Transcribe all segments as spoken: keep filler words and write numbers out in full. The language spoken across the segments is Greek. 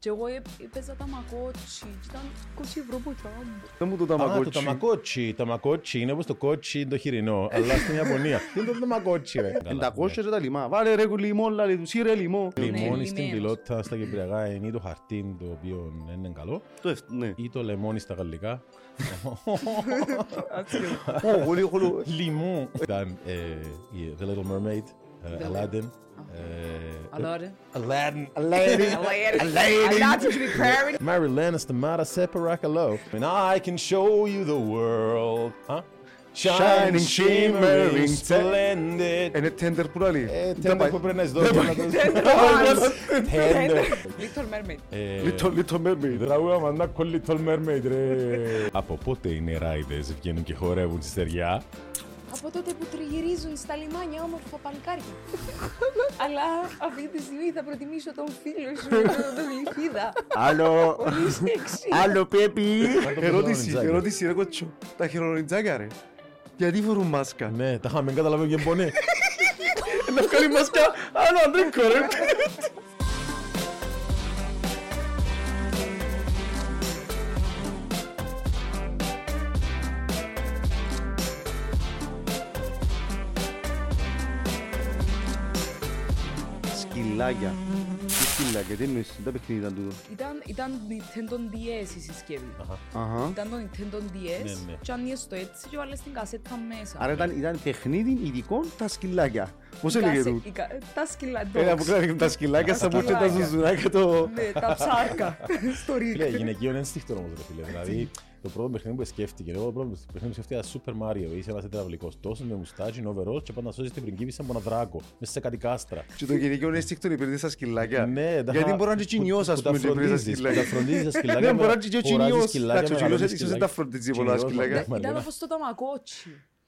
Και εγώ έπαιζα Tamagotchi και ήταν είκοσι ευρώ που ήταν. Το μου το Tamagotchi. Α, το Tamagotchi. Tamagotchi είναι όπως το κότσι το χοιρινό, αλλά στην Ιαπωνία. Τι είναι το Tamagotchi ρε. Εντακόσια ρε τα λιμά. Βάλε ρε λιμό, λαλί του σύρε λιμό. Λιμόνι στην πιλότα στα κυπριακά είναι ή το χαρτί το οποίο είναι καλό ή το λεμόνι στα γαλλικά. Λιμό. Ήταν The Little Mermaid, Aladdin. Aladdin. Aladdin. Aladdin. Aladdin. Marilena, Stamatis Gardelis. And I can show you the world. Huh? Shining, shimmering, splendid. And a tender purali. Tender purali. Tender. Little Mermaid. Little Little Mermaid. Τραγούδα μας να κολλεί Little Mermaid ρε. Από πότε οι νεράιδες βγαίνουν και χορεύουν στη στεριά? Από τότε που τριγυρίζουν στα λιμάνια όμορφα παλικάρια. Αλλά αυτή τη στιγμή θα προτιμήσω τον φίλο σου, τον Γλυφίδα. Άλλο! Άλλο Πέπι! Ερώτηση, ερώτηση ρε κοτσό. Τα χειρονιτζάκια ρε. Γιατί φορούν μάσκα? Ναι, τα είχαμε καταλαβαίνει και μπονέ. Να βγάλει μάσκα, άλλο αντρίκο ρε. Σκυλάκια. Τι σκυλάκια, τι εννοείς, τα παιχνίδια ήταν τούτο? Ήταν Nintendo ντι ες η συσκευή. Ήταν το Nintendo ντι ες και ανοίγες το έτσι και βάλες την κασέτα μέσα. Άρα ήταν παιχνίδι ειδικό τα σκυλάκια. Πώς έλεγε τούτο? Τα σκυλάκια. Τα σκυλάκια σαν πως και τα ζουζουράκια το... Τα ψάρκα στο ρίγκ. Γυναικείο είναι ένστικτο όμως ρε φίλε, δηλαδή το πρώτο παιχνίδι που σκέφτηκε, εγώ το πρώτο παιχνίδι που σκέφτηκα Super Mario, είσαι ένας τετραυλικός τόσος με μουστάκι, overall και πάντα σώζεις την πριγκίπισσα από ένα δράκο, μέσα σε κάτι κάστρα. Και το γυναικείο είναι ένστικτο υπηρετής στα σκυλάκια. Ναι, γιατί μπορεί να είναι τσινιός ας πούμε, υπηρετής στα σκυλάκια. Τα φροντίζεις στα σκυλάκια, μπορεί να το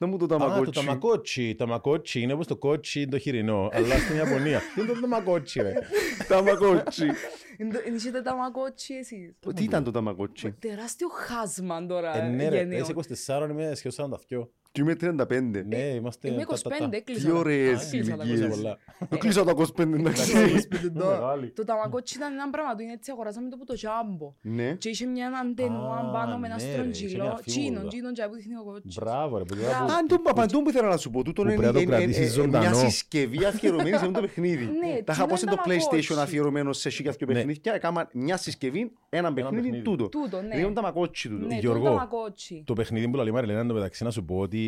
μου το Tamagotchi. Το Tamagotchi. Tamagotchi είναι όπως το κότσι το χοιρινό, αλλά στην Ιαπωνία. Τι είναι το Tamagotchi ρε? Tamagotchi. Είχε το Tamagotchi εσείς? Τι ήταν το Tamagotchi? Τεράστιο χάσμα τώρα. Ναι ρε, είσαι είκοσι τέσσερα, είμαι σχεδόν σαράντα δύο. Και είμαι τριάντα πέντε. Ναι, είμαστε... Είμαι είκοσι πέντε, κλείσα. Τι ωραίες ηλικίες. Το κλείσα τα είκοσι πέντε, εντάξει. Το Tamagotchi ήταν ένα πράγμα του, είναι έτσι αγοράσαμε το που το Jumbo. Και είχε μια αντενουά πάνω με ένα στρογγυλό. Τσίνον, τσίνον, τσάι που δείχνει ο Κότσι. Μπράβο ρε. Αν τον παπαντούν που ήθελα να σου πω, τούτον είναι μια συσκευή αφιερωμένη σε το παιχνίδι. Τα είχα πόσει το PlayStation αφιερωμένο σε σίγια και παιχνίδια. Έκανα μια συσκευή, έναν παιχνίδι, τούτο. Το παιχνίδι που λαλή Μαριλένα το μεταξύ να σου πω ότι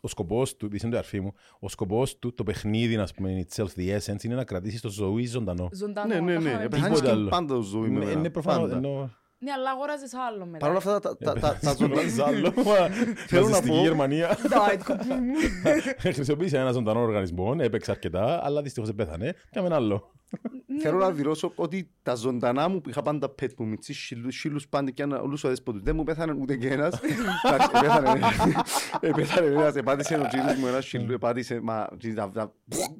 ο σκοπός του, δείχνει το αρφή μου, ο σκοπός του, το παιχνίδι, να πούμε, itself, the essence, είναι να κρατήσεις το ζωή ζωντανό. Ζωντανό. Ναι, ναι, ναι. Επεχάνεις και πάντα το ζωή με εμένα. Ναι, προφανώς. Ναι, αλλά αγοράζεις άλλο μετά. Παρ' όλα αυτά τα ζωντανάζεις άλλο. Θέλω να πω... Στη Γερμανία χρησιμοποίησε ένα ζωντανό οργανισμό, έπαιξε αρκετά, αλλά δυστυχώς επέθανε. Κάμε ένα άλλο. Θέλω να δηλώσω ότι τα ζωντανά μου που είχα πάντα pet μου, μητσί, σίλους πάντα και όλους ο αδέσποτους, δεν μου πέθανε ούτε και ένας. Πέθανε ένας, επάτησε ο τσίλους μου, ένας σίλου, επάτησε, μα,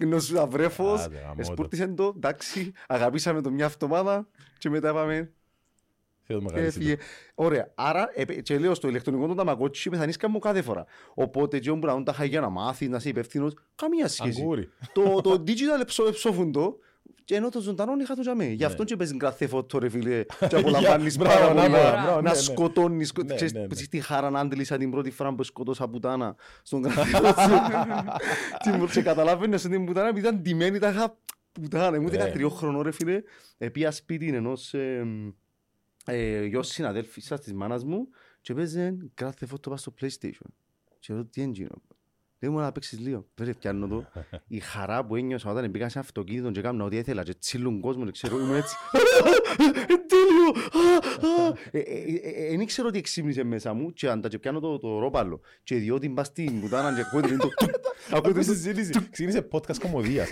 νοσούς αυρέφος, εσπούρτησε το, εντάξει, αγαπήσαμε το μια εβδομάδα και μετά πάμε. Ωραία, άρα και λέω στο ηλεκτρονικό τον Tamagotchi πεθανίσκα μου κάθε φορά. Οπότε John Brown τα είχα για να μάθει, να είσαι υπεύθυνος. Καμία σχέση. Το digital ψόφουντο και ενώ το ζωντανό είχα το τζαμί. Γι' αυτό και παίζεις κάθε φωτό ρε φίλε και απολαμβάνεις παραπονά, να σκοτώνεις. Ξέρεις τη Χαραν Άντελισσα την πρώτη φορά που σκοτώσα πουτάνα στον κρατήριο. Και καταλαβαίνεις ότι την πουτάνα επειδή ήταν ντυμένη τα είχα πουτάνα. Μου δεκατρία χρονών ρε φίλε, πήγα σπίτι ενός γιος συναδέλφισσας της μάνας μου και παίζαν κάθε φωτό πας στο PlayStation και ρωτώ τι έγινε. Δεν μου να παίξεις λίγο, πρέπει να πιάνω το. Η χαρά που ένιωσα όταν πήγα σε αυτοκίνητο και έκανα ό,τι ήθελα και τσίλουν κόσμο και ξέρω ήμουν έτσι. Τέλειο! Εν ήξερα ότι εξύπνησε μέσα μου και αν τα και πιάνω το ρόπαλο και διότι μπας στην κουτάνα και κόντριν το... Ακούω τη συζήτηση. Ξεκίνησε podcast κομμωδίας.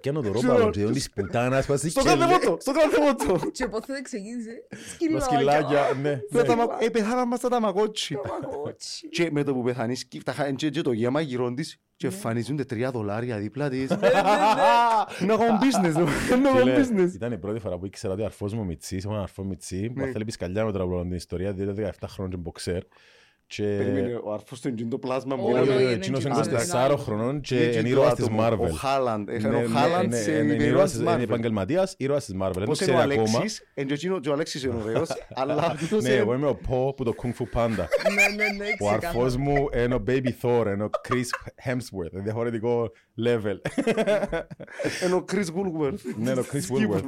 Πιάνω το ρόπαλο και όλης πουτάνας. Στο κάθε φωτό, στο κάθε φωτό. Και από τότε ξεκίνησε σκυλάκια. Πεθάναν μας τα Tamagotchi. Και με το που πεθανείς και το γέμα γυρών της και εμφανίζονται τρία δολάρια δίπλα της. Να κάνω business. Ήταν η πρώτη φορά που ήξερα ότι ο αρφός μου Μιτσί, ήμουν αρφό Μιτσί, που θέλει πισκαλιά με τώρα την ιστορία, διότι δεκαεπτά χρόνια και μποξέρ. Περίμενε, ο Άρθρος είναι το πλάσμα μου. Εκείνος είναι είκοσι τεσσάρων χρονών και είναι ήρωας της Marvel. Ο Χάλαντ. Είναι επαγγελματίας, ήρωας της Marvel. Πώς είναι ο Αλέξης, ο Αλέξης είναι ωραίος. Ναι, εγώ είμαι ο Πο που το Kung Fu Panda. Ο Άρθρος μου είναι ο Baby Thor, είναι ο Chris Hemsworth. Είναι διαφορετικό level. Είναι ο Chris Woolworth. Ναι, ο Chris Woolworth.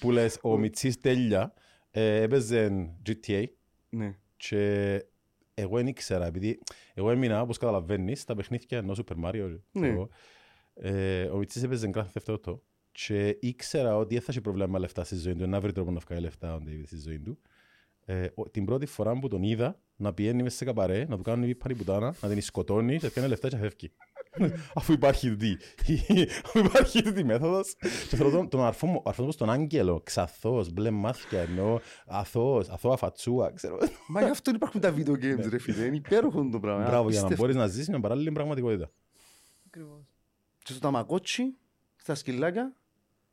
Που λες, ο Μιτσής τέλεια έπαιζε τζι τι έι και... Εγώ δεν ήξερα, επειδή εγώ έμεινα, όπως καταλαβαίνεις, τα παιχνίδια ενός Super Mario. Ναι. Ε, ο Μιτσής έπαιζε κάθε δευτερότο και ήξερα ότι θα είχε προβλήμα με λεφτά στη ζωή του, να βρει τρόπο να βγάλει λεφτά στη ζωή του. Ε, την πρώτη φορά που τον είδα να πηγαίνει μέσα σε καπαρέ, να του κάνουν μια παριμπουτάνα, να την σκοτώνει, να πιάνει λεφτά και να φεύγει. Αφού υπάρχει τι, αφού υπάρχει τι μέθοδος. Και θέλω τον αρφό μου, αρφό μου στον άγγελο, ξαθός, μπλε μάθηκια εννοώ, αθώος, αθώα φατσούα, ξέρω. Μα γι' αυτό υπάρχουν τα video games ρε φίλε, είναι υπέροχο το πράγμα. Μπράβο, για να μπορείς να ζήσεις μια παράλληλη πραγματικότητα. Ακριβώς. Και στο Ταμαγκότσι, στα σκυλάκια,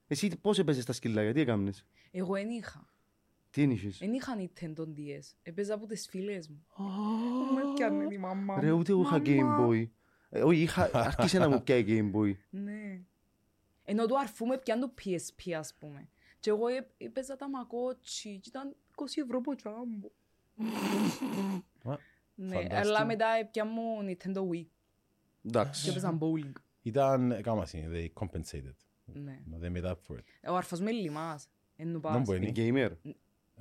εσύ πώς έπαιζες στα σκυλάκια, τι έκαμνες? Εγώ εν είχα. Τι ένιχες? Εν είχα Nintendo ντι ες, έπαιζα από τις φίλες μου. Ρε ούτε είχα Gameboy. Όχι, άρχισε να μου πιάει Gameboy. Ναι. Ενώ του αρφού με πιάνε το πι ες πι, ας πούμε. Και εγώ έπαιζα τα Tamagotchi και ήταν είκοσι ευρώ που τσάμπο. Ναι, αλλά μετά πιάνε μου Nintendo Wii. Εντάξει. Και έπαιζαν bowling. Ήταν, έκανα they compensated. Ναι. They made up for it. Ο αρφός με λιμάς. Είναι gamer.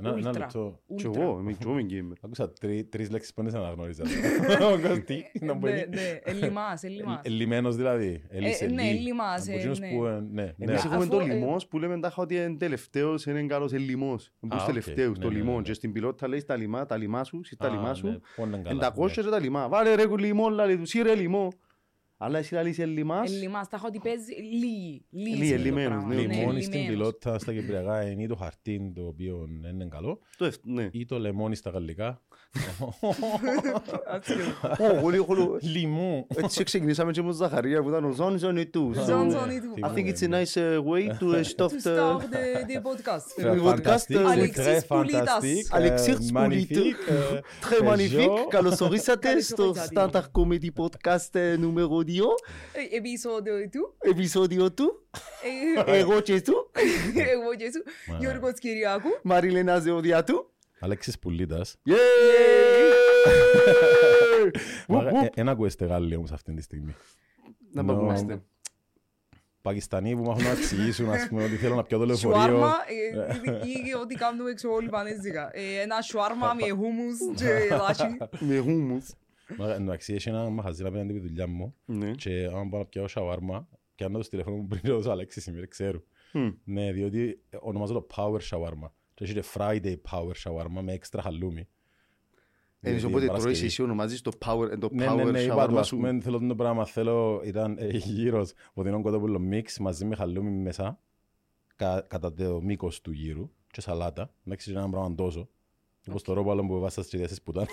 Ένα λεπτό. Και εγώ, είμαι gamer. Άκουσα τρεις λέξεις που δεν αναγνώριζα. Ναι, ελιμάς, ελιμάς. Ελιμένος δηλαδή. Ναι, ελιμάς. Εμείς έχουμε το λιμός που λέμε τάχα ότι είναι τελευταίος, είναι καλός ελιμός. Μπούς τελευταίους, το λιμόν. Και στην πιλότητα λέει τα λιμά, τα λιμά σου, τα λιμά σου. Εντακόσια τα λιμά. Βάλε ρε λιμόν, λαλί του, σύρε λιμό. Αλλά εσύ λαλείς ελλημάς. Ελλημάς, τα έχω ότι παίζει λίγοι. Λίγοι ελλημένους. Λεμόνι στην πιλότητα στα κυπριακά είναι ή το χαρτί το οποίο είναι καλό ή το λεμόνι στα γαλλικά. Λιμό. Έτσι ξεκινήσαμε και με τον Ζαχαρία που ήταν ο Ζων Ζωνι του. Ζων Ζωνι του. I think it's a nice way to stop the podcast. Αλεξίς Πουλίτας. Αλεξίς Πουλίτας. Très magnifique. Καλώς ορίσατε στο Standard Comedy Podcast νούμερο δύο. Επεισόδιο του. Επεισόδιο του. Εγώ και του. Εγώ και του. Γιώργος Κυριάκου. Μαριλένα Ζεωδιάτου. Αλέξης Πουλίτας. Ένα ακούεστε Γάλλοι όμως αυτήν τη στιγμή. Να μ' ακούεστε. Πακιστανοί που μ' έχουν να εξηγήσουν ότι θέλω να πιω το λεωφορείο. Σουάρμα ή ό,τι κάνουμε έξω όλοι πανέζικα. Ένα σουάρμα με χούμους και λάχι. Με χούμους. Εντάξει, έχει ένα μαχαζί να πέναντι τη δουλειά μου και άμα πάω να πιω σουάρμα και αν το τηλέφωνο μου πριν ρωτήσω Αλέξη σήμερα, ξέρω. Ναι, διότι ονομάζω το Power Shawarma. Και είναι Friday Power Shawarma με έξτρα χαλούμι. Ενείς οπότε τρώεις εσύ ονομάζεις το Power Shawarma. Ναι, ναι, είπα του, ας πούμε, θέλω το πράγμα, θέλω, ήταν γύρος βοδινόν κοτόπουλο μίξ μαζί με χαλούμι μέσα, κατά το μήκος του γύρου και σαλάτα, να ξέρεις έναν πράγμα τόσο, όπως το ρόπαλο που βάζεις στις διάσεις που ήταν.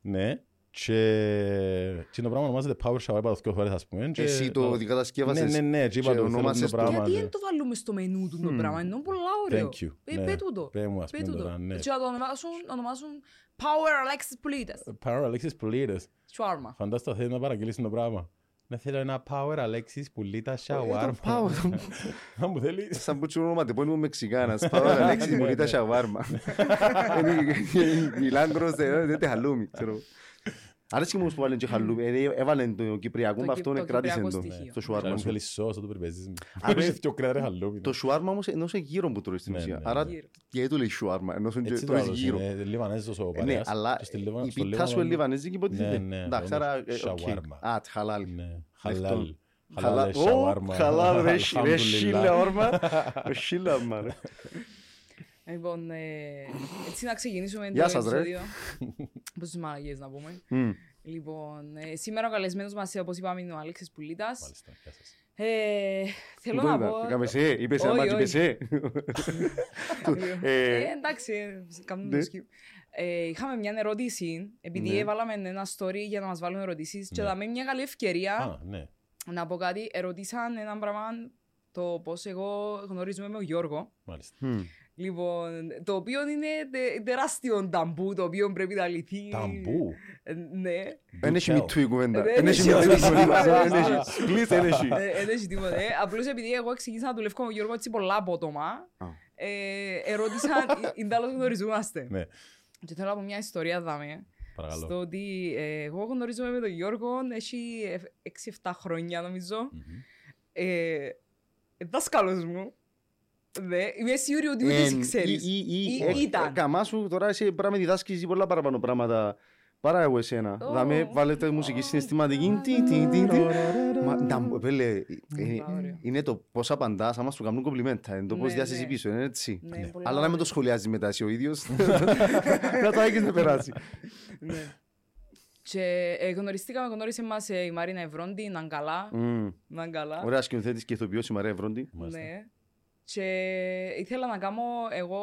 Ναι. Και το πράγμα ονομάζεται Power Shower, είπα το δύο φορές ας πούμε. Εσύ το κατασκεύασες και ονομάζεσαι το. Γιατί δεν το βάλουμε στο μενού του το πράγμα, είναι πολύ ωραίο. Πέτου το, πέτου το. Και να το ονομάσουν Power Alexis Poulias. Power Alexis Poulias. Σουάρμα. Φαντάστα, θέλει να παραγγείλεις το πράγμα. Να θέλω ένα Power Alexis Poulias Shawarma. Αν μου θέλεις. Σαν που τσουν όνομα, τεπώνει μου Μεξικάνας. Power Alexis Poulias Shawarma. Μιλάνγκρος, δεν τε χαλούμι. Αρέσκει μου που βάλουν και χαλούμι, έβαλαν το Κυπριακό, με αυτό κράτησαν το σουάρμα. Αν θέλεις σώσα το περιπέζεις μου. Το σουάρμα όμως ενός είναι γύρω που τρώει στην ουσία. Άρα γιατί το λέει σουάρμα, ενός είναι τρώεις γύρω. Είναι Λιβανέζος ο Παρέας. Ναι, αλλά η πίτα σου είναι Λιβανέζικη ποτέ. Εντάξει, άρα σουάρμα. Α, χαλάλ. Χαλάλ. Χαλάλ ρε σύλλα όρμα. Σύλλα όρμα ρε. Λοιπόν, έτσι να ξεκινήσουμε το επεισόδιο, όπως τις μαλακίες να πούμε. Λοιπόν, σήμερα ο καλεσμένος μας, όπως είπαμε, είναι ο Αλέξης Πουλίτας. Μάλιστα, γεια σας. Θέλω να πω... Κάμε σε, είπες ένα μάτσι, είπες σε. Εντάξει, κάνουμε το σκύπ. Είχαμε μια ερώτηση, επειδή έβαλαμε ένα story για να μας βάλουν ερωτήσεις και δάμε μια καλή ευκαιρία να πω κάτι. Ερωτήσαν έναν πράγμα, το πώς εγώ γνωρίζουμε με τον Γιώργο. Μάλιστα. Λοιπόν, το οποίο είναι τεράστιο ταμπού, το οποίο πρέπει να λυθεί. Ταμπού? Ναι. Εν έχει μη τουή κουβέντα. Εν έχει μη τουή κουβέντα. Σπλίτ εν έχει. Εν έχει τίποτα. Απλώς επειδή εγώ ξεκίνησα να δουλεύω με τον Γιώργο έτσι πολλά απότομα, ερώτησα, εντάλλως γνωριζόμαστε. Και θέλω να πω μια ιστορία δάμε. Παρακαλώ. Στο ότι εγώ γνωρίζομαι με τον Γιώργο, έχει έξι εφτά χρόνια νομίζω. Δάσκαλος μου. Δε, είμαι σίγουρη ότι ούτε εσύ ξέρεις ή ήταν. Καμά σου τώρα εσύ πράγμα διδάσκεις πολλά παραπάνω πράγματα παρά εγώ εσένα. Δάμε βάλετε μουσική συναισθηματική. Είναι το πώς απαντάς άμα σου κάνουν κομπλιμέντα. Είναι το πώς διάσεις πίσω, είναι έτσι. Αλλά να μην το σχολιάζεις μετά εσύ ο ίδιος. Να το έχεις να περάσει. Και γνωριστήκαμε, γνώρισε μας η Μαρίνα Ευρώντη, να είναι καλά. Ωραία σκηνοθέτης και ηθοποιός η Μαρίνα Ευρώντη. Και ήθελα να κάνω εγώ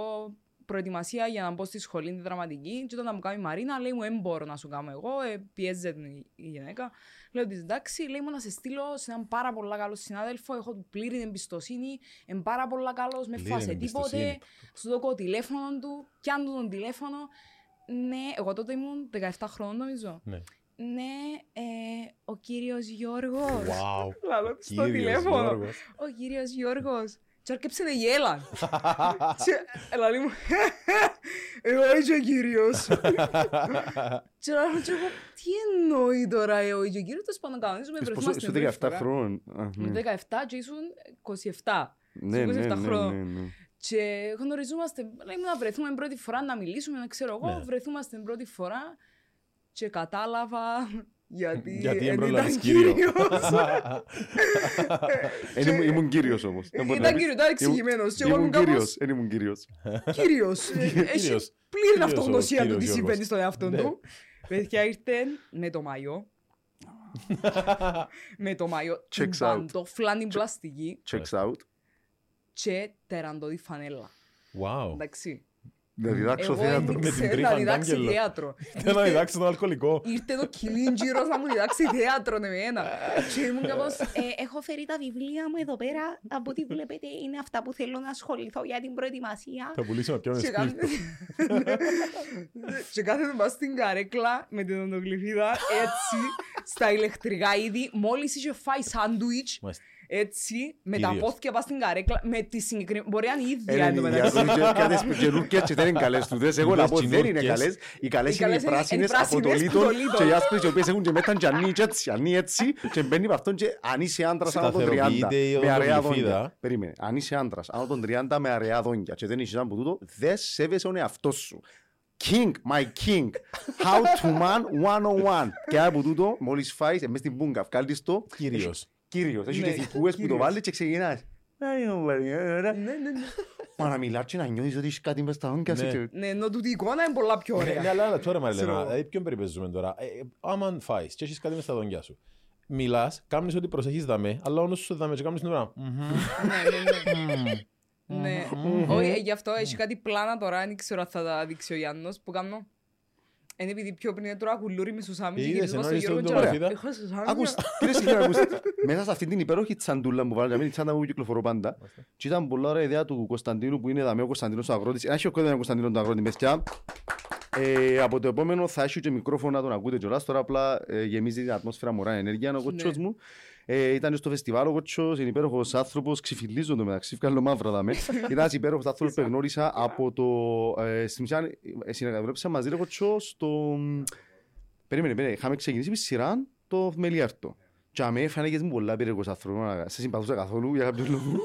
προετοιμασία για να μπω στη σχολή τη δραματική. Και όταν μου κάνει η Μαρίνα, λέει μου, δεν μπορώ να σου κάνω εγώ, ε, πιέζεται η γυναίκα. Λέω της εντάξει, λέει μου να σε στείλω σε έναν πάρα πολύ καλό συνάδελφο. Έχω πλήρη εμπιστοσύνη, είμαι πάρα πολύ καλό, με φάσε τίποτε. Σου δω τηλέφωνο του, πιάνω τον τηλέφωνο. Ναι, εγώ τότε ήμουν δεκαεφτά χρόνων νομίζω. Ναι. Ναι, ε, ο κύριος Γιώργος. Wow. Λαλώ στο τηλέφωνο. Γιώργος. Ο κύριος Γιώργος. Και αρκέψε να γέλαν. Λαλή μου, εγώ είσαι ο κύριος. Και λαλή μου, τι εννοεί τώρα εγώ είσαι ο κύριος, τόσο πάνω κανονίζουμε. Σου δεκαεφτά χρόνων. Μου δεκαεφτά και ήσουν είκοσι εφτά. Ναι, ναι, ναι. Και γνωριζόμαστε, λέμε να βρεθούμε την πρώτη φορά, να μιλήσουμε, να ξέρω εγώ. Βρεθούμαστε την πρώτη φορά και κατάλαβα... Γιατί, γιατί έμπρολαβες κύριο. Ήμουν κύριος όμως. Ήταν κύριο, ήταν εξηγημένος. Ήμουν κύριος, δεν ήμουν κύριος. Κύριος, έχει πλήρη αυτογνωσία του τι συμβαίνει στον εαυτό του. Παιδιά ήρθε με το μάιο. Με το μάιο. Μπαντόφλανη πλαστική. Checks out. Και τεραντώδη φανέλα. Εντάξει. Να διδάξω θέατρο. Να διδάξει θέατρο. Θέλω να διδάξω τον αλκοολικό. Ήρθε το κιλίντζιρος να μου διδάξει θέατρο με εμένα. Και ήμουν κάπως, έχω φέρει τα βιβλία μου εδώ πέρα. Από ό,τι βλέπετε είναι αυτά που θέλω να ασχοληθώ για την προετοιμασία. Θα πουλήσω πιο μεσπίρτο. Και κάθεται μπας στην καρέκλα με την οντογλυφίδα έτσι στα ηλεκτρικά είδη. Μόλις είχε φάει σάντουιτς. Έτσι, με τα πόθηκια πας στην καρέκλα, με τη συγκεκριμένη... Μπορεί να είναι η ίδια εν τω μεταξύ. Και νουρκέτσες δεν είναι καλές τούτες, εγώ να πω δεν είναι καλές. Οι καλές είναι οι πράσινες από το λίτον και οι άσπρες οι οποίες έχουν και μέταν και ανοί έτσι και μπαίνει από αυτόν και αν είσαι άντρας άνω των τριάντα με αρέα δόντια. Περίμενε, αν είσαι άντρας άνω των τριάντα με αρέα δόντια και δεν είσαι σαν που τούτο, δεν σέβεσαι τον εαυτό σου. King, my king, how to man εκατόν ένα. Και από τούτο, μόλις φάεις, μες στην μπούγκα, βγάλεις το. Κυρίως. Κύριος, έχει και θυπούες που το βάλεις και ξεκινάς. Μα να μιλάς και να νιώθεις ότι είσαι κάτι μες τα όγκια σου. Ναι, ενώ τούτη η εικόνα είναι πολλά πιο ωραία. Ναι, αλλά τώρα Μαριλένα, ποιον περιπέζουμε τώρα. Άμα φάεις και έχεις κάτι μες τα όγκια σου, μιλάς, κάνεις ότι προσέχεις δαμέ, αλλά όνος σου δαμέ και κάνεις την ώρα. Ναι, όχι, γι' αυτό έχει κάτι πλάνα τώρα, αν ήξερα θα τα δείξει ο Γιάννος, που κάνω. Είναι επειδή πιο πριν τώρα κουλούρι με σουσάμι και γυρίζουμε στο Γιώργο και ωραία. Ακούς, κύριε Συγχέρα, ακούς. Μέσα σε αυτήν την υπέροχη τσαντούλα που βάλετε, την τσάντα που κυκλοφορώ πάντα, και ήταν πολλά ωραία ιδέα του Κωνσταντίνου που είναι δαμέ ο Κωνσταντίνος ο αγρότης. Ένα χειροκρότημα είναι ο Κωνσταντίνος ο αγρότης, παιδιά. Από το επόμενο θα έχει και μικρόφωνο να τον ακούτε κιόλας. Τώρα απλά γεμίζει την ατμόσφαιρα μωρά ενέργεια. Ο κότσος μου ήταν στο φεστιβάλ. Ο κότσος είναι υπέροχος άνθρωπος. Ξυφιλίζονται μεταξύ. Βγάλω μαύρα δάμε. Ήταν ένας υπέροχος άνθρωπος που γνώρισα από το. Συνεργαζόμασταν μαζί ο κότσος στο. Περίμενε, περίμενε. Είχαμε ξεκινήσει με σειρά το Μελιάρτο. Τζαμέ, φάνηκες μου πολλά περίεργος άνθρωπος, σε συμπαθούσα καθόλου για κάποιον λόγο.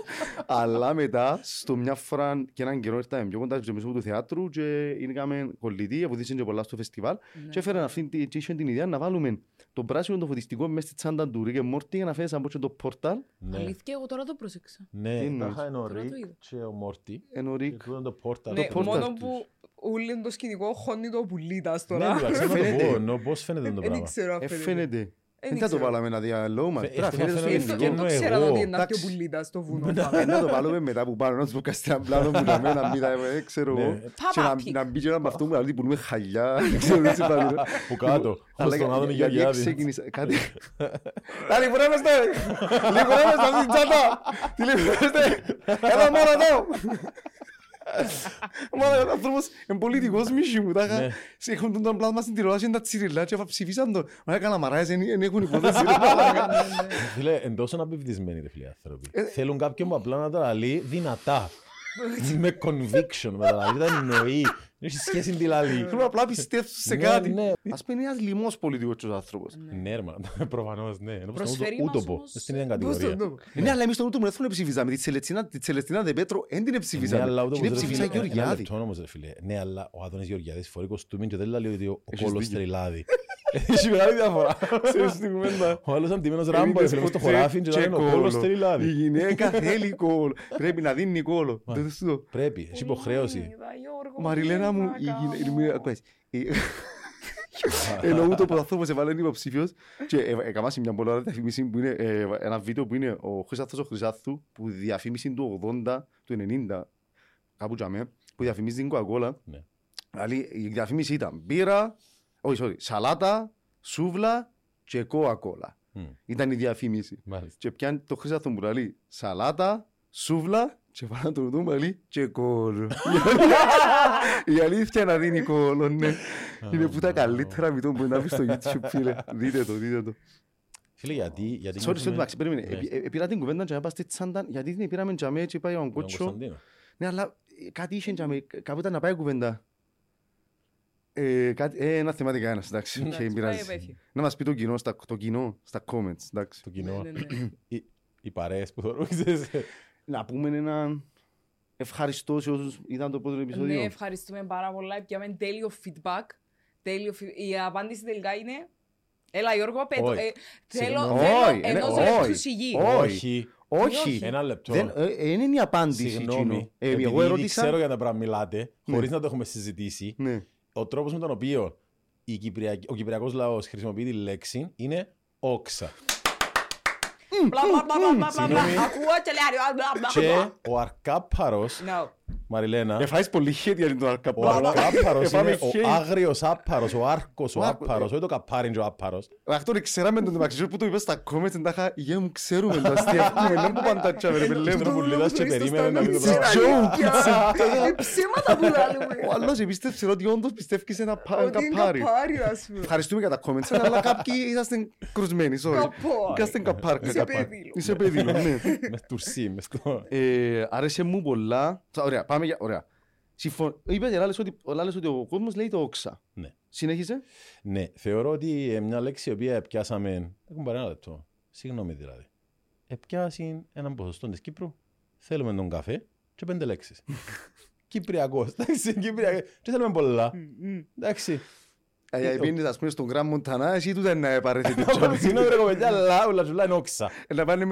Αλλά μετά, στο μια φορά και έναν καιρό ήρθαμε πιο κοντά στο μισό του θεάτρου και ήρθαμε κολλητοί, βοηθήσαν και πολλά στο φεστιβάλ και έφεραν αυτήν την ιδέα να βάλουμε το πράσινο το φωτιστικό μέσα στη τσάντα του Ρίκε Μόρτι για να φέρεις από το πόρταλ. Αλήθεια, εγώ τώρα το πρόσεξα. Ναι, είχα ένα Ρίκ και ο Μόρτι. Ένα Ρίκ. Το πόρταλ. Μόνο που... Ούλεν το σκηνικό χώνει το πουλίτας τώρα. Φαίνεται. Δεν θα το βάλαμε να διαλόγουμε. Δεν το ξέρω ότι είναι να πιο πουλίτα στο βουνό. Δεν θα το βάλουμε μετά που πάρω να τους πω καστράν πλάνο που να μην τα ξέρω εγώ. Και να μπει και έναν παυτό μου να δει που πουλούμε χαλιά. Που κάτω. Χωρίς τον Άδωνη Γεωργιάδη. Κάτι. Τα λιπουρέμεστε. Λιπουρέμεστε αυτή την τσάντα. Τι λιπουρέμεστε. Ένα μόνο εδώ. Μα ο άνθρωπος είναι πολιτικός μίσης μου. Έχουν τον πλάσμα στην τηλεόραση, τα τσιριλά και ψηφίσαν το. Μα έκανα μαράες, δεν έχουν υπόθεση. Φίλε, εντός αναπιβδισμένοι ρε φίλοι άνθρωποι. Θέλουν κάποιον που απλά να τα λέει δυνατά. Με conviction, με τα λέει, τα εννοεί. Δεν έχει σχέση με τη λαλή. Πρέπει απλά πιστέψεις σε κάτι. Ας πει είναι ένας λοιμός πολιτικός τους άνθρωπος. Ναι, προφανώς, ναι. Προσφέρει μας όμως. Στην ίδια κατηγορία. Ναι, αλλά εμείς τον ούτο μου δεν ψηφίζαμε. Τη Τσελετσίνα Ντε Πέτρο δεν την ψηφίζαμε. Την ψηφίσα Γεωργιάδη. Ναι, αλλά ο Άδωνης Γεωργιάδης φορεί κοστούμι και δεν λέει ότι ο κόλος τρελάδι. Έχει μεγάλη διαφορά. Ο άλλος αντιμένος Ράμπο, εφηλεμένος στο χωράφι και λένε ο κόλος θέλει λάδι. Η γυναίκα θέλει κόλο. Πρέπει να δίνει κόλο. Πρέπει, έχει υποχρέωση. Μαριλένα μου, η εννοώ το πρωταθμό που σε βάλει υποψήφιος και έκανα σε μια πολλά διαφήμιση που είναι ένα βίντεο που είναι ο Χρυσάθος ο Χρυσάθου που διαφήμιση του ογδόντα, του ενενήντα κάπου τζαμέ, που διαφημίζει την Coca-Cola. Η διαφήμιση ήταν μπύρα, όχι, sorry, σαλάτα, σούβλα και Coca-Cola. Ήταν η διαφήμιση. Και πιάνει το Χρυσάθο μου λέει σαλάτα, σούβλα και πάνε να το δούμε λέει και κόλο. Η αλήθεια να δίνει κόλο, ναι. Είναι που τα καλύτερα βίντεο που να βρεις στο YouTube, φίλε. Δείτε το, δείτε το. Φίλε, γιατί... Sorry, sorry, Μαξι, περίμενε. Πήρα την κουβέντα και να πάω στη Τσάνταν, γιατί την πήραμε τζαμέ και πάει ο Κότσο. Ναι, αλλά κάτι είχε τζαμέ, κάπου ήταν να πάει κουβέντα. Ένα θεματικά ένας, εντάξει, και πειράζει. Να μας πει το κοινό στα comments, εντάξει. Το κοινό, οι παρέες που θωρούξες. Να πούμε έναν ευχαριστώ σε όσους ήταν το πρώτο επεισόδιο. Ναι, ευχαριστούμε πάρα πολλά. Πιάμε τέλειο feedback. Τέλειο... Η απάντηση τελικά είναι... Έλα Γιώργο, πέτω. Ε, θέλω ενός λεπτού σιγή. Όχι. Όχι. Ένα λεπτό. Δεν ε, είναι η απάντηση. Συγγνώμη. Ε, επειδή εγώ ερώτησα... ήδη ξέρω για τα πράγματα μιλάτε, χωρίς ναι. να το έχουμε συζητήσει, ναι. ο τρόπος με τον οποίο η Κυπριακ... ο κυπριακός λαός χρησιμοποιεί τη λέξη είναι όξα. Και ο αρκάπαρος Μαριλένα. Εφάεις πολύ χέτια την αρκάπαρο. Ο αρκάπαρος είναι ο άγριος άπαρος. Ο άρκος ο άπαρος. Όχι το καπάρι είναι ο άπαρος. Αυτόν ξέραμε τον Μαξιζό που το είπες στα κόμμες. Εντάχα υγεία μου ξέρουμε το αστιαφούμε. Λέω που παντάτσια με ρεπελεύω. Στον πουλίδας και περίμενε να μην το πράγμα. Ψέματα που λάλλουμε. Ο άλλος επίστευσε ότι όντως πιστεύει σε ένα καπάρι. Ευχαριστούμε για τα κόμμες. Αλλά κάποιοι είσαστε κρουσμένοι. Είσαστε καπάρκα. Είσαι παιδίλο. Άρεσε μου πολλά. Ωραία, πάμε για... Ωραία. Συμφω... Είπες ότι... ότι ο κόσμος λέει το όξα. Ναι. Συνέχισε. Ναι, θεωρώ ότι μια λέξη η οποία επιάσαμε... Έχουμε πάρει ένα λεπτό. Συγγνώμη δηλαδή. Επιάσει έναν ποσοστό της Κύπρου. Θέλουμε τον καφέ και πέντε λέξεις. Κυπριακός. Εντάξει, Κυπριακός. Και θέλουμε πολλά. Εντάξει. Επίσης, ας πούμε, στον Γκραμ Μοντανά, εσύ τούτα είναι να επαρρέθει. Συγγνώμη ρε κομμεντιά, λάουλα τσουλά είναι όξα. Να πάνε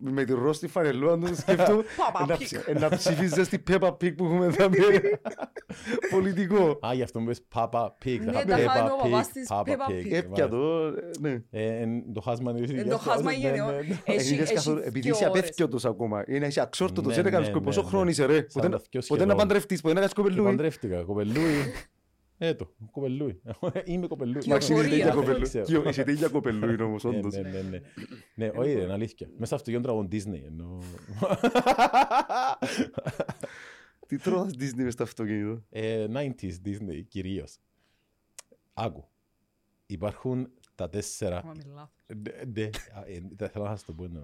με τη ρώστη φαρελούα, να το σκεφτούν. Να ψηφίζεις την Πέπα Πικ που έχουμε εδώ. Πολιτικό. Α, γι' αυτό μου πες Πάπα Πικ. Ναι, τα χάνε ο παπάς της Πέπα Πικ. Έπια το, ναι. Εν το χάσμα είναι γενναιό. Εν το χάσμα είναι γενναιό. Επειδή είσαι απεύκιοντος ακόμα, είναι αξόρτωτος, είναι κάποιος πόσο χρόνο είσαι ρε. Ποτέ να παντρευτείς, ποτέ να Ε, το, κοπελούι. Είμαι κοπελούι. Είσαι τέτοια κοπελούι όμως, όντως. Ναι, ναι, ναι. Ναι, όχι, είναι αλήθεια. Μέσα αυτό γιον τραγών Disney, εννοώ. Τι τρώγας Disney μες το αυτοκίνητο. ενενήντα Disney, κυρίως. Άκου, υπάρχουν τα τέσσερα... Ναι, θέλω να σας το πω, ναι.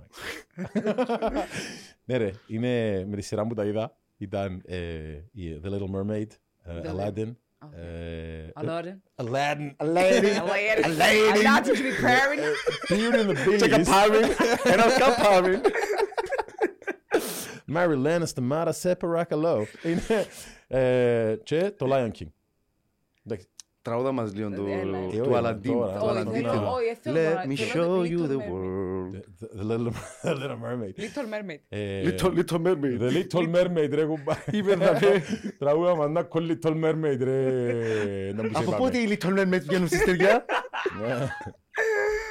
Ναι ρε, είναι με τη σειρά μου τα είδα. Ήταν The Little Mermaid, Aladdin. Aladdin. Aladdin. Aladdin. Aladdin. Aladdin to be pairing. Beauty and the Beast. Check a pairing. And I've got pairing. Marilena, Stamata, Separacalo. Και το Lion King. Τραγούδα μας λίγο του Αλαντίν. Let me show you the world. The Little Mermaid. Little Mermaid. Little Mermaid. The Little Mermaid ρε κουμπά. Τραγούδα μας να κολλ Little Mermaid ρε. Από πότε οι Little Mermaid βγαίνουν στις ταιριά.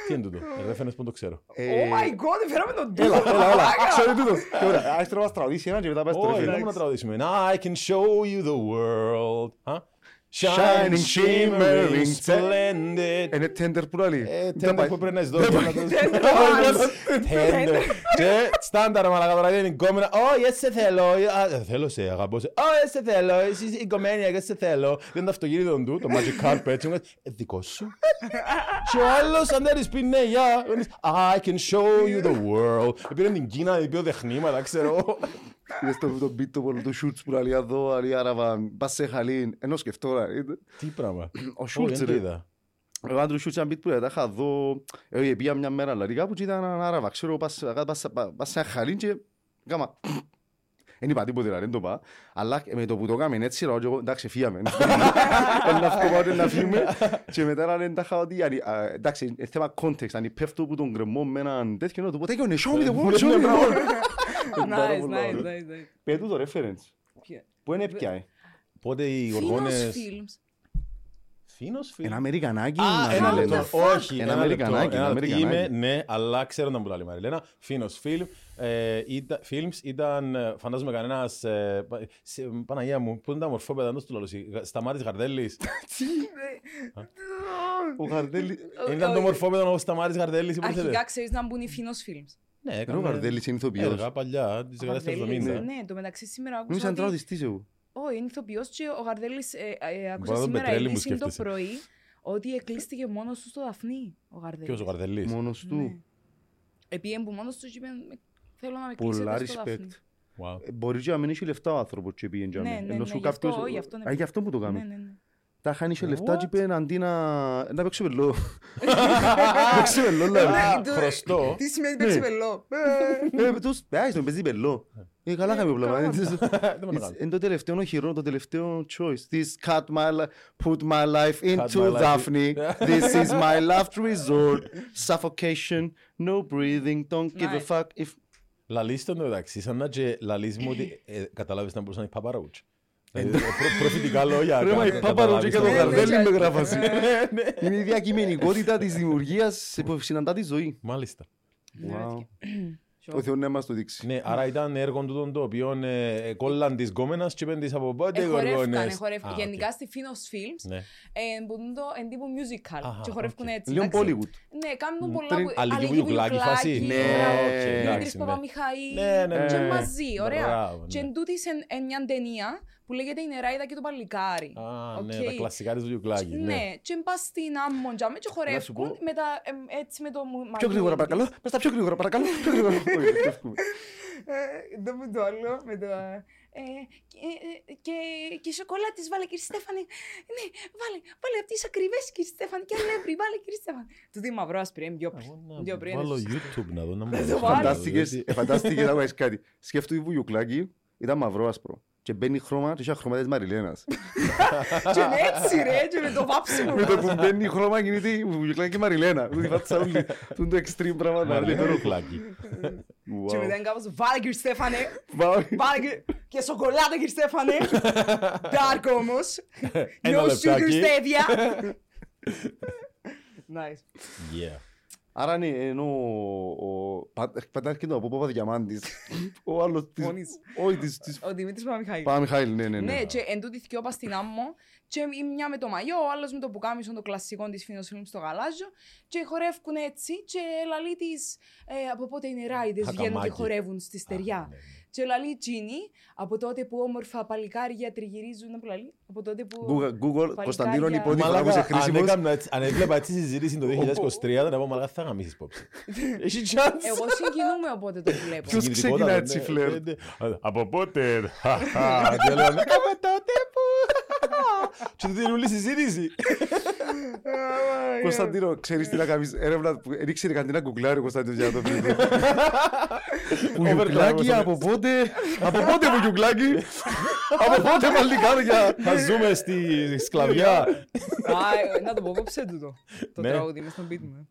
Τι είναι τούτο, δεν φαίνεσαι που το ξέρω. Oh my god, φέραμε τον τούτο. Έλα, έλα, ξέρω τούτος. Ας τρώγα να τραγουδήσει ένα και μετά πας τρώγει. Όχι, δεν μπορούμε να τραγουδήσουμε. I can show you the world. Shining, shimmering, splendid. Είναι tender που λέει. Tender που πρέπει να είσαι δόντια. Tender. Και στάνταρα μαλακά τώρα είναι εγκόμενα. Όχι, έτσι σε θέλω. Θέλω σε, αγαπώ σε. Όχι, έτσι σε θέλω. Εσύ είσαι εγκομμένια και έτσι σε θέλω. Δεν το αυτοκίνητο του, το magic carpet. Δικό σου. Και ο άλλος αν δεν πει ναι, γεια. I can show you the world. Πήραν την Κίνα, είπε τεχνήματα, ξέρω. Είδες το beat το πόλο του Σούρτς που λέει εδώ, αλλή Άραβα, πας σε χαλήν, ενώ σκεφτώ να είτε. Τι πράγμα, ο Σούρτς ρε. Ο Άντρου Σούρτς ήταν beat που λέει, τα είχα εδώ, πήγα μια μέρα, αλλά κάπου και ήταν Άραβα, ξέρω, πας σε χαλήν και κάμα. Δεν είπα τίποτε να δεν το πάω, αλλά με το που το έκαμε έτσι, λέω και εγώ, εντάξει, φύγαμε. Να φύγουμε, να φύγουμε. Και μετά λένε τα χάω ότι, εντάξει, θέμα context, αν υπέφτω που τον γκρεμώ με έναν τέτοιο, να του πω, τέκιο είναι, show me the world, show me the world. Nice, nice, nice. Πέτου το reference. Πού είναι πια, πότε οι Γοργόνες... Finos Films. Ένα Αμερικανάκι. Ένα λεπτό. Όχι, ένα Αμερικανάκι. Είμαι, ναι, αλλά ξέρω να μου λέει η Μαριλένα. Finos Films ήταν, φαντάζομαι, κανένα. Παναγία μου, πού είναι τα μορφόπεδα, εντό του λαλούση. Σταμάτης Γαρδέλης. Τι είναι. Ο Γαρδέλης. Ήταν το μορφόπεδο ο Σταμάτης Γαρδέλης. Αρχικά ξέρεις να μπουν οι Finos Films. Ναι, ο Γαρδέλης είναι ηθοποιός. Έργα παλιά, τις δεκαετίες του εβδομήντα. Ναι, το μεταξύ σήμερα άκουσα. Όχι, είναι ηθοποιός και ο Γαρδέλης ε, ε, άκουσα σήμερα η λύση το πρωί ότι εκλείστηκε μόνος του στο Δαφνί ο Γαρδέλης. Ποιος ο Γαρδέλης? Μόνος του. Ναι. Επίεν που μόνος του είπε θέλω να με κλείσετε στο Δαφνί. Wow. Ε, μπορεί και να μην είσαι λεφτά ο άνθρωπος και πήγαινε και να μην. Ναι, ναι, ναι, κάποιος... αυτό, όχι, αυτό είναι... Α, γι' αυτό που το κάνουμε. Ναι, ναι, ναι. Τα χάνει σε λεφτά και είπε αντί να παίξει πελό. Παίξει πελό, λέμε. Χρωστό. Τι σημαίνει παίξει πελό? Παίξει παίζει πελό. Καλά είχαμε πλάμα. Είναι το τελευταίο οχυρό, το τελευταίο choice. This cut my life, put my life into Daphne. This is my last resort. Suffocation, no breathing, don't give a fuck if... Λαλίστον το μεταξύ, σαν να και λαλίσμου ότι καταλάβεις να μπορούσαν οι παπαρούτς. Προφητικά λόγια. Ρε μα η Παπαρούτζη και το Γαρδέλη με γράφαση. Είναι η διακειμενικότητα της δημιουργίας που συναντά τη ζωή. Μάλιστα. Ο Θεός να μας το δείξει. Ναι, άρα ήταν έργο τούτον το οποίο κόλλαν της γκόμενας και πέντης από πότε γοργόνες. Εχορεύκαν, γενικά στη Finos Films μπορούν το εντύπου musical και χορεύκουν έτσι. Λιον Bollywood. Ναι, κάνουν πολλά αλληγή βουλουκλάκι φάση. Ναι, Μήτρης Παπαμιχαήλ και μαζί, ωραία. Και εν τούτης μια ταινία που λέγεται η Νεράιδα και το Παλικάρι. Α, ναι, τα κλασικά της δουλειουκλάκη. Ναι, και μπας στην άμμον τζάμε και χορεύκουν έτσι με το μαγείο. Πιο γρήγορα παρακαλώ, πες τα πιο γρήγορα παρακαλώ, πιο γρήγορα. Δεν μου το άλλο με το... Και η σοκολάτα της βάλε κύριε Στέφανη. Ναι, βάλε, βάλε από τις ακριβές κύριε Στέφανη και αλεύρι, βάλε κύριε Στέφανη. Του τι μαυρό άσπρη, είναι πιο πριν. Βάλω YouTube να δω να μου δω. Φαντάστηκε να βάλεις κάτι. Σκέφτου η βουλιουκλάκη, ήταν μαυρό άσπρο. Και μπαίνει χρώμα και είχε χρώμα της Μαριλένας. Και είναι έτσι ρε, και με το βάψιμο. Με το που μπαίνει χρώμα γίνεται η βουλιουκλάκη και η Μαριλένα. Του διφάτησα όλοι, του είναι το extreme πράγμα να λέει βουλιουκλάκη. Και μετά είναι κάπως, βάλε κύριε Στέφανε, βάλε και σοκολάτα κύριε Στέφανε. Dark όμως, no sugar stevia. Nice. Yeah. Άρα ναι, ενώ πατάρχει το από Παπα Διαμάντης, ο άλλος της... Ο Δημήτρης Παπαμιχαήλ. Παπαμιχαήλ, ναι, ναι, ναι. Ναι, και εν τούτη θυκιόπα στην άμμο, και μια με το μαγιό, ο άλλος με το πουκάμισον το κλασικό της Finos Films στο γαλάζιο, και χορεύκουν έτσι, και λαλεί της... Από πότε είναι ράιδες βγαίνουν και χορεύουν στη στεριά. Και λαλεί Τζίνι, από τότε που όμορφα παλικάρια τριγυρίζουν, από τότε που... Google, Κωνσταντίνων, η πρώτη φορά που είσαι χρήσιμος. Αν έβλεπα έτσι συζήτηση το δύο χιλιάδες είκοσι τρία, θα πω μαλάκα θα γαμίσεις πόψη. Έχει chance. Εγώ συγκινούμε οπότε το βλέπω. Ποιος ξεκινά έτσι φλερ. Από πότε... Από τότε που... Και το δίνουν όλη συζήτηση. Κωνσταντίνο, ξέρεις τι να κάνεις έρευνα που δεν ήξερε κάτι να κουκλάρει ο Κωνσταντίνος για να το πει. Βουλιουκλάκι, από πότε, από πότε βουλιουκλάκι, από πότε παλικάρια. Θα ζούμε στη σκλαβιά. Να το πω, πόψε τούτο, το τραγούδι, μες τον πίτουμε.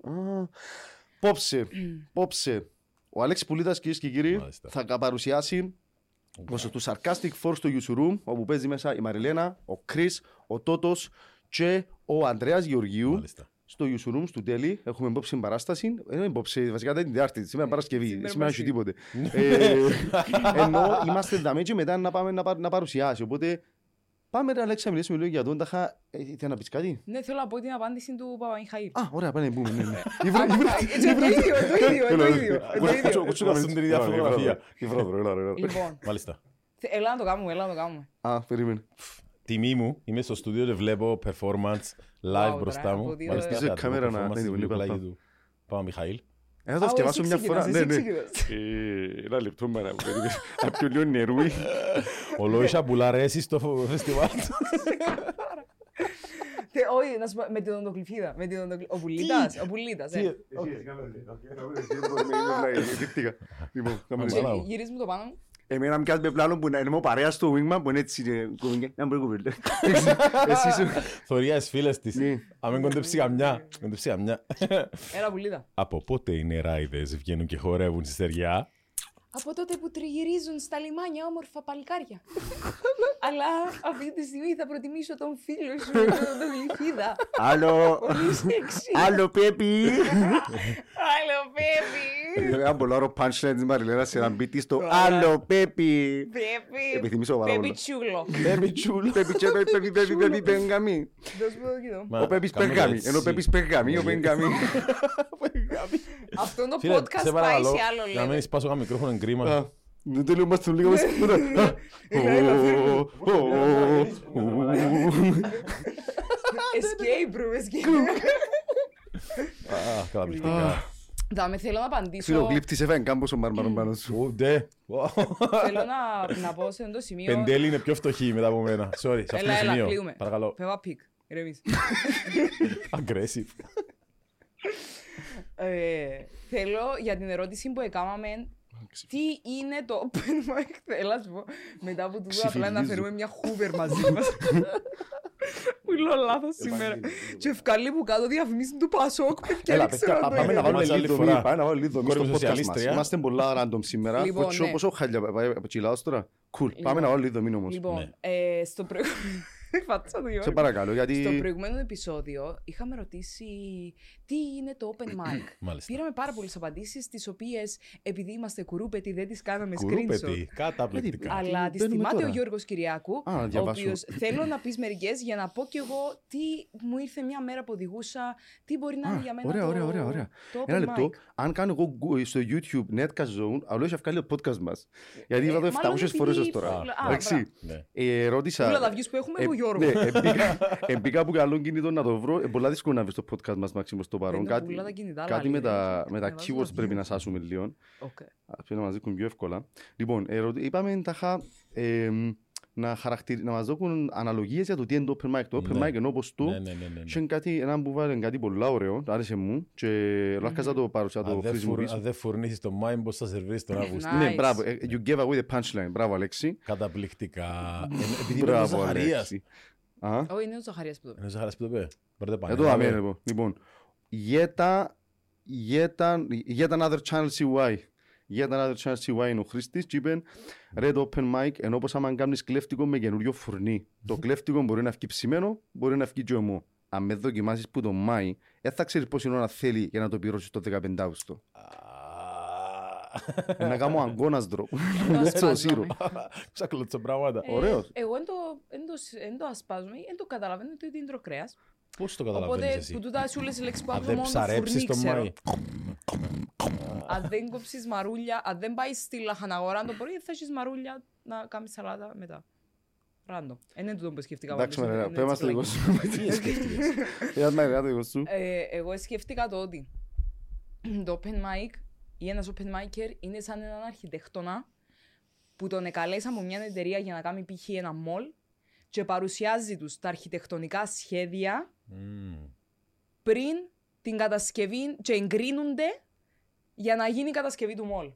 Πόψε, πόψε. Ο Αλέξης Πουλίτας, κυρίες και κύριοι, θα παρουσιάσει του Sarcastic Force στο YouTube Room, όπου παίζει μέσα η Μαριλένα, ο Κρίς, ο Τότος και ο Ανδρέας Γεωργίου. Μάλιστα. Στο YouTube Room, στο τέλει, έχουμε υπόψη παράσταση. Δεν υπόψη, βασικά δεν είναι διάρτητη. Σήμερα Παρασκευή, σήμερα δεν έχει τίποτε. ε, ενώ είμαστε δαμέτοι μετά να πάμε να, πα, να παρουσιάσει. Οπότε Πάμε ρε Αλέξη να μιλήσουμε λίγο για τον Τάχα. Θέλω να πεις κάτι. Ναι, θέλω να πω την απάντηση του Παπαμιχαήλ. Α, ωραία, πάμε να μπούμε. Έτσι, το ίδιο, το ίδιο, το ίδιο. Τιμή μου, είμαι στο στούντιο και βλέπω performance live μπροστά μου. Μάλιστα, είσαι κάμερα να είναι πολύ πλάγι του Παπαμιχαήλ. Θα το φτιαβάσω μια φορά. Ένα λεπτό με να πιω λίγο νερούι. Ο Λόησα πουλαρέσει στο φεστιβάλ του. Όχι, με την οντογλυφίδα. Ο Πουλίτας. Ο Πουλίτας, ε. Γυρίζεις μου το πάνω μου. Εμένα μοιάζει με πλάνο που είναι παρέα στο Wingman που είναι έτσι. Να μην κοβέλτε. Θωρία στις φίλες της. Αν μην κοντέψει καμιά. Έλα Πουλίδα. Από πότε οι νεράιδες βγαίνουν και χορεύουν στη στεριά? Από τότε που τριγυρίζουν στα λιμάνια όμορφα παλικάρια. Αλλά αυτή τη στιγμή θα προτιμήσω τον φίλο σου, τον Γλυφίδα. Άλλο. Άλλο Πέπι. Άλλο Πέπι. Ένα πολύ ωραίο punchline της Μαριλένα σε έναν beat στο Άλλο Πέπι. Πέπι. Πέπι Τσούλο. Πέπι Τσούλο. Πέπι Τσούλο. Πέπι Πέπι Πέγγαμι. Ο Πέπις Πέγγαμι. Ενώ ο Πέπις Πέγγαμι. Ο Πέγγαμι. Αυτό είναι το podcast πάει σε άλλο λέμε. Να μην σπάσω ένα μικρόφωνο εγκρίμα. Δεν το λέω στον λίγο μέσα. Escape room, escape room. Καταπληκτικά. Δάμε, θέλω να απαντήσω. Φιλογλύπτης έφαγε κάμπος ο Μάρμαρον πάνω σου. Θέλω να πω σε αυτό σημείο. Πεντέλη είναι πιο φτωχή μετά από μένα. Sorry, σε αυτό το σημείο. Έλα, κλείουμε. Φεύγα πικ. Ρεβείς. Aggressive. Ε, θέλω για την ερώτηση που έκαναμε, τι είναι το open mic, θέλω να σου πω, μετά από τούτο απλά να φέρουμε μια χούβερ μαζί μας. Μιλώ λάθος σήμερα. Και ευκαλεί που κάτω διαφημίσουν του Πασόκ, παιδιά, δεν ξέρω να το είδε. Πάμε να βάλουμε λίγο δομή στο podcast μας. Είμαστε πολλά random σήμερα. Πόσο χάλια πετσιλάδος τώρα. Cool, πάμε να βάλουμε λίγο δομή όμως. Λοιπόν, στο προηγούμενο... Σε παρακαλώ, γιατί... Στο προηγούμενο επεισόδιο είχαμε ρωτήσει τι είναι το open mic. Πήραμε πάρα πολλές απαντήσεις, τις οποίες επειδή είμαστε κουρούπετοι δεν τις κάναμε screenshot. Κουρούπετοι, καταπληκτικά. Αλλά τις θυμάται ο Γιώργος Κυριάκου, α, ο οποίος θέλω να πεις μερικές για να πω κι εγώ τι μου ήρθε μια μέρα που οδηγούσα, τι μπορεί να είναι για μένα ωραία, το, ωραία, ωραία, ωραία. Το open Ένα λεπτό, mic. Αν κάνω εγώ στο YouTube Netcast Zone, αλλά όχι αυκάλει το podcast μας. Γιατί είπα το εφτακόσιες φορές τώρα. Όλα τα views που έχουμε εγώ. Ναι, εμπήκα που καλό κινητό να το βρω. Πολλά δύσκολο να βρεις το podcast μας, Μάξιμο, στο παρόν. Κάτι με τα keywords πρέπει να σάσουμε λίγο. Πρέπει να μας δείχνουν πιο εύκολα. Λοιπόν, είπαμε να μας δώσουν αναλογίες για το τι είναι το open mic. Το open mic ενώ πως του έναν που βάλει κάτι πολλά ωραίο, άρεσε μου και λάχκαζα το παρουσιά το χρησιμοποιήσω. Αν δεν φουρνίσεις το μάιμ πως θα σερβίσεις τον Αύγουστο. Ναι, μπράβο, you gave away the punchline, μπράβο Αλέξη. Καταπληκτικά, επειδή είναι ο Ζαχαρίας. Όχι, είναι ο Ζαχαρίας που το πέ. Είναι ο Ζαχαρίας που το πέ, μπορείτε πάνε. Εδώ αμένω, λοιπόν, yet another channel σι γουάι. Για τα other channel σι γουάι είναι ο Χρήστης και είπε Red Open Mic ενώ πως άμα κάνεις κλέφτικο με καινούριο φουρνί. Το κλέφτικο μπορεί να βγει ψημένο, μπορεί να βγει και ομό. Αν με δοκιμάσεις που το Μάη, δεν θα ξέρεις πόση ώρα θέλει για να το πληρώσεις το δεκαπέντε Αύγουστο. Να κάνω αγκώνας ντρο. Στο σύρο. Ξακλώτσω πράγματα. Ωραίος. Εγώ δεν το ασπάζομαι, δεν το καταλαβαίνω ότι είναι τροκρέας. Πώς το καταλαβαίνεις εσύ? Οπότε που τούτα σου όλες οι λέξεις που άκουσα μόνο φουρνί ξέρω. Αν δεν κόψεις μαρούλια, αν δεν πάει στη λαχαναγορά το πρωί, θα έχεις μαρούλια να κάνεις σαλάτα μετά. Ράντο. Είναι τούτο που σκεφτήκα. Εντάξει Μαριλένα, πέμε στο εγώ σου. Εγώ σκεφτήκα το ότι το open mic ή ένας open micer είναι σαν έναν αρχιτέκτονα που τον εκαλέσα από μια εταιρεία για να κάνει π.χ. ένα mall και παρουσιάζει τους τα αρχιτεκτονικά σχέδια πριν την κατασκευή και εγκρίνονται για να γίνει η κατασκευή του μόλ.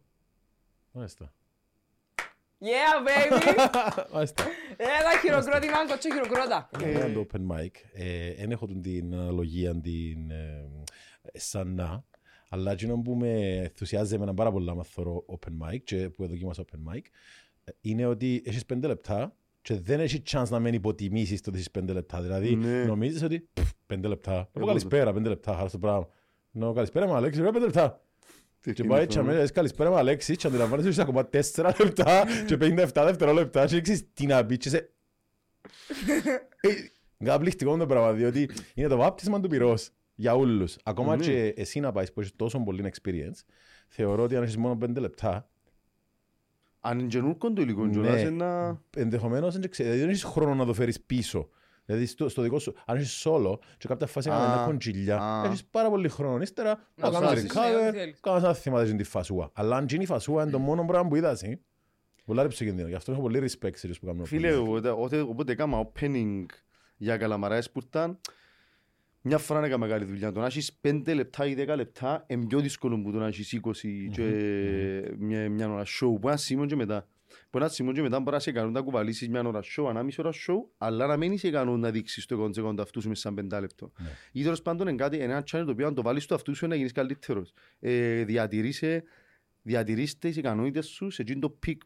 Μάλιστα. Yeah, baby! Μάλιστα. Ένα χειροκρότημα, κοτσό χειροκρότα. Ένα open mic. Εν έχω την αναλογία την σαν να, αλλά εκείνο που με ενθουσιάζει εμένα πάρα πολύ να θεωρώ open mic και που δοκίμασα open mic είναι ότι έχεις πέντε λεπτά και δεν έχει chance να μην υποτιμήσεις το ότι έχεις πέντε λεπτά. Δηλαδή νομίζεις ότι πέντε λεπτά. Εγώ καλησπέρα, πέντε λεπτά, χαρά στο πράγμα. Ενώ καλησπέρα με Αλέξη, πέντε λεπτά. Και πάει και αμέσως λες καλησπέρα με Αλέξη και αντιλαμβάνεσαι ότι είσαι ακόμα τέσσερα λεπτά και πενήντα επτά δευτερόλεπτα και ρίξεις τι να πεις και είσαι Καπληκτικό το πράγμα, διότι είναι το βάπτισμα του πυρός για όλους. Ακόμα mm-hmm. και εσύ να πάει που έχεις τόσο πολύ experience, θεωρώ ότι αν έχεις μόνο πέντε λεπτά. Αν είναι γενούρκον το υλικό, ναι, να... ενδεχομένως δεν έχεις χρόνο να το φέρεις πίσω. Δηλαδή στο, στο δικό σου, αν είσαι solo και κάποια φάση ah, έκανα ένα κοντζιλιά, ah. έχεις πάρα πολύ χρόνο ύστερα, να κάνεις recover, κάνεις να θυμάται τη φασούα. Αλλά αν γίνει η φασούα είναι το μόνο πράγμα που είδα εσύ, πολλά ρίψε κινδύνο. Γι' αυτό έχω πολύ respect σε που κάνουμε. Φίλε, οπότε έκανα opening για καλαμαράες που ήταν, μια φορά να έκανα μεγάλη δουλειά. Το να έχεις πέντε λεπτά ή δέκα λεπτά είναι πιο δύσκολο που το να έχεις είκοσι και μια ώρα show που ασήμουν και μετά. Μπορεί να σημούν και μετά μπορεί να σε κάνουν να κουβαλήσεις μια ώρα show, ανάμιση ώρα show, αλλά να μην σε κάνουν να δείξεις το κοντζεκόντα αυτού σου μέσα σαν πεντά λεπτό. Ή τέλος πάντων είναι κάτι, ένα channel το οποίο αν το βάλεις στο αυτού σου να γίνεις καλύτερος. Ε, διατηρήσε, διατηρήστε τις ικανότητες σου σε το peak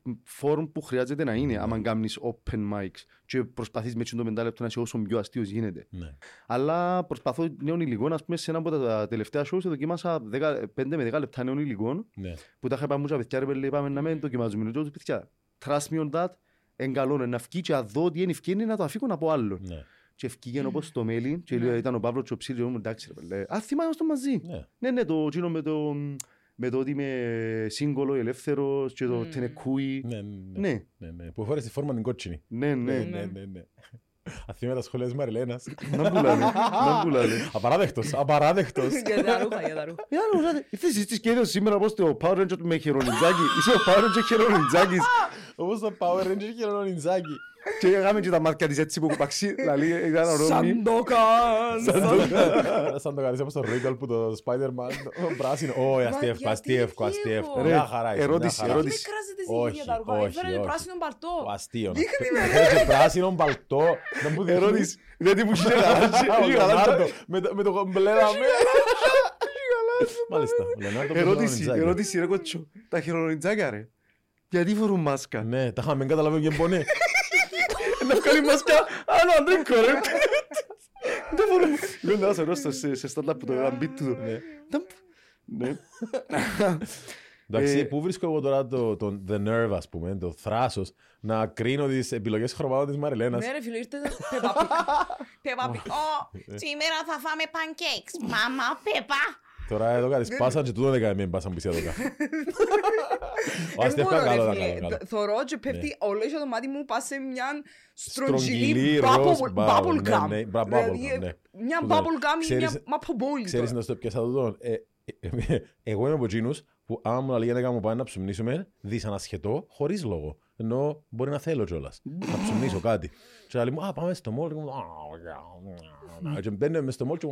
form που χρειάζεται να είναι, άμα κάνεις open mics και προσπαθείς με το πεντά λεπτό να είσαι όσο πιο αστείος γίνεται. Αλλά προσπαθώ νέων υλικών, ας πούμε σε ένα από τα τελευταία shows δοκίμασα πέντε με δέκα λεπτά νέων υλικών που τα είχα πάει μούσα παιδιά, είπαμε να μην δοκιμάζουμε τους παιδιά. Trust me on that, εγκαλώνω να φκεί και να δω τι είναι ευκαιρία να το αφήκουν από άλλον. Και ευκήγαινε όπως το μέλι και ήταν ο Παύλος και ο Ψήλιος μου, εντάξει ρε παιδιά, α θυμάμαστε μαζί. Ναι, ναι, το κοινό με το... με το ότι είμαι σύγκολο, ελεύθερος και το mm. τενεκούι. Ναι, ναι, ναι. ναι, ναι. Που φορές τη φόρμα την κότσινη. Ναι, ναι, ναι, ναι, ναι. Αθήμα τα σχολεία της Μαριλένας. Να πουλάνε, να πουλάνε. Απαράδεκτος, απαράδεκτος. Για τα ρούχα, για τα ρούχα. Για τα ρούχα. Ήρθες εσείς και σήμερα όπως το Power Ranger με χερονιτζάκι. Είσαι ο Power Ranger χερονιτζάκης. Όπως το Power Ranger χερονιτζάκι. Και έκαμε και τα μάτια της έτσι που κουπαξί. Σαντοκάν! Σαντοκάν, είσαι όπως το Ρίγκαλ που το Spider-Man πράσινο. Ωε, αστεύχο, αστεύχο, αστεύχο. Μια χαρά είσαι, μια χαρά. Δεν κράζεται εσύ για τα ρούχα, έφερε πράσινο μπαλτό. Αστείο. Έχει πράσινο μπαλτό. Ερώτηση, γιατί μου είχε γαλάζιο. Με το κομπλέδαμε. Μάλιστα. Ερώτηση ρε κοτσό, τα χειρονιτζάκια ρε. Γιατί φορούν μάσκα. Ναι, τα είχαμε καταλάβει και μπονέ. Να βγάλει μάσκα, αλλά δεν κορέμπτει. Δεν μπορώ. Λέω να είσαι ρόστος σε στάνταπ που το έκανα μπίτ του. Ναι. Εντάξει, πού βρίσκω εγώ τώρα το the nerve, ας πούμε, το θράσος, να κρίνω τις επιλογές χρωμάτων της Μαριλένας. Ναι ρε φίλοι, ήρθε Πεπα Πικ. Σήμερα θα φάμε pancakes, μάμα Πεπα. Τώρα εδώ κάνεις πάσα και τούτο δεν κάνει μια πάσα μπισιά εδώ. Δεν μπορώ ρε φίλε, θωρώ και πέφτει όλο και το μάτι μου πας σε μια στρογγυλή bubble gum. Μια bubble gum ή μια μαποβόλη. Ξέρεις να στο πιάσα τούτο. Εγώ είμαι από εκείνους που άμα μου λέει να πάμε να ψουμνήσουμε δυσανασχετώ χωρίς λόγο. Ενώ μπορεί να θέλω κιόλας, να ψουμνήσω κάτι. Και λέει μου, α, πάμε στο μόλ. Και μπαίνουμε μες στο μόλ και η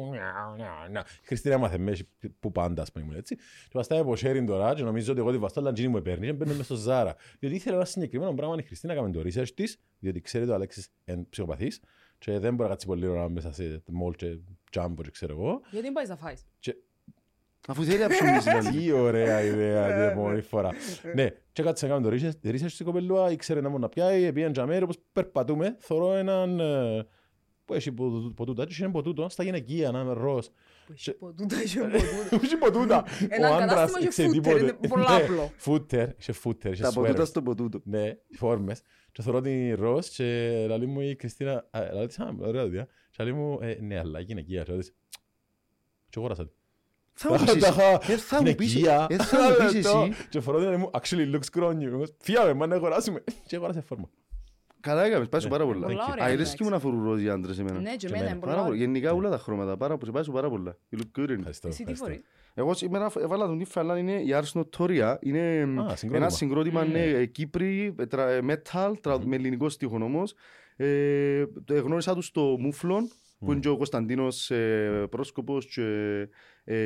Χριστίνα μάθε μέση που πάντα, ας πούμε, έτσι. Και βαστάει από sharing τώρα και νομίζω ότι εγώ τη βαστώ, αλλά Τζίνι μου παίρνει και μπαίνουμε στο Ζάρα. Διότι ήθελα ένα συγκεκριμένο πράγμα, η Χριστίνα κάνει το research της, διότι ξέρει το Αλέξης είναι ψυχοπαθής και δεν μπορεί να κάτσει πολύ ώρα μέσα σε μόλ και τζάμπο και ξέρω εγώ. Γιατί δεν πάει να φάεις. Αφού θέλει να ψουμνήσεις. Τι ωραία ιδέα, την μόνη φορά. Ναι, και κάτσε να κάνουμε το research στην κοπελούα, ήξερε να μου να πιάει, πήγαινε τζαμέρι, όπως περπατούμε, θωρώ έναν... Που έχει ποτούτα, και είναι ποτούτο, στα γυναικεία, να είναι ροζ. Που έχει ποτούτα, και ποτούτα. Που έχει ποτούτα. Ο άντρας είχε φούτερ, είναι πολλαπλό. Φούτερ, είχε φούτερ, είχε σουέρες. Τα ποτούτα στο ποτούτο. Ναι, φόρμες. Και θωρώ την ροζ και λέει μου η Κριστίνα, λέει μου, ναι, αλλά γυναικεία. Και γόρασα. Θα μου πεις εσύ, θα μου πεις εσύ. Και φορώ την άλλη μου, actually looks crony. Φιάμε, μα να αγοράσουμε. Και αγοράσε φόρμα. Καλά έκαμε, πάει σου πάρα πολλά. Αρέσει και μου να φορούν ρόζι άντρες εμένα. Ναι, και εμένα είναι πολλά. Γενικά όλα τα χρώματα, πάει σου πάρα πολλά. Η λουκκούρινη. Εσύ τι φορείς. Εγώ σήμερα έβαλα τον τύφα, αλλά είναι η Άρσνο Τόρια. Είναι ένα συγκρότημα Κύπρι, metal, με ελληνικό στίχον όμως. Γνώρισα τους στο Μούφλον. Που είναι και ο Κωνσταντίνος ε, Πρόσκοπος και ε,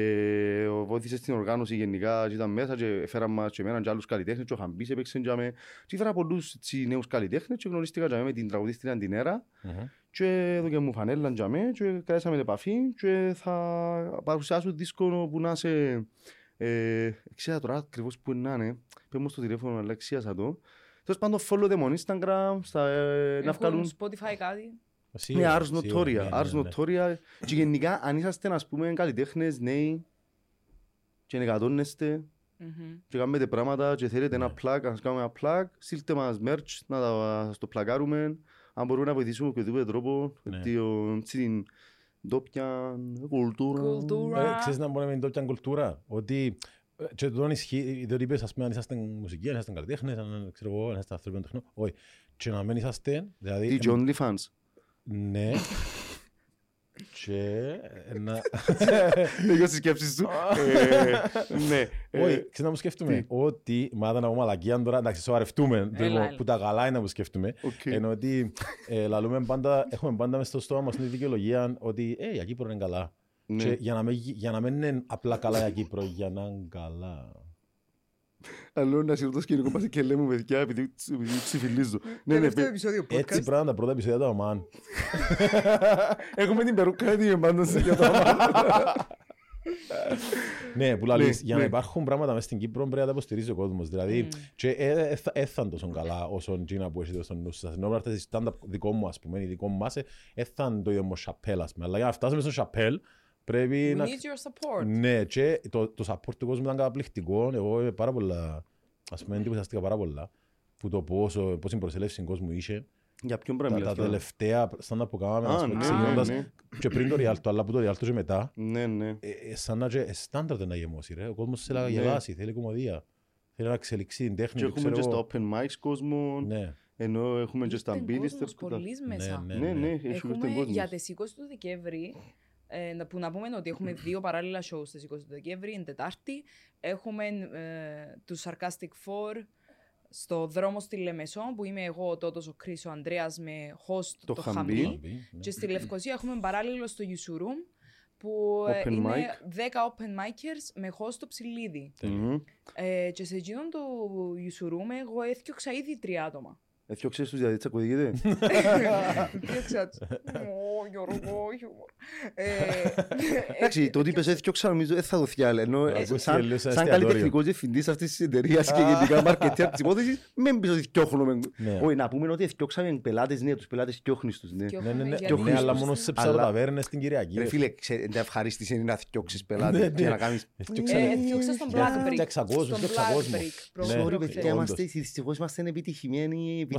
ε, βοήθησε στην οργάνωση γενικά και ήταν μέσα και φέραμε μας και εμένα και άλλους καλλιτέχνες και ο Χαμπής έπαιξε και με και έφερα πολλούς νέους καλλιτέχνες και γνωριστήκα και με την τραγουδίστρια την Έρα mm-hmm. και εδώ και μου φανέλαν και με και κρατήσαμε επαφή και θα παρουσιάσω δίσκο που να είσαι ε, ξέρω τώρα ακριβώς που είναι να είναι πες μου στο τηλέφωνο Αλεξία σαν το τέλος πάντων follow them on Instagram στα, ε, να βγάλουν Spotify κάτι. Ναι, Ars Notoria, Ars Notoria και γενικά αν είσαστε να πούμε καλλιτέχνες, νέοι και νεκατώνεστε και κάνετε πράγματα και θέλετε ένα plug, να σας κάνουμε ένα plug, στείλτε μας merch να το πλακάρουμε, αν μπορούμε να βοηθήσουμε με οποιοδήποτε τρόπο στην ντόπια κουλτούρα. Ξέρεις να μπορούμε με την ντόπια κουλτούρα, ότι και τον ισχύει, διότι είπες ας πούμε αν είσαστε μουσική, αν είσαστε καλλιτέχνες, αν ξέρω εγώ, αν είσαστε ανθρώπινο τεχνό, όχι. Και να μην είσαστε, δηλαδή... The Only Fans. Ναι. Και να... Λίγος στις σκέψεις του. Ναι. Όχι, ξέρεις να μου σκέφτομαι ότι, μάτα να πω μαλακία τώρα, εντάξει σοβαρευτούμε, που τα καλά είναι να μου σκέφτομαι, ενώ ότι λαλούμε πάντα, έχουμε πάντα μες στο στόμα μας την δικαιολογία ότι «Ε, η Κύπρο είναι καλά». Για να μην είναι απλά καλά η Κύπρο, για να είναι καλά. Αλλά να σηκωθώ σκηνικό μας και λέμε παιδιά επειδή ψηφιλίζω. Έτσι πράγματα, πρώτα επεισόδια του Αμάν. Έχουμε την περούκα και την εμπάνταση για το Αμάν. Ναι, που λαλείς, για να υπάρχουν πράγματα μέσα στην Κύπρο πρέπει να τα υποστηρίζει ο κόσμος. Δηλαδή, έθαν τόσο καλά όσον Τζίνα που έχετε στον νου σας. Ενώ πρέπει να έρθει stand-up δικό μου, ας πούμε, δικό μου μάσε, έθαν το ίδιο μου Σαπέλ, ας πούμε. Αλλά για να φτάσουμε στο Σαπέλ, πρέπει we να... need your support. Ναι, και το, το support του κόσμου ήταν καταπληκτικό. Εγώ είμαι πάρα πολλά, ας πούμε, εντυπωσιάστηκα πάρα πολλά που το πόσο, πόση προσελεύση κόσμου είχε. Για ποιον πρέπει να μιλάτε. Τα τελευταία στάντα που κάναμε, ας πούμε, ξεκινώντας και πριν το Ριάλτο, αλλά που το Ριάλτο και μετά. Ναι, ναι. Σαν να και στάνταρ δεν να γεμώσει, ρε. Ο κόσμος θέλει να γελάσει, θέλει κομμωδία. Θέλει να εξελιξει την τέχνη. Και έχουμε και στα open mics κόσμο. Ενώ έχουμε και στα μπίνιστερς. Έχουμε για τις είκοσι του Δεκέμβρη. Ε, που να πούμε ότι έχουμε δύο παράλληλα shows στις είκοσι του Δεκέμβρη, είναι Τετάρτη. Έχουμε ε, του Sarcastic Force στο δρόμο στη Λεμεσό, που είμαι εγώ, ο Τότος, ο Κρίς, ο Ανδρέας με host το, το Χαμπί. Χαμπί. Και στη Λευκοσία έχουμε παράλληλο στο YouTube Room, που open είναι mic. δέκα open micers με host το Ψιλίδι. Mm-hmm. Ε, και σε εκείνον το YouTube Room εγώ έφτιαξα ήδη τρία άτομα. Έφτιαξες τους γιατί τσακωδίγεται. Έφτιαξα τους. Ω, Γιώργο, χιούμορ. Εντάξει, το ότι είπες έφτιαξα νομίζω δεν θα δοθεί άλλα. Ενώ σαν καλλιτεχνικός διευθυντής αυτής της εταιρείας και γενικά μαρκετιά της υπόθεσης, μην πεις ότι φτιάχνουμε. Όχι, να πούμε ότι φτιάξαμε πελάτες, ναι, τους πελάτες φτιάχνεις τους. Ναι, αλλά μόνο σε ψαροταβέρνες στην Κυριακή. Ρε φίλε, τα ευχαρίστηση είναι να φτιάξεις πελάτες και να κάνεις. Φτιάξα τον Blackbrick.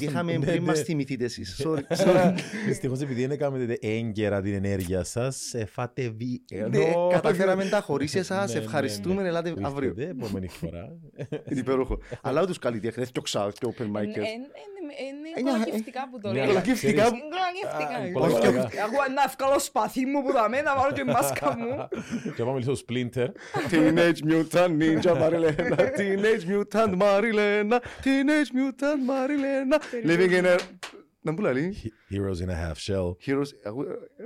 Επειδή είχαμε πριν μας θυμηθείτε εσείς. Δυστυχώς επειδή δεν κάνετε έγκαιρα την ενέργεια σας, φάτε βι... Καταφέραμε τα χωρίς εσάς, ευχαριστούμε, ελάτε αύριο. Επόμενη φορά. Είναι υπέροχο. Αλλά τους καλλιτέχνες και οξάω και open micers. Είναι κολακευτικά που το λέω. Κολακευτικά. Εγώ να ευκαλώ σπαθί μου που θα με, να βάλω και μάσκα μου. Και πάμε λίγο Splinter. Teenage Mutant Ninja Marilena, Teenage Mutant Marilena, Teenage Mutant Marilena. Living in a... Να μπουλαλεί. Heroes in a half shell. Heroes...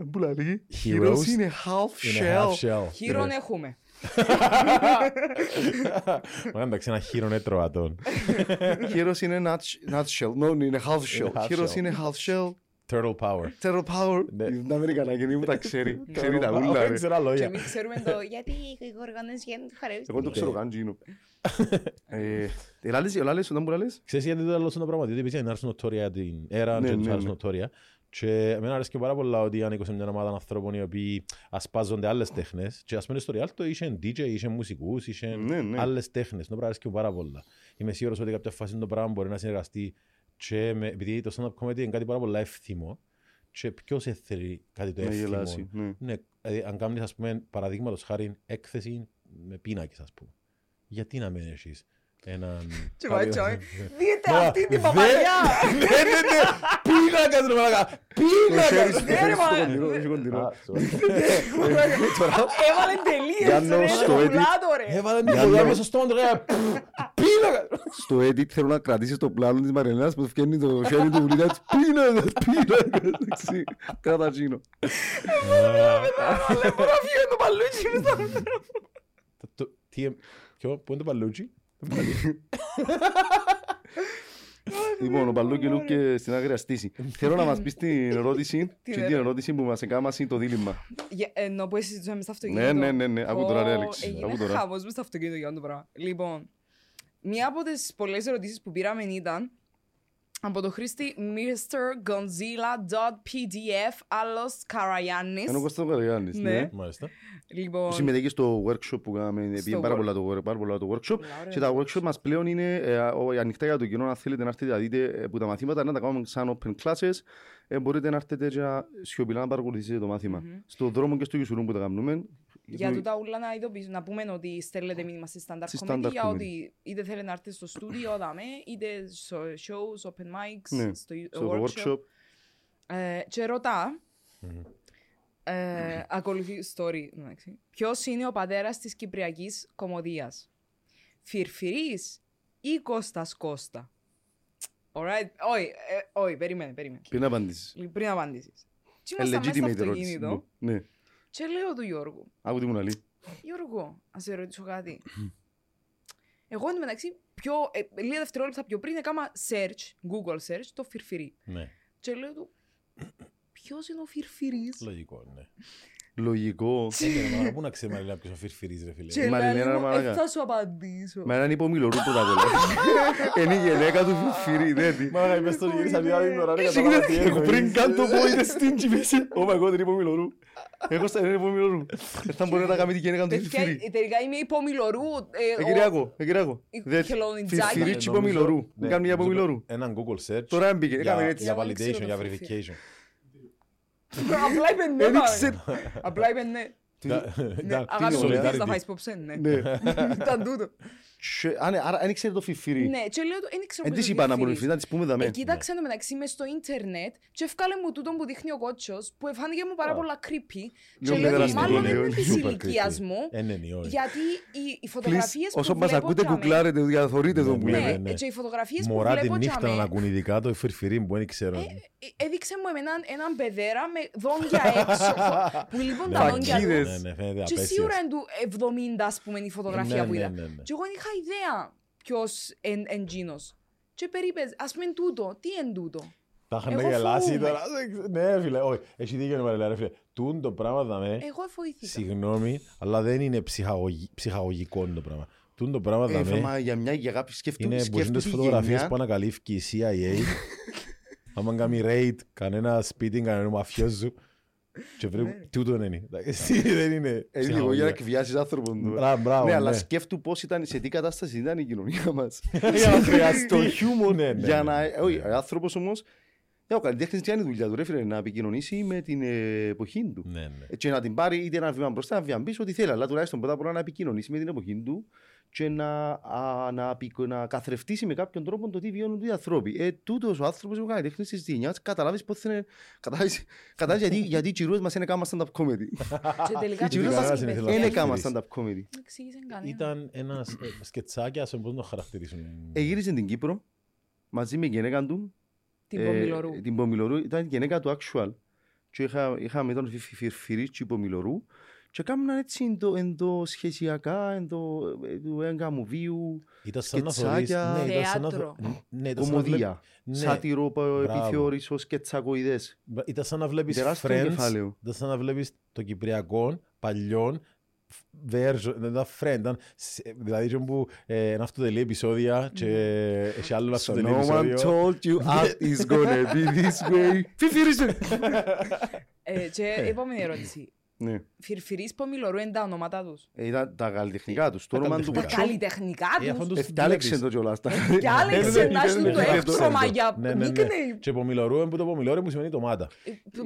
Μπουλαλεί. Heroes in a half shell. Χείρον έχουμε. Μα εντάξει, ένα χείρον έτρωα τον. Heroes in a not shell. No, in a half shell. Heroes in a half shell. Turtle power. Turtle power. Είναι Αμερικανά και μου τα ξέρει. Ξέρει τα ούλα. Δεν ξέρω λόγια. Και μην ξέρουμε το γιατί οι οργανές γίνουν του χαρεύσουν. Εγώ το ξέρω καν γίνω. Ελάλες, ελάλες, όταν μπορείς. Ξέρεις γιατί δεν λαλώσουν τα πράγματα. Διότι επίσης είναι άρσουν νοτόρια την έρα και τους άρσουν νοτόρια. Και εμένα αρέσκει πάρα πολλά ότι ανήκω σε μια ομάδα ανθρώπων οι οποίοι ασπάζονται άλλες τέχνες. Και ας πούμε στο Ριάλτο είσαι ντι τζέι, είσαι μουσικούς, είσαι άλλες τέχνες. Νομίζω αρέσκει πάρα πολλά. Είμαι σίγουρος ότι κάποια φάση το πράγμα μπορεί να συνεργαστεί. Και με, επειδή το stand-up comedy είναι κάτι πάρα πολύ εύθυμο και ποιος θέλει κάτι το εύθυμο. Ναι. Ναι, δηλαδή, αν κάνεις ας πούμε παραδείγματος χάρη έκθεση με πίνακες ας πούμε. Γιατί να μην έχεις έναν... Δείτε αυτή την παπαγιά! Ναι, ναι, ναι! Πίνακας ρε μαλάκα! Πίνακας! Ναι ρε μαλάκα! Έβαλε τελείες ρε στο πλάτο ρε! Έβαλε τελείες μέσα στο πλάτο ρε! Στο edit θέλω να κρατήσεις το πλάνο της Μαριλένας που φτιάχνει το χέρι του βουλίδα της. Πίνακας, πίνακας, καταγίνω. Λε μπορώ να φύγω το παλούτσι μες το άνθρωπο. Ποιο, πού είναι το παλούτσι? Λοιπόν, ο Παλούκι Λούκε στην άγρια στήση. Θέλω να μας πεις την ερώτηση την ερώτηση που μας έκαμασε το δίλημμα. Ενώ που εσύ ζητούσαμε στο αυτοκίνητο. Ναι, ναι, ναι, άκου τώρα ρε Αλέξη. Έγινε χαβός μες στο αυτοκίνητο για να το πράγμα. Λοιπόν, μία από τις πολλές ερωτήσεις που πήραμε ήταν από το χρήστη μίστερ Gonzilla.pdf άλλος Καραγιάννης. Είναι ο Κώστας Καραγιάννης, ναι. Μάλιστα. Λοιπόν, συμμετέχει στο workshop που κάναμε, επειδή πάρα πολλά το workshop. Και τα workshop μας πλέον είναι ανοιχτά για το κοινό, αν θέλετε να έρθετε να δείτε που τα μαθήματα, να τα κάνουμε σαν open classes. ε, μπορείτε να έρθετε για σιωπηλά να παρακολουθήσετε το μάθημα. Mm-hmm. Στον δρόμο και στο YouTube Room που τα κάνουμε. Για το τούτα ούλα να ειδοποιήσουμε, να πούμε ότι στέλνετε μήνυμα στη Standard Comedy, ότι είτε θέλετε να έρθετε στο στούντιο, είτε shows, open mics, ναι, στο, στο workshop. workshop. Ε, και ρωτά, mm-hmm. ε, mm-hmm. ακολουθεί story, ποιος είναι ο πατέρας της κυπριακής κωμωδίας, Φιρφυρίς ή Κώστας Κώστα? Alright, όχι, όχι, περίμενε, περίμενε. Πριν απαντήσεις. Πριν απαντήσεις. Τι ήμασταν μέσα στο αυτοκίνητο και λέω του Γιώργου. Άκου τι μου να λέει. Γιώργο, ας σε ρωτήσω κάτι. Εγώ εν τω μεταξύ, λίγα δευτερόλεπτα πιο πριν, έκανα search, Google search, το Φιρφυρί. Και λέω του, ποιος είναι ο Φιρφυρίς? Λογικό, ναι. Λογικό. Πού να ξέρει Μαριλένα ποιος ο Φιρφυρίς ρε φίλε. Μαριλένα μαλάκα. Θα σου απαντήσω. Με έναν υπομιλωρού πρώτα απ' όλα. Είναι η γυναίκα του Φιρφυρί, δεν. Μαλάκα είπες τον γυρίσα μια ώρα και καταλάβα τι έχω. Πριν καν το πω είδες την τσιμέση. Όμα εγώ δεν υπομιλωρού. Εγώ δεν υπομιλωρού. Θα μπορεί να τα κάνει τη γυναίκα του Φιρφυρί. Τελικά είμαι υπομιλωρού. Εκυριακό, εκυριακό. Φιρφυρί τσι υπομιλωρού. Κάνε μια υπομιλωρού. Έναν Google search. Τώρα μπήκε. Για validation, για verification. Απλά είπε ναι, απλά είπε ναι. Αγάπη μου, δεν θα φάεις υπόψε, ναι. Ήταν τούτο. Άρα δεν ξέρετε το Φιφυρί. Ναι, και λέω το, δεν ξέρω πώς είναι το Φιφυρί. Κοίταξε το μεταξύ μες στο ίντερνετ και έφκαλε μου τούτο που δείχνει ο Κότσος, που φάνηκε μου πάρα πολλά creepy. Και λέω το μάλλον είναι της ηλικίας μου, γιατί οι φωτογραφίες που βλέπω... Όσο μας ακούτε κουκλάρετε, διαθωρείτε εδώ που λέμε. Ναι, και οι φωτογραφίες που βλέπω... Μωρά τη νύχτα να ακούν ειδικά το Φιφυρί μου, δεν ξέρω. Έδειξε μου έναν παιδέρα με δόντια έξω, που λοιπόν τα δόντια του. Και σίγουρα είναι του εβδομήντα, ας πούμε, η φωτογραφία που είδα. Και εγώ δεν είχα ιδέα ποιος είναι εντζίνος. Και περίπες, ας πούμε, τούτο, τι είναι τούτο. Τα είχαμε γελάσει τώρα. Ναι, φίλε, όχι. Έχει δίκιο να παρελάει, φίλε. Τούν το πράγμα δαμε. Εγώ εφοήθηκα. Συγγνώμη, αλλά δεν είναι ψυχαγωγικό το πράγμα. Τούν το πράγμα δαμε. Για μια και αγάπη σκέφτομαι. Είναι πολλές φωτογραφίες που ανακαλύφθηκε η σι άι έι. Άμα κάνει raid, κανένα σπίτι, κανένα μαφιόζου. Και βρήκε τούτο δεν είναι. Δεν είναι λίγο για να εκβιάσεις άνθρωπον. Ναι, αλλά σκέφτου πώς ήταν, σε τι κατάσταση ήταν η κοινωνία μας. Για να χρειαστεί χιούμορ. Όχι, ο άνθρωπος όμως, ο καλλιτέχνης κάνει δουλειά του, έφερε να επικοινωνήσει με την εποχή του. Και να την πάρει είτε ένα βήμα μπροστά, ένα βήμα πίσω, ό,τι θέλει. Αλλά τουλάχιστον πρώτα απ' όλα να επικοινωνήσει με την εποχή του και να καθρεφτήσει με κάποιον τρόπο το τι βιώνουν οι άνθρωποι. Τούτος ο άνθρωπος που κάνει τέχνη στις δινιάς, καταλάβεις πώς θέλει, καταλάβεις γιατί οι τσιρούες μας είναι κάμα stand-up comedy. Οι τσιρούες μας είναι κάμα stand-up comedy. Ήταν ένα σκετσάκι, ας μπορούν να το χαρακτηρίσουν. Εγύρισε την Κύπρο, μαζί με γυναίκα του, την Πομιλωρού, ήταν γυναίκα του actual. Και είχαμε τον Φιρφυρίτσι Πομιλωρού. Και κάμναν έτσι ενδοσχεσιακά, του εγκαμουβίου, σκετσάκια, θέατρο, κωμωδία, σάτυρο, επιθεώρησο, σκετσακοειδές. Ήταν σαν να βλέπεις Friends, ήταν σαν να βλέπεις το Κυπριακό, παλιόν, δεν ήταν Friends, δηλαδή που είναι αυτοτελή επεισόδια και άλλο αυτοτελή επεισόδιο. No one told you that it's gonna be this way. Φιφυρίστε! Και επόμενη ερώτηση. Φιρφυρίς Πομιλωρού είναι τα ονόματα τους. Ήταν τα καλλιτεχνικά τους. Τα καλλιτεχνικά τους. Εφτάλεξε το κιόλας. Εφτάλεξε να έχουν το εύξομα για νίκνεϊ. Και Πομιλωρού είναι το Πομιλωρού που σημαίνει ντομάτα.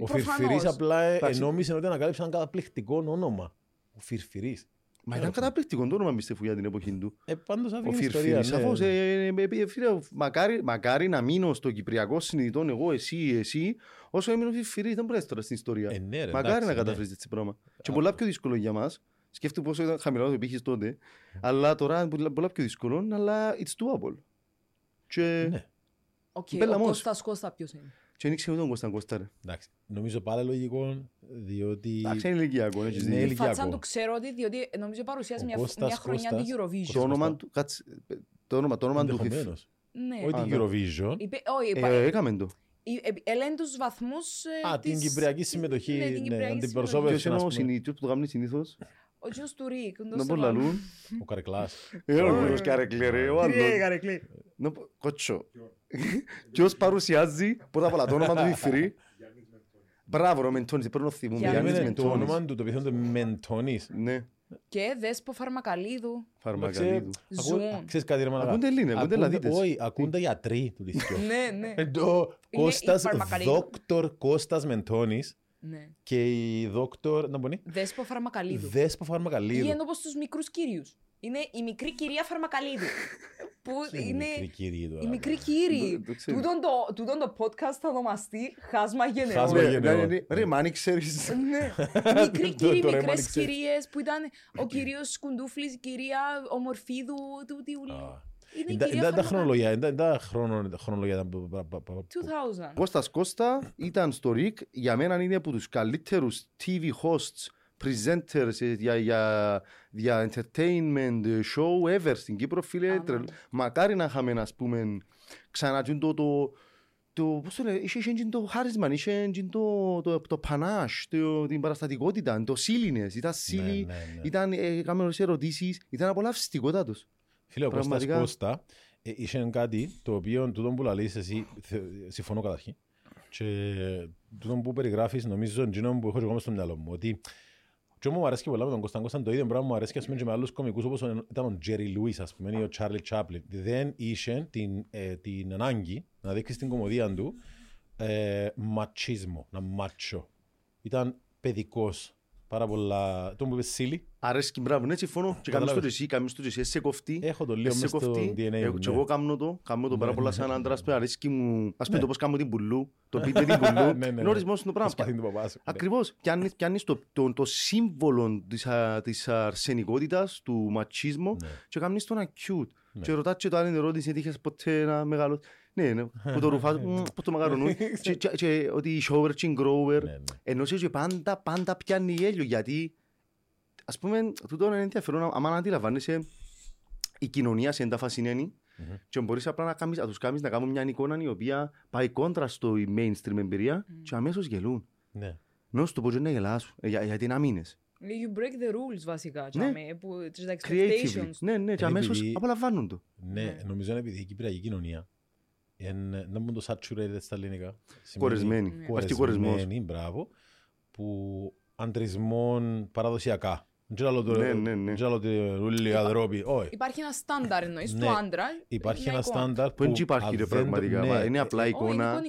Ο Φιρφυρίς απλά ενόμισε ότι ανακάλυψε ένα καταπληκτικό όνομα. Ο Φιρφυρίς. Μα ήταν καταπληκτικό το όνομα μισθεφού για την εποχή του. Πάντως αφήνει ιστορία. Σαφώς, μακάρι να μείνω στο κυπριακό συνειδητόν εγώ, εσύ, εσύ, όσο έμεινε ο Φιφυρί, δεν μπορείς τώρα στην ιστορία. Μακάρι να καταφέρεις έτσι πράγμα. Και πολλά πιο δύσκολο για μας. Σκέφτομαι πόσο ήταν χαμηλά το επίχεις τότε. Αλλά τώρα πολλά πιο δύσκολο, αλλά it's doable. Και... Ο Κώστας Κώστα ποιος είναι? Και δεν ξέρω τον Κώσταν Κώστα. Νομίζω πάρα λογικό, διότι... Εντάξει, είναι ηλικιακό. Φατσάν το ξέρω, διότι νομίζω παρουσιάζει μια χρονιά την Eurovision. Το όνομα του... Το όνομα του... Ενδεχομένως. Όχι την Eurovision. Έκαμε το. Ελένε τους βαθμούς... Α, την κυπριακή συμμετοχή. Ναι, την κυπριακή συμμετοχή. Ποιος είναι ο συνήθως που το κάνουν συνήθως? Ο γιος του Ρίκ. Να μπορούν να λούν. Ο Καρεκλάς. Ο Καρεκλή ρε. Κότσο. Ποιος παρουσιάζει πρώτα απ' όλα το όνομα του Φιφυρί? Μπράβο ρε Μεντώνης. Πρέπει να θυμούμε. Το όνομα του το πιθανόν το Μεντώνης. Και δέσπο φαρμακαλίδου. Φαρμακαλίδου. Ζουν. Ξέρεις κάτι ρε μαλάκα. Ακούνται Ελλήνες, ακούνται Ελλαδίτες. Όχι, ακούνται γιατροί του λυθιού. Ναι, ναι. Εντό Κώστας, δόκτωρ Κώστας Μεντώνης. Και η δόκτωρ, να μπονεί. Δέσπο φαρμακαλίδου. Δέσπο φαρμακαλίδου. Ή ενώ πως τους μικρούς κύριους. Είναι η μικρή κυρία Φαρμακαλίδου. Που είναι η μικρή κύριοι. Τούτον το podcast θα ονομαστεί Χάσμα Γενεών. Ρε μάνι ξέρεις. Μικροί κύριοι, μικρές κυρίες που ήταν ο κυρίος Κουντούφλης, η κυρία Ομορφίδου. Είναι τα χρονολογία, είναι τα χρονολογία. δύο χιλιάδες. Κώστας Κώστα ήταν στο Ρικ. Για μένα είναι από τους καλύτερους τι βι hosts, presenters για, για, για entertainment show ever στην Κύπρο, φίλε. Τρελ, μακάρι να είχαμε, ας πούμε, ξανά το, το, το, πώς το λέει, είχε το χάρισμα, είχε το, το, το πανάς, το, την παραστατικότητα, το σύλληνες, ήταν σύλλη, ναι, ναι, ναι. Ήταν, ε, κάμε όλες ερωτήσεις, ήταν απολαυστικότατος. Φίλε, ο Κώστας Κώστα ε, είχε κάτι το οποίο, τούτον που λαλείς εσύ, θε, συμφωνώ καταρχήν, και τούτον που περιγράφεις, νομίζω, εκείνον που έχω εγώ μες στο μυαλό μου, ότι και μου αρέσκει πολλά με τον Κωνσταντ Κωνσταντ, το ίδιο πράγμα μου αρέσκει και με άλλους κομικούς όπως ήταν ο Τζέρι Λούις ας πούμε ή ο Τσάρλι Τσάπλιν. Δεν είχε την, ε, την ανάγκη να δείξει στην κομμωδία του ε, ματσίσμο, να μάτσο. Ήταν παιδικός. Πάρα πολλά. Το μου είπες Σίλι. Αρέσκει, μπράβο, ναι, συμφωνώ. Και κάνεις το εσύ, κάνεις το εσύ, εσύ κοφτή. Έχω το λίγο μες στο ντι εν έι. Και εγώ κάνω το, κάνω το πάρα πολλά σαν άντρας. Αρέσκει μου, ας πούμε το πώς κάνω την πουλού. Το πείτε την πουλού, είναι ορισμός στο πράγμα. Ακριβώς, πιάνεις το σύμβολο της αρσενικότητας, του ματσισμού και κάνεις τον acute. Και ρωτάς και το άλλη ερώτηση, γιατί είχες ποτέ ένα μεγάλο. Ναι, ναι, που το ρουφάς, που το μακαρονούν. Και ότι η shower και η grower. Ενώ και πάντα, πάντα πιάνει γέλιο. Γιατί, ας πούμε, τούτο είναι ενδιαφέρον. Αν αντιλαμβάνεσαι, η κοινωνία σε εντάφαση είναι. Και μπορείς απλά να τους κάνεις να κάνουν μια εικόνα η οποία πάει κόντρα στο mainstream εμπειρία και αμέσως γελούν. Ενώ στο μπορεί να γελάσουν, γιατί να μείνες. You break the rules βασικά, τις expectations. Ναι, ναι, και αμέσως απολαμβάνουν το. Ναι, νομίζω είναι επειδή η κυπριακή κοινωνία είναι το saturated στα ελληνικά. Κορεσμένη. Κορεσμένη, μπράβο. Που αντρισμών παραδοσιακά. Υπάρχει ένα στάνταρ εννοείς του άντρα. Υπάρχει ένα στάνταρ που υπάρχει πραγματικά. Είναι απλά εικόνα.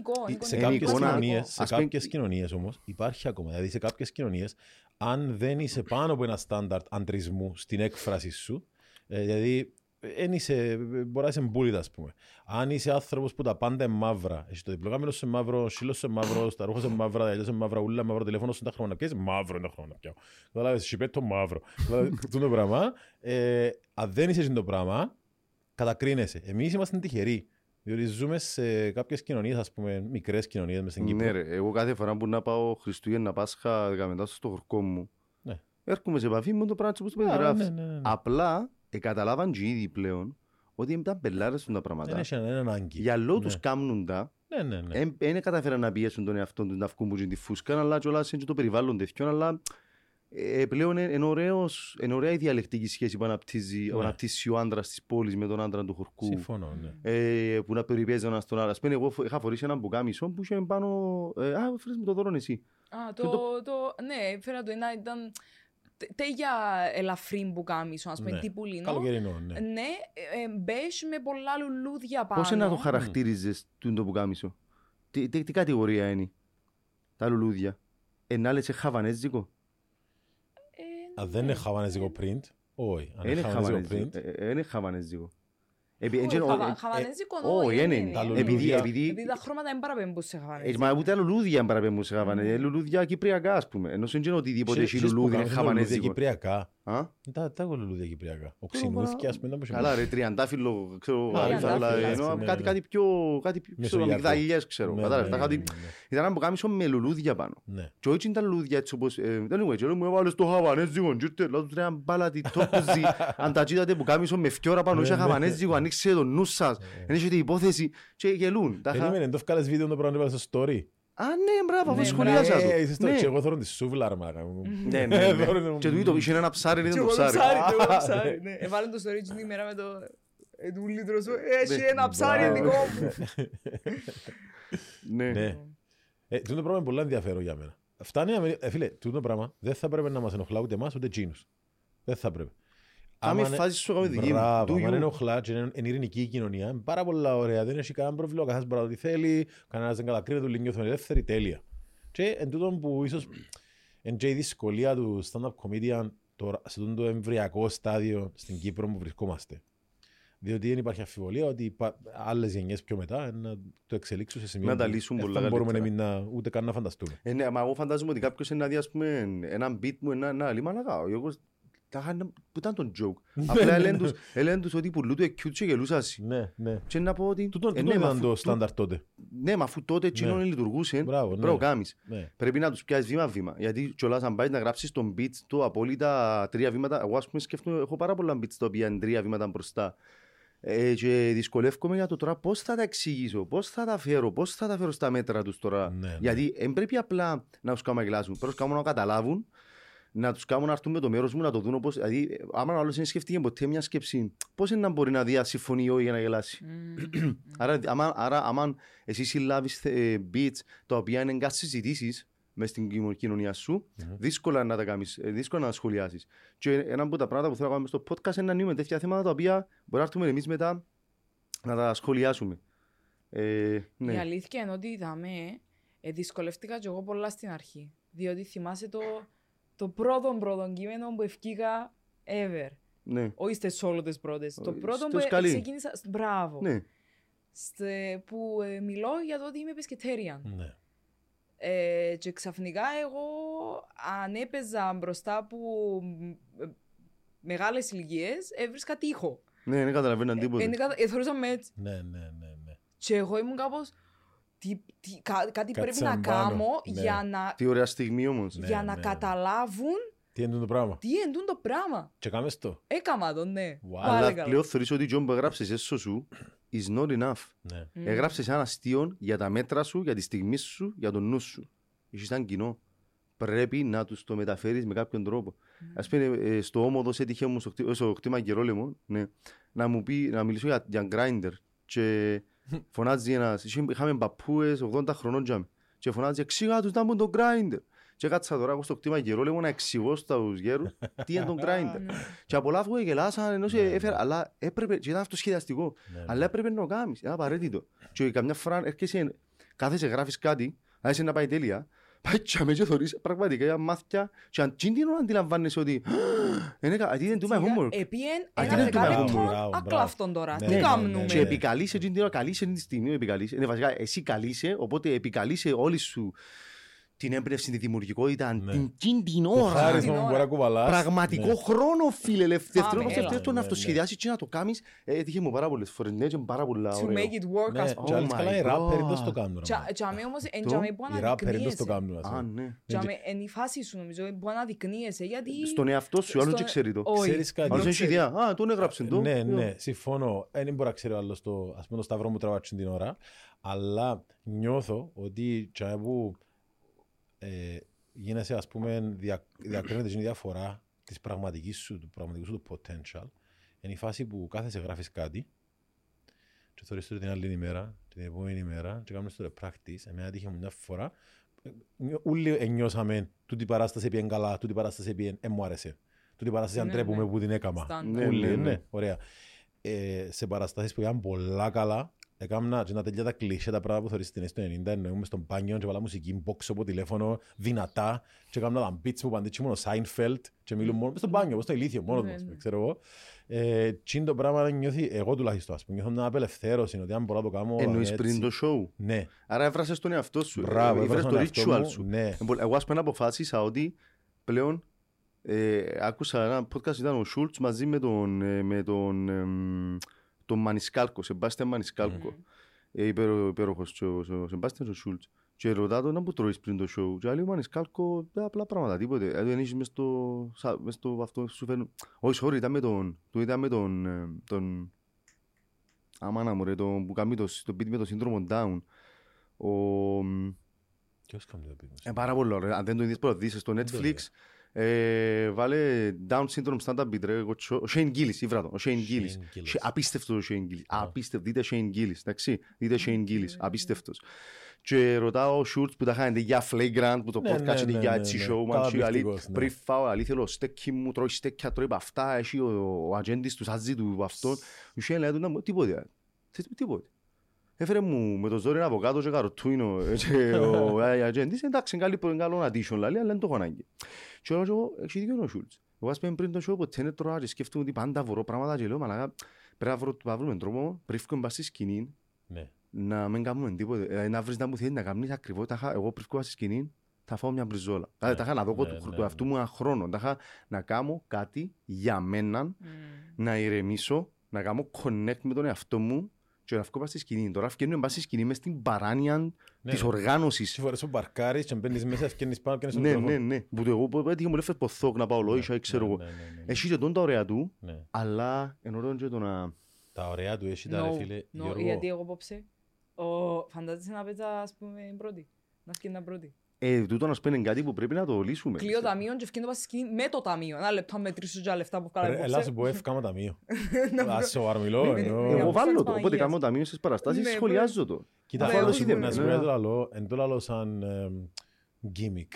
Σε κάποιες κοινωνίες όμως υπάρχει ακόμα. Δηλαδή σε κάποιες κοινωνίες, αν δεν είσαι πάνω από ένα στάνταρ αντρισμού στην έκφραση σου, δηλαδή δεν είσαι, μπορεί να είσαι μπούλιδα, ας πούμε. Αν είσαι άνθρωπος που τα πάντα είναι μαύρα, έχει το διπλοκάμενο σε μαύρο, σύλλο σε μαύρο, τα ρούχα σε μαύρα, τα σε μαύρα, ούλα μαύρο, τηλέφωνο σου τα χρώμα να πιέζει, μαύρο είναι τα χρώμα να πιάω. Καταλάβει, σιπέτο μαύρο. Αυτό το πράγμα. Ε, αν δεν είσαι το πράγμα, κατακρίνεσαι. Εμείς είμαστε τυχεροί. Διότι ζούμε σε κάποιες κοινωνίες, ας πούμε, μικρές κοινωνίες μες στην Κύπρο. Ναι, ρε, εγώ κάθε φορά που να πάω Χριστούγεννα, Πάσχα, δεκαμετά στο χορκό μου, ναι. Έρχομαι σε επαφή με το πράγμα που περιγράφεις. Ναι, ναι, ναι. Απλά. Ε, καταλάβαν και ήδη πλέον ότι ήταν πελάρες τα πράγματα. Για λόγους τους κάμνουν τα. Δεν καταφέραν να πιέσουν τον εαυτό τους να βγουν που τη φούσκα, αλλά και όλα σε το περιβάλλον τέτοιον. Αλλά ε, πλέον είναι εν ωραία η διαλεκτική σχέση που αναπτύσσει ναι. ο άντρας της πόλης με τον άντρα του χορκού. Συμφωνώ, ναι. ε, που να περιπέζει ένα στον άλλο. Πένε, εγώ είχα φορήσει έναν μπουκάμισο που είχε πάνω. Ε, α, φέρεις μου το δώρο εσύ. Α, το, το, το, ναι, φέρα το ένα ήταν. Τέγια ελαφρύ μπουκάμισο, ας πούμε, ναι. τύπου λινό. Καλοκαιρινό, ναι. Ναι, μπέζ με πολλά λουλούδια πάνω. Πώς είναι να το χαρακτήριζες mm. το μπουκάμισο, τι, τι, τι κατηγορία είναι τα λουλούδια, ενάλλε σε χαβανέζικο. Ε, Αν δεν είναι χαβανέζικο print, όχι. Αν είναι χαβανέζικο print. Είναι χαβανέζικο. Χαβανέζικο όχι, είναι. Επειδή τα χρώματα δεν παραπέμπουν σε χαβανέζικο. Μα ούτε λουλούδια δεν παραπέμπουν σε χαβανέζικο. Λουλούδια κυπριακά, ας πούμε. Ενώ δεν είναι οτιδήποτε έχει λουλούδια χαβανέζικο. Κυπριακά. Τα έχω λουλούδια κυπριακά. Οξυνούρθια, ας πούμε. Καλά ρε, τριαντάφυλλο, ξέρω. Κάτι πιο, ξέρω, αμυγδαλιές, ξέρω. Ήταν ένα μπουκάμισο με λουλούδια πάνω. Και όχι τα λουλούδια έτσι όπως. Δεν είμαι έτσι, μου έβαλες το χαβανέζικο. Αν τα τσίτατε μπουκάμισο με φκιόρα πάνω, είχε χαβανέζικο. Ανοίξε το νου σας, ανοίξε την υπόθεση και γελούν. Περίμενε, το βγάλες βίντεο το πράγμα στο story. Α, ναι, μπράβο, αφού σχολιάζα το. Και εγώ θέλω τη σούβλα, αρμάκα μου. Ναι, ναι, και του είχε ένα ψάρι, δεν το ψάρι. Εβάλλον το story την ημέρα με το λίτρο σου, έχει ένα ψάρι δικό μου. Ναι. Τούτο πράγμα είναι πολύ ενδιαφέρον για μένα. Φτάνει, φίλε, τούτο πράγμα δεν θα πρέπει να μας ενοχλά ούτε εμάς ούτε τζίνους. Δεν θα πρέπει. Αν η φάση σου είναι δική μου. Αν είναι ενοχλά και είναι ειρηνική η κοινωνία, είναι πάρα πολύ ωραία. Δεν έχει κανένα πρόβλημα. Καθένα μπορεί να το θέλει, κανένα δεν κατακρίνεται, του λέει νιώθουν ελεύθερη. Τέλεια. Και εν τούτον που ίσως εν και η δυσκολία του stand-up comedian τώρα, σε αυτό το εμβριακό στάδιο στην Κύπρο που βρισκόμαστε. Διότι δεν υπάρχει αμφιβολία ότι άλλες γενιές πιο μετά να το εξελίξουν σε σημείο που δεν μπορούμε εμείς να ούτε καν να φανταστούμε. Ε, ναι, μα εγώ φαντάζομαι ότι κάποιος είναι να δει, ας πούμε, έναν beat μου, ένα, ένα λίμα να κάνω. Εγώ που ήταν τον joke. Απλά έλεγαν τους ότι πουλού του εκκιούτ και γελούσας. Ναι, ναι. Και να πω ότι... Τούτο ήταν το στάνταρ τότε. Ναι, μα αφού τότε εκείνον λειτουργούσε, πρέπει να τους πιάσεις βήμα-βήμα. Γιατί κιόλας αν πάει να γράψεις τον beat του απόλυτα τρία βήματα, εγώ ας πούμε σκέφτομαι, έχω πάρα πολλά beats τα οποία είναι τρία βήματα μπροστά. Ε, και δυσκολεύομαι για το τώρα πώς θα τα εξηγήσω, πώς θα τα φέρω, πώς θα τα φέρω στα μέτρα τους τώρα. Ναι, ναι. Γιατί δεν πρέπει απλά να τους κάνουμε να γελάσουν, πρέπει να καταλάβουν, να τους κάνουν να έρθουν με το μέρος μου, να το δουν όπως. Δηλαδή, άμα ο άλλος δεν σκεφτεί ποτέ μια σκέψη, πώς είναι να μπορεί να δει συμφωνεί ή όχι για να γελάσει. άρα, άμα, άρα, άμα εσύ συλλάβεις ε, beats τα οποία είναι κάτι συζητήσεις μες στην κοινωνία σου, mm-hmm. δύσκολα να τα κάνεις, δύσκολα να τα σχολιάσεις. Και ένα από τα πράγματα που θέλω να κάνουμε στο podcast είναι να νιούμε τέτοια θέματα τα οποία μπορεί να έρθουμε εμείς μετά να τα σχολιάσουμε. Ε, ναι. Η αλήθεια είναι ότι είδαμε, ε, δυσκολευτήκα και εγώ πολλά στην αρχή. Διότι θυμάσαι το, το πρώτο πρώτο κείμενο που ευκήκα ever. Ναι. Όχι στις όλες τις πρώτες. Το πρώτο που ε, ξεκίνησα, μπράβο. Ναι. Στε, που ε, μιλώ για το ότι είμαι πεσκετέριαν. Ναι. Ε, και ξαφνικά εγώ αν έπαιζα μπροστά από μεγάλες ηλικίες έβρισκα τείχο. Ναι, δεν καταλαβαίναν τίποτα. Ε, κατα... ε, θεωρούσαμε έτσι. Ναι, ναι, ναι, ναι. Και εγώ ήμουν κάπως τι, τι, κά, κάτι πρέπει να κάνω, ναι. για να... Τι ωραία στιγμή όμως. Για ναι, να ναι. καταλάβουν τι είναι το πράγμα. Τι είναι το πράγμα. Και κάμες το. Έκαμα το, ναι. Wow. Αλλά πλέον θεωρείς ότι John που έγραψες έσω σου is not enough. Ναι. Mm. Έγραψες ένα αστείο για τα μέτρα σου, για τη στιγμή σου, για τον νου σου. Είσαι σαν κοινό. Πρέπει να τους το μεταφέρεις με κάποιον τρόπο. Mm. Ας πούμε, ε, στο Όμοδος έτυχε μου στο, χτυ... στο χτύμα Γερόλεμο, ναι, να μου πει, να μιλήσω για, για Grindr. Και φωνάζει ένας, είχαμε μπαππούες ογδόντα χρονών τζάμε. Και φωνάζει, εξήγα τους να μπουν το Grindr. Και κάτσα τώρα εγώ στο κτήμα Γερόλεμο να εξηγώ στους γέρους τι είναι τον Grindr. Και απολαύγω, γελάσαν, ενώ σε έφερα, αλλά έπρεπε, και ήταν αυτοσχεδιαστικό, αλλά έπρεπε να το κάνεις, είναι απαραίτητο. Και καμιά φορά έρχεσαι, κάθεσαι, γράφεις κάτι, άρχισε να πάει τέλεια, πάει και αμέσως θωρείς πραγματικά μάθηκια και αν κίνδυνο αντιλαμβάνεσαι ότι αντί δεν του είμαι χούμορ. Επίεν ένα δεκάλεπτο ακλάφτον τώρα. Τι κάνουμε. Και επικαλείσαι κίνδυνο, καλείσαι την στιγμή, εσύ καλείσαι, οπότε επικαλείσαι όλοι σου την έμπνευση, τη δημιουργικότητα, ναι. την κίνδυνο ώρα, πραγματικό ναι. χρόνο, φίλε, δεύτερο όπως δεύτερο να αυτοσχεδιάσεις και να το κάνεις, έτυχε μου πάρα πολλές φορές, ναι, και πάρα πολλά ωραία. To make it work, ναι, ας πούμε. Oh my God. Οι ράπερ εντός το κάνουν. Τζαμε όμως, οι ράπερ εντός το κάνουν. Α, ναι. Τζαμε, εν η φάση σου, νομίζω, μπορεί να δεικνύεσαι, γιατί... Στον εαυτό σου, άλλος και ξέρει το. Ξέρεις κάτι. Άλλος έχει ιδέα. Α, τον έγραψε το. Ναι, ναι, συμφωνώ. Δεν μπορεί να ξέρει ο άλλος το, ας πούμε, το σταυρό μου τραβάτσουν την ώρα, αλλά νιώθω ότι Ε, γίνεσαι, ας πούμε, δια, διακρίνεται την διαφορά της πραγματικής σου, του πραγματικού σου του potential. Είναι η φάση που κάθεσαι γράφεις κάτι και θεωρείς την άλλη ημέρα, την επόμενη ημέρα και κάνεις το practice. Εμένα τύχε μου μια φορά, όλοι νιώσαμε τούτη παράσταση πήγαινε καλά, τούτη παράσταση πήγαινε, ε μου άρεσε, τούτη παράσταση αν τρέπουμε που την έκαμα. Όλοι, ναι, ωραία. Σε παραστάσεις που πήγαν πολλά καλά, έκανα και να τελειά τα κλίσσια τα πράγματα που θεωρείς στην ενενήντα, εννοούμε στον πάνιο και βάλα μουσική, box από τηλέφωνο, δυνατά και έκανα τα μπίτς που παντήτσι μόνο Σάινφελτ και μιλούν μόνο στον πάνιο, όπως το ηλίθιο, μόνο τους, ξέρω εγώ. Τι είναι το πράγμα να νιώθει, εγώ τουλάχιστον, ας πούμε, νιώθω μια απελευθέρωση, ότι αν μπορώ να το κάνω... Εννοείς πριν το show. Ναι. Άρα έφρασες τον εαυτό σου, έφρασες το ritual σου. Εγώ ας πούμε αποφάσισα ότι πλέον άκουσα ένα podcast, ήταν ο Σούλτς μαζί με τον... τον Μανισκάλκο, Σεμπάστιαν Μανισκάλκο, υπέροχος ο Σεμπάστιαν Σούλτς. Και ρωτά τον να που τρώεις πριν το σοου. Και λέει ο Μανισκάλκο, απλά πράγματα, τίποτε. Δεν είσαι μες στο αυτό που σου φέρνουν. Όχι, sorry, ήταν με τον... Του ήταν με τον... Αμάνα μου ρε, τον που κάνει το beat με το σύνδρομο Down. Ποιος κάνει το beat? Πάρα πολύ ωραία. Αν δεν το είδες πρώτα, δεις στο Netflix. Ε, βάλε Down Syndrome Stand-Up Beat, ρε, ο Shane Gillis, ήβρα τον, ο Shane Gillis, απίστευτος ο Shane Gillis, απίστευτος, δείτε Shane Gillis, εντάξει, δείτε Shane Gillis, απίστευτος. Και ρωτάω shorts που τα χάνετε για flagrant, που το ναι, podcast ναι, είναι ναι, για έτσι ναι, showman. Ναι. Πριν φάω, αλήθεια, λέω στέκι μου, τρώει στέκια, τρώει αυτά, έχει ο, ο ατζέντης του σάζι του αυτών. Του λέει, ναι, τίποτε, τίποτε. Έφερε μου με το ζόρι ένα αβοκάτο και καροτουίνο και ο ατζέντης, εντάξει, είναι καλή που είναι καλό addition, αλλά δεν το έχω ανάγκη. Και όλος εγώ, έχει δίκιο ο Σούλτς. Εγώ ας πέμει πριν το show, ποτέ είναι τρώα και σκέφτομαι ότι πάντα βρω πράγματα και λέω, μαλάκα, πρέπει να βρούμε τρόπο, πριν φύγουμε στη σκηνή, να μην κάνουμε τίποτε, να βρεις να μου θέλει να κάνεις ακριβώς, εγώ πριν φύγουμε στη σκηνή, θα φάω μια μπριζόλα. Δηλαδή, τα είχα να δω του αυτού μου ένα χρόνο, τα είχα να κάνω κάτι για μένα, να ηρεμήσω, να κάνω connect με τον εαυτό μου. Και να βγω στη σκηνή. Τώρα βγαίνουμε μπας στη σκηνή μες στην παράνοια της οργάνωσης. Τι φορές ο μπαρκάρης και μπαίνεις μέσα, βγαίνεις πάνω, βγαίνεις στο μικρόφωνο. Ναι, ναι, ναι. Εγώ έτυχε μου λέει φες ποθόκ να πάω λόγια, ξέρω εγώ. Έχει και τον τα ωραία του, αλλά ενωρών και το να... Τα ωραία του έχει τα ρε φίλε, Γιώργο. Γιατί εγώ απόψε, φαντάζεσαι να παίζα, ας πούμε, πρώτη. Να σκηνά πρώτη. Ε, τούτο να σπένει κάτι που πρέπει να το λύσουμε. Κλείω ταμείον και ευκίνητο πάση σκηνή με το ταμείο. Ένα λεπτό μετρήσω και λεφτά που κάνω. Ελάς που έφκαμε ταμείο. Ας ο αρμιλό. Εγώ βάλω το, οπότε κάνω ταμείο στις παραστάσεις, σχολιάζω το. Κοίτα, να σου πω το άλλο, εν το άλλο σαν γκίμικ.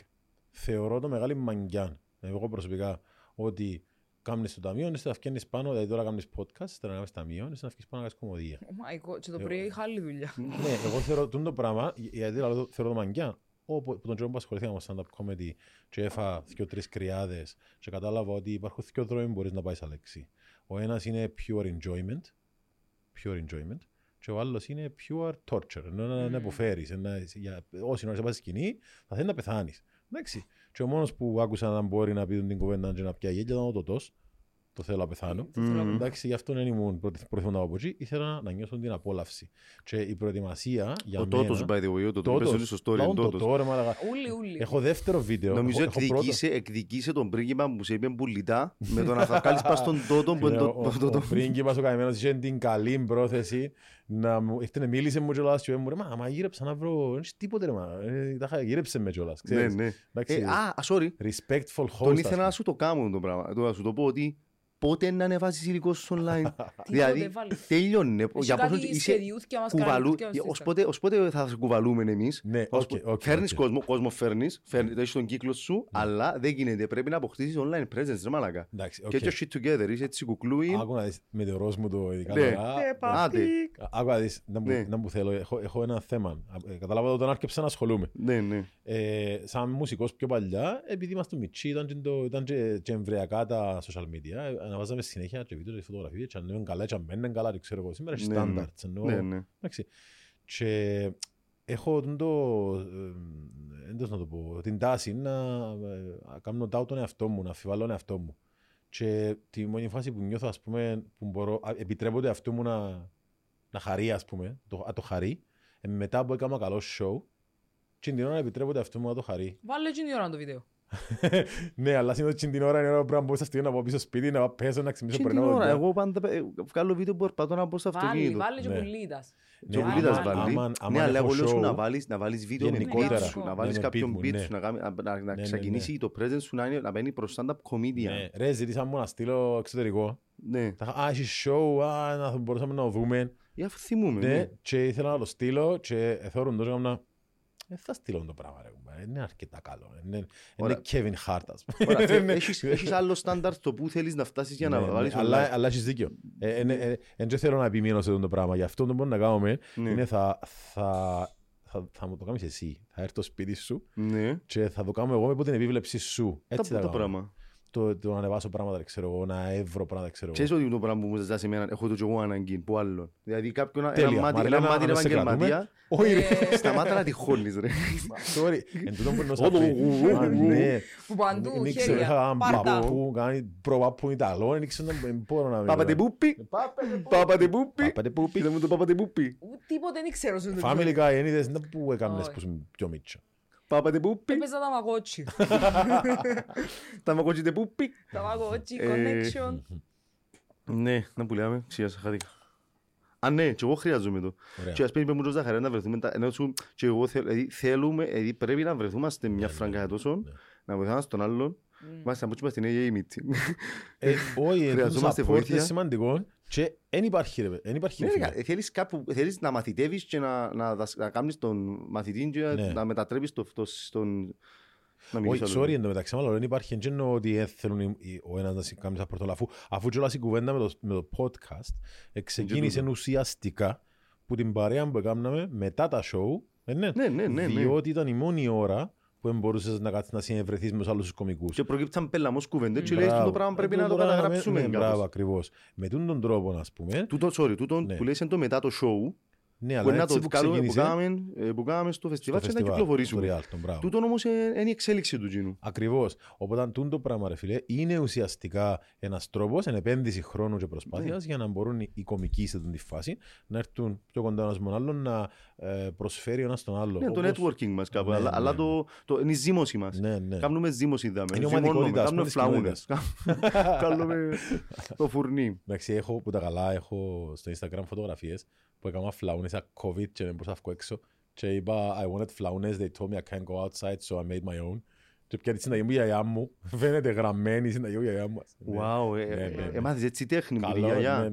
Θεωρώ το μεγάλη μαγκιάν, εγώ προσωπικά, ότι κάμνεις το ταμείο, είσαι να φκένεις πάνω, δηλαδή τώρα κάμνεις podcast, είσαι να κάνεις ταμείο, είσαι να φκείς πάνω να κάνεις κομμωδία. Και το πρωί είχα άλλη δουλειά. Ναι, εγώ θεωρώ το πράγμα, γιατί θεωρώ το μαγκιάν. Που τον τρόπο που ασχοληθήκαμε με stand-up comedy και έφα δύο-τρεις κρυάδες και κατάλαβα ότι υπάρχουν δύο δρόμοι που μπορείς να πάεις, Αλέξη. Ο ένας είναι pure enjoyment, pure enjoyment και ο άλλος είναι pure torture, ενώ να, mm. να υποφέρεις, να, για, όσοι νόησες πας σκηνή θα θέλει να πεθάνεις. Εντάξει. Και ο μόνος που άκουσα να μπορεί να πει την κουβέντα και να πιάει γέλια ήταν ο Τοτός, το θέλω να πεθάνω. Mm. Εντάξει, γι' αυτό δεν ήμουν προθυμόν από εκεί, ήθελα να νιώσω την απόλαυση. Και η προετοιμασία για το μένα... Το Τότος, by the way, το πες στο story, το Τότος. Έχω δεύτερο βίντεο. Νομίζω ότι εκδικήσε τον πρίγκιπα που σε είπε πουλιτά, με το να θα βγάλεις πας στον Τότο. Ο πρίγκιπας ο καημένος είχε την καλή πρόθεση να μου... Μίλησε μου κιόλας και μου είπε, μα γύρεψα να βρω τίποτε ρε, μα γύρεψε με κιόλας. Α, sorry. Respectful host. Τον ήθελα να σου το κάνουν το πράγμα, να σου το πω ότι πότε να ανεβάσεις υλικό σου online. Δηλαδή, τέλειωνε. Για πόσο είσαι κουβαλού... Ως πότε θα σας κουβαλούμε εμείς. Φέρνεις κόσμο, κόσμο φέρνεις, έχεις τον κύκλο σου, αλλά δεν γίνεται. Πρέπει να αποκτήσεις online presence, ρε μάλακα. Και το shit together, είσαι έτσι κουκλούι. Άκου να δεις, με το ρόσμο το ειδικά. Άκου να δεις, να μου θέλω, έχω ένα θέμα. Καταλάβατε όταν άρχεψα να ασχολούμαι. Σαν μουσικός πιο παλιά, επειδή είμαστε μητσί, ήταν και εμβριακά τα social media. Αναβάζαμε συνέχεια και βίντεο και φωτογραφίες και ανέβαινε καλά και ανέβαινε καλά και ξέρω εγώ σήμερα έχει στάνταρτς εννοώ. Και έχω την τάση να κάνω doubt τον εαυτό μου, να αμφιβάλλω τον εαυτό μου και τη μόνη φάση που νιώθω ας πούμε που μπορώ, επιτρέπονται αυτού μου να χαρεί ας πούμε, να το χαρεί μετά που έκανα καλό show και την ώρα επιτρέπονται αυτού μου να το χαρεί. Βάλε την ώρα το βίντεο. Ναι, αλλά σήμερα την ώρα είναι η ώρα που μπορείς αυτοί να πάω πίσω σπίτι, να πέσω, να ξυμίσω πριν. Εγώ πάντα βγάλω βίντεο που περπατώ να πάω στο αυτοκίνητο. Βάλει και κουλίτας. Κουλίτας βάλει. Ναι, αλλά εγώ λέω σου να βάλεις βίντεο με beat σου, να βάλεις κάποιον beat σου, να ξεκινήσει το presence σου να μπαίνει προς stand-up comedian. Ρε, ζήτησα μου να στείλω εξωτερικό. Α, έχει show, να μπορούσαμε να το δούμε. Ή αφού θυμούμε. Και ήθελα να το στείλω και θεωρούν τόσο να... Θα στείλω το πράγμα, ρε, είναι αρκετά καλό. Είναι, είναι Kevin Hart, ας πούμε. Έχεις άλλο στάνταρτ το που θέλεις να φτάσεις για να βάλεις. Αλλά έχεις δίκιο. Εν και θέλω να επιμείνω σε αυτό το πράγμα. Γι' αυτό το μόνο να κάνουμε είναι θα μου το κάνεις εσύ. Θα έρθω σπίτι σου και θα το κάνω εγώ με την επίβλεψη σου. Έτσι θα κάνουμε. Το να ανεβάσω πράγματα, ξέρω εγώ, να εύρω πράγματα, ξέρω εγώ. Ξέρεις ότι το πράγμα που μου ζητάς εμένα, έχω το κι εγώ αναγκή, που άλλον. Δηλαδή κάποιον, ένα μάτι, ένα μάτι είναι επαγγελματία, σταμάτα να τυχώνεις ρε. Sorry, εν τούτο μπορεί να σας πει. Που παντού, χέρια, πάρτα. Που κάνει προβάπουν Ιταλόν, δεν ξέρω να μπορώ να μιλώ. Πάπατε πούπι, πάπατε πούπι, πάπατε πούπι, δεν μου το πάπατε πούπι. Τίποτε δεν ξέρω. Family Guy, εν είδες που έκανες πιο μίτσο. Πάπατε πούπι. Έπαιζα Tamagotchi. Tamagotchi τε πούπι. Tamagotchi connection. Ναι, να που λέμε, ξύασα, χάθηκα. Α, ναι, και εγώ χρειάζομαι το. Και ας πέντε μου το Ζαχαρέα να βρεθούμε, και εγώ θέλουμε, πρέπει να βρεθούμαστε μια φράγκα τόσο, να βοηθάμε στον άλλον, Μας θα μπούτσουμε στην A A meeting. Όχι, χρειαζόμαστε βοήθεια. Είναι σημαντικό και δεν υπάρχει ρε. Θέλεις κάπου, θέλεις να μαθητεύεις και να κάνεις τον μαθητή και να μετατρέπεις στον... Όχι, sorry, εντωμεταξύ, αλλά δεν υπάρχει εγγένο ότι θέλουν ο ένας να κάνει τα πρωτολαφού. Αφού κιόλας η κουβέντα με το podcast ξεκίνησε ουσιαστικά που την παρέα που έκαναμε μετά τα show, διότι ήταν η μόνη ώρα που μπορούσες να κάτσεις να συνευρεθείς με τους άλλους κωμικούς. Και προκύπτουν πελαμούς κουβέντες και λέει το πράγμα πρέπει να το καταγράψουμε. Μπράβο, ακριβώς. Με τον τρόπο, ας πούμε. Sorry, τούτο που λες το μετά το show. Ναι, αλλά να το που κάναμε, που κάναμε στο φεστιβάλ και να κυκλοφορήσουμε. Τούτον όμως είναι η εξέλιξη του Τζίνου. Ακριβώς. Οπότε τούτο το πράγμα, ρε φίλε, είναι ουσιαστικά ένας τρόπος, εν επένδυση χρόνου και προσπάθειας, yeah, για να μπορούν οι κομικοί σε αυτή τη φάση να έρθουν πιο κοντά ένας με άλλον, να προσφέρει ο ένας τον άλλο. Ναι, όπως... το networking μας κάπου, ναι, αλλά, ναι, αλλά το, το, είναι η ζήμωση μας. Ναι, ναι. Κάνουμε ζήμωση, είδαμε. Είναι ομαδικότητα. Κάνουμε φλαούνες. Κάνουμε το φουρνί. Εντάξει, έχω που τα καλά, έχω στο Instagram φωτογραφίες που έκανα φλαούνες από COVID και δεν μπορούσα να βγω έξω και είπα I wanted φλαούνες, they told me I can't go outside so I made my own και πια τη συνταγή μου η γιαγιά μου, φαίνεται γραμμένη η συνταγή μου η γιαγιά μου. Wow, έμαθες έτσι τέχνη με τη γιαγιά.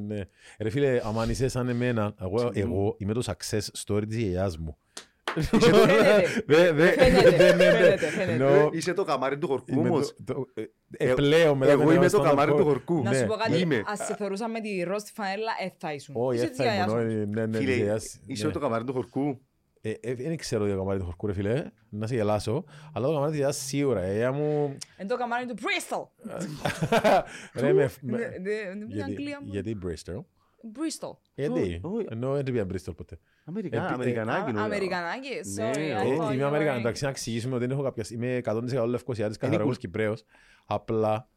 Ρε φίλε, αν είσαι σαν εμένα, εγώ είμαι το success story της γιαγιάς μου. Είσαι το καμάρι του χορκού όμως. Πλέον εγώ είμαι το καμάρι του χορκού. Να σου πω κάτι, ας σε θεωρούσαμε τη ρόστη φανέλα, θα ήσουν. Όχι, είσαι το καμάρι του χορκού. Δεν ξέρω τι το καμάρι του χορκού, ρε φίλε, να σε γελάσω, αλλά το καμάρι της γιαγιάς σίγουρα. Είναι το καμάρι του Bristol. Γιατί Bristol? Bristol. Γιατί, ενώ δεν πήγαν Bristol ποτέ. Αμερικανάκι νομίζω. Αμερικανάκι, sorry. Είμαι Αμερικανάκι, εντάξει, να εξηγήσουμε ότι δεν έχω κάποια... Είμαι εκατό τοις εκατό Λευκοσιάτης, καθαραγούς Κυπρέος. Απλά,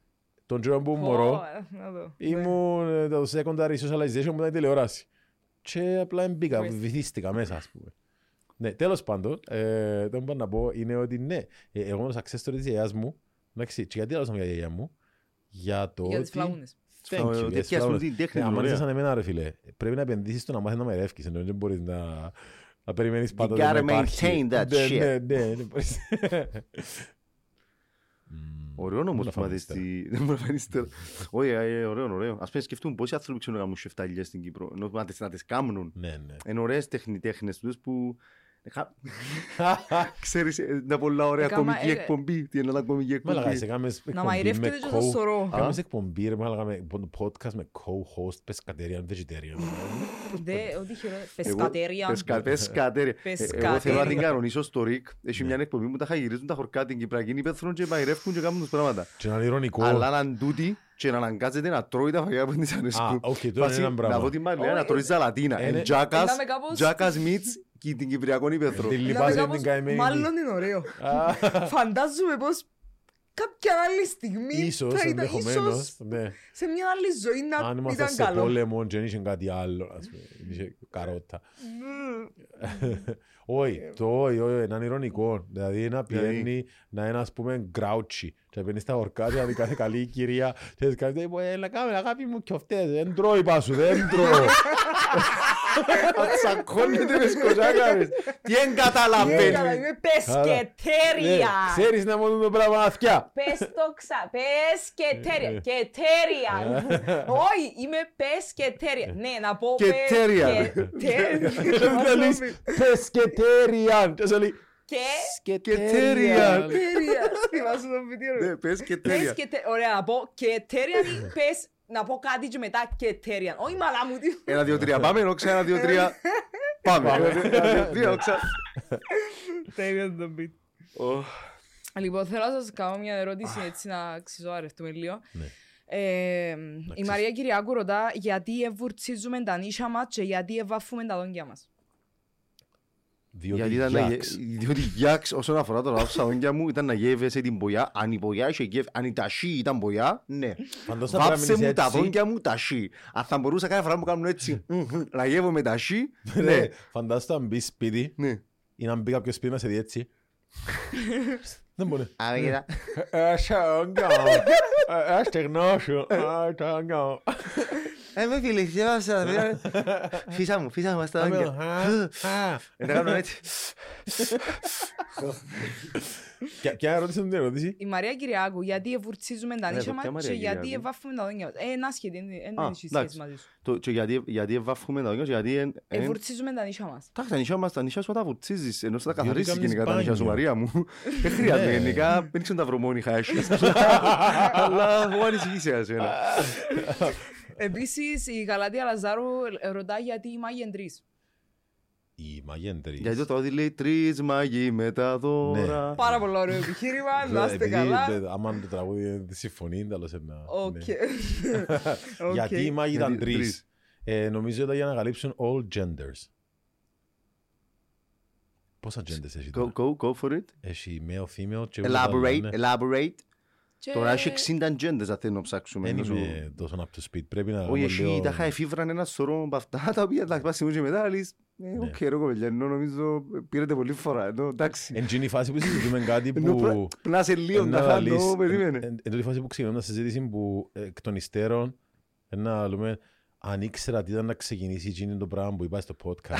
τον τρόπο που μωρώ, ήμουν το secondary socialization που ήταν η τηλεόραση. Και απλά μπήκα, βυθίστηκα μέσα, ας πούμε. Ναι, τέλος πάντων, το που είπα να πω είναι ότι ναι, εγώ είμαι success story της γιαγιάς μου, εντάξει, και γιατί άλλωσα με γιαγιά μου, για το ότι... Αν είσαι σαν εμένα ρε φίλε, πρέπει να επενδύσεις στο να μάθεις να μερεύκεις, ενώ δεν μπορείς να περιμένεις πάντα ότι δεν υπάρχει. You gotta maintain that shit. Ωραίον όμως να φαντάσεις τη... Δεν μπορείς να φαντάσεις τώρα. Όχι, ωραίον, ωραίον. Ας πούμε σκεφτούν πόσοι άνθρωποι ξέρουν να κάνουν σεφτάλια στην Κύπρο, να τις κάνουν. Είναι ωραίες τέχνητέχνες που... Ξέρεις, είναι πολλά ωραία κομική εκπομπή. Τι είναι ένα κομική εκπομπή? Να μαϊρεύκεται και το σωρό. Κάμες εκπομπή ρε, μάλλαμε podcast με co-host Πεσκατέριαν Vegetarian. Ότι χειρό, Πεσκατέριαν. Πεσκατέριαν. Εγώ θέλω να την κανονίσω στο Ρικ. Έχει μια εκπομπή που τα χαγυρίζουν τα χορκά την Κυπρακή υπέθρον και μαϊρεύκουν και κάνουν τους πράγματα. Και να είναι ειρωνικό. Αλλά αν τούτοι και να αναγκάζεται να τρώει τα φαγιά που της ανεσκούν. Να δω τη Μαριλένα να τρώει ζαλατίνα. Τζάκας μίτς και την Κυπριακόνη Πέτρο. Μάλλον είναι ωραίο. Φαντάζομαι πως κάποια άλλη στιγμή θα ήταν ίσως σε μια άλλη ζωή να ήταν καλό. Αν ήμασταν σε πόλεμο και δεν είχε κάτι άλλο. Είχε καρότα. Όχι, το όχι, να είναι ειρωνικό. Δηλαδή να πιένει, να είναι ας πούμε γκράουτσι. Και πιένει στα ορκάτια, να κάνει καλή κυρία. Και κάνει, έλα κάμε αγάπη μου και αυτές. Δεν τρώει πάσου, δεν τρώω. Ατσακώνεται με σκοζάκαρες. Τι εν καταλαβαίνει. Πεσκετέρια. Ξέρεις να μόνο το πράγμα αθκιά. Πες το ξα... Πεσκετέρια. Κετέρια. Όχι, είμαι πεσκετέρια. Ναι, να πω πεσκετέρια. Πεσκετέρια. Σκετέρια. Θυμάσαι το βίντεο ρε. Πεσκετέρια. Ωραία, να πω κετέρια ή πες... Να πω κάτι και μετά και τέριαν. Όχι μαλά μου τι... Ένα, δύο, τρία. Πάμε, όξα, ένα, δύο, τρία. Πάμε. Ένα, δύο, τρία, όξα. Τέριαν τον beat. Λοιπόν, θέλω να σας κάνω μια ερώτηση έτσι να ξυζοαρευτούμε λίγο. Η Μαρία Κυριάκου ρωτά γιατί ευουρτσίζουμε τα νύσια μας και γιατί ευάφουμε τα δόντια μας. Διότι γιαξ όσον αφορά τον άφησα δόντια μου ήταν να γεύεσαι την πογιά. Αν η πογιά είχε γεύει, αν η τασί ήταν πογιά, ναι. Βάψε μου τα δόντια μου τασί. Αν θα μπορούσα κάθε φορά που κάνω έτσι να γεύομαι τασί, ναι. Φαντάσου να μπει σπίτι ή να μπει κάποιο σπίτι να σε δει έτσι. Δεν μπορεί. Αμίγερα. Ας τα γνώσω. Ας τα γνώσω. Ε, με φιλήθηκε, φύσα μου, φύσα μου, στα δόντια. Να κάνουμε έτσι. Ποια ερώτηση μου την ερώτηση? Η Μαρία Κυριάκου, γιατί ευουρτσίζουμε τα νύχια μας και γιατί ευάφουμε τα δόντια μας. Ε, ένα σχέδιο, δεν έχει σχέση μαζί σου. Και γιατί ευάφουμε τα δόντια μας, γιατί... Ευουρτσίζουμε τα νύχια μας. Τα νύχια μας, τα νύχια σου όταν βουρτσίζεις, ενώ θα καθαρίσεις γενικά τα νύχια σου, Μαρία μου. Δεν χρειάζεται γενικά, δεν ξέρω τα βρωμόνιχα έχεις. Αλλά μου ανησυχήσαι σε ένα. Επίσης, η Γαλατία Λαζάρου ρωτά γιατί οι μάγοι εν τρεις. Οι μάγοι εν τρεις. Γιατί το ότι λέει τρεις μάγοι με τα δώρα. Ναι. Πάρα πολύ ωραίο επιχείρημα, να είστε καλά. Άμα το τραγούδι συμφωνεί, τέλος ένα. Γιατί οι μάγοι ήταν τρεις. Ε, νομίζω ότι για να καλύψουν all genders. Πόσα genders έχει τώρα? Go, go for it. Έχει male, female. Elaborate, elaborate. Τώρα έχει εξήντα γκέντες να θέλουν να ψάξουμε. Δεν είναι τόσο up to speed, πρέπει να... Όχι, εσύ τα είχα εφήβραν ένα σωρό από αυτά τα οποία τα πάση μου και μετά λες «Οκ, ρε κοπελιά, νομίζω πήρετε πολλή φορά». Εν τω η φάση που συζητούμε κάτι που... Να σε λίγο να χάνω, περίμενε. Εν τω η φάση που ξεκινάμε μια συζήτηση που εκ των υστέρων να λέμε αν ήξερα τι ήταν να ξεκινήσει εκείνη το πράγμα που είπα στο podcast.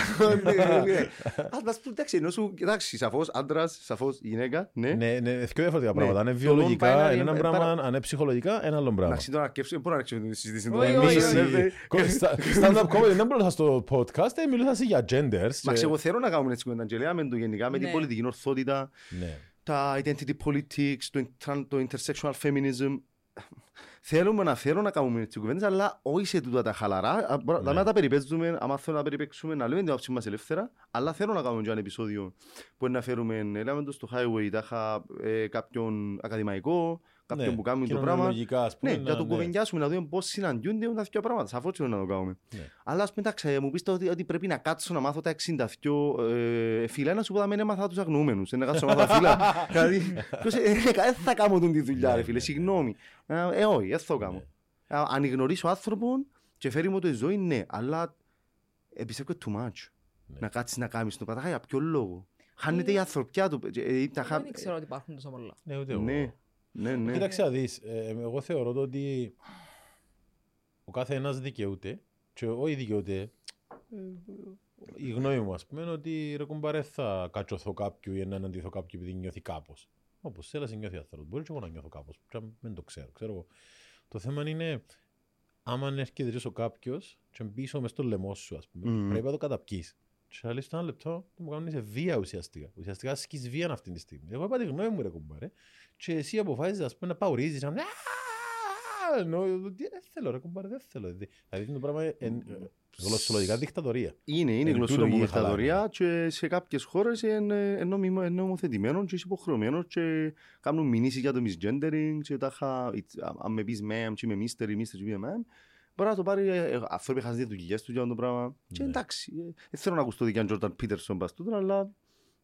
Εντάξει, ενώ σου, εντάξει, σαφώς, άντρας, σαφώς, γυναίκα, ναι. Ναι, ναι, ευκαιρία διαφορετικά πράγματα. Είναι βιολογικά, είναι ένα πράγμα, αν είναι ψυχολογικά, ένα άλλο πράγμα. Εντάξει, τώρα αρκεύσουμε, μπορώ να αρκεύσουμε τη συζήτηση. Stand-up comedy, δεν μπορούσα στο podcast, μιλούσα για genders. Μα ξέρω, θέλω να κάνουμε έτσι με την Αγγελία, με το γενικά, με την πολιτική ορθότητα, τα identity politics, το intersexual feminism. Θέλουμε να θέλω να κάνουμε τις κουβέντες, αλλά όχι σε τούτα τα χαλαρά. Να μην τα περιπέζουμε, άμα θέλω να περιπέξουμε, να λέμε την άποψη μας ελεύθερα. Αλλά θέλω να κάνουμε και ένα επεισόδιο που να φέρουμε, έλαμε το στο highway, τάχα ε, κάποιον ακαδημαϊκό, κάποιον ναι, που κάνουμε το πράγμα. Ναι, να, να το κουβεντιάσουμε, ναι. Να δούμε πώς συναντιούνται με τα δύο πράγματα. Σαφώς και να το κάνουμε. Ναι. Αλλά ας πούμε, μου πείστε ότι, ότι πρέπει να κάτσω να μάθω τα εξήντα δύο ε, φύλλα, να σου πω τα μένα μάθα τους αγνοούμενους. Δεν κάτσω να μάθω φύλλα. Δεν θα κάνω τη δουλειά, ρε φίλε, συγγνώμη. Ε, όχι, δεν θα το κάνω. Αν γνωρίσω άνθρωπον και φέρει μου τη ζωή, ναι, αλλά πιστεύω too much. Να κάτσεις να κάνεις το πατάχα, για ποιο λόγο? Χάνεται η ανθρωπιά του. Δεν ξέρω ότι υπάρχουν τόσα πολλά. Ναι, ναι. Κοίταξε να δεις, ε, εγώ θεωρώ το ότι ο κάθε ένας δικαιούται και όχι δικαιούται, η γνώμη μου ας πούμε είναι ότι ρε κουμπάρε θα κατσωθώ κάποιου ή να αντιθώ κάποιου επειδή νιώθει κάπως. Όπως θέλασε νιώθει άνθρωπος, μπορεί και εγώ να νιώθω κάπως, δεν το ξέρω, ξέρω εγώ. Το θέμα είναι, άμα έρχεται ο κάποιος και μπήσω μες στο λαιμό σου ας πούμε, mm. πρέπει να το καταπκείς. Και θα λες το ένα λεπτό, το μου κάνεις βία ουσιαστικά. Ουσιαστικά ασκείς βία αυτή τη στιγμή. Εγώ είπα τη γνώμη μου ρε κουμπάρε. Και εσύ αποφάσισες ας πούμε να παουρίζεις. Δεν θέλω ρε κουμπάρε, δεν θέλω. Δηλαδή είναι το πράγμα γλωσσολογικά δικτατορία. Είναι, είναι γλωσσολογική δικτατορία και σε κάποιες χώρες είναι νομοθετημένο και υποχρεωμένο και κάνουν μηνύσεις για το misgendering και τα αν με πεις ma'am και με mister ή mister και ma'am. Μπορεί να το πάρει αυτό που χάσει δουλειές του για το πράγμα. Και εντάξει, δεν θέλω να ακουστώ δικιά Τζόρνταν Πίτερσον παστούτρα, αλλά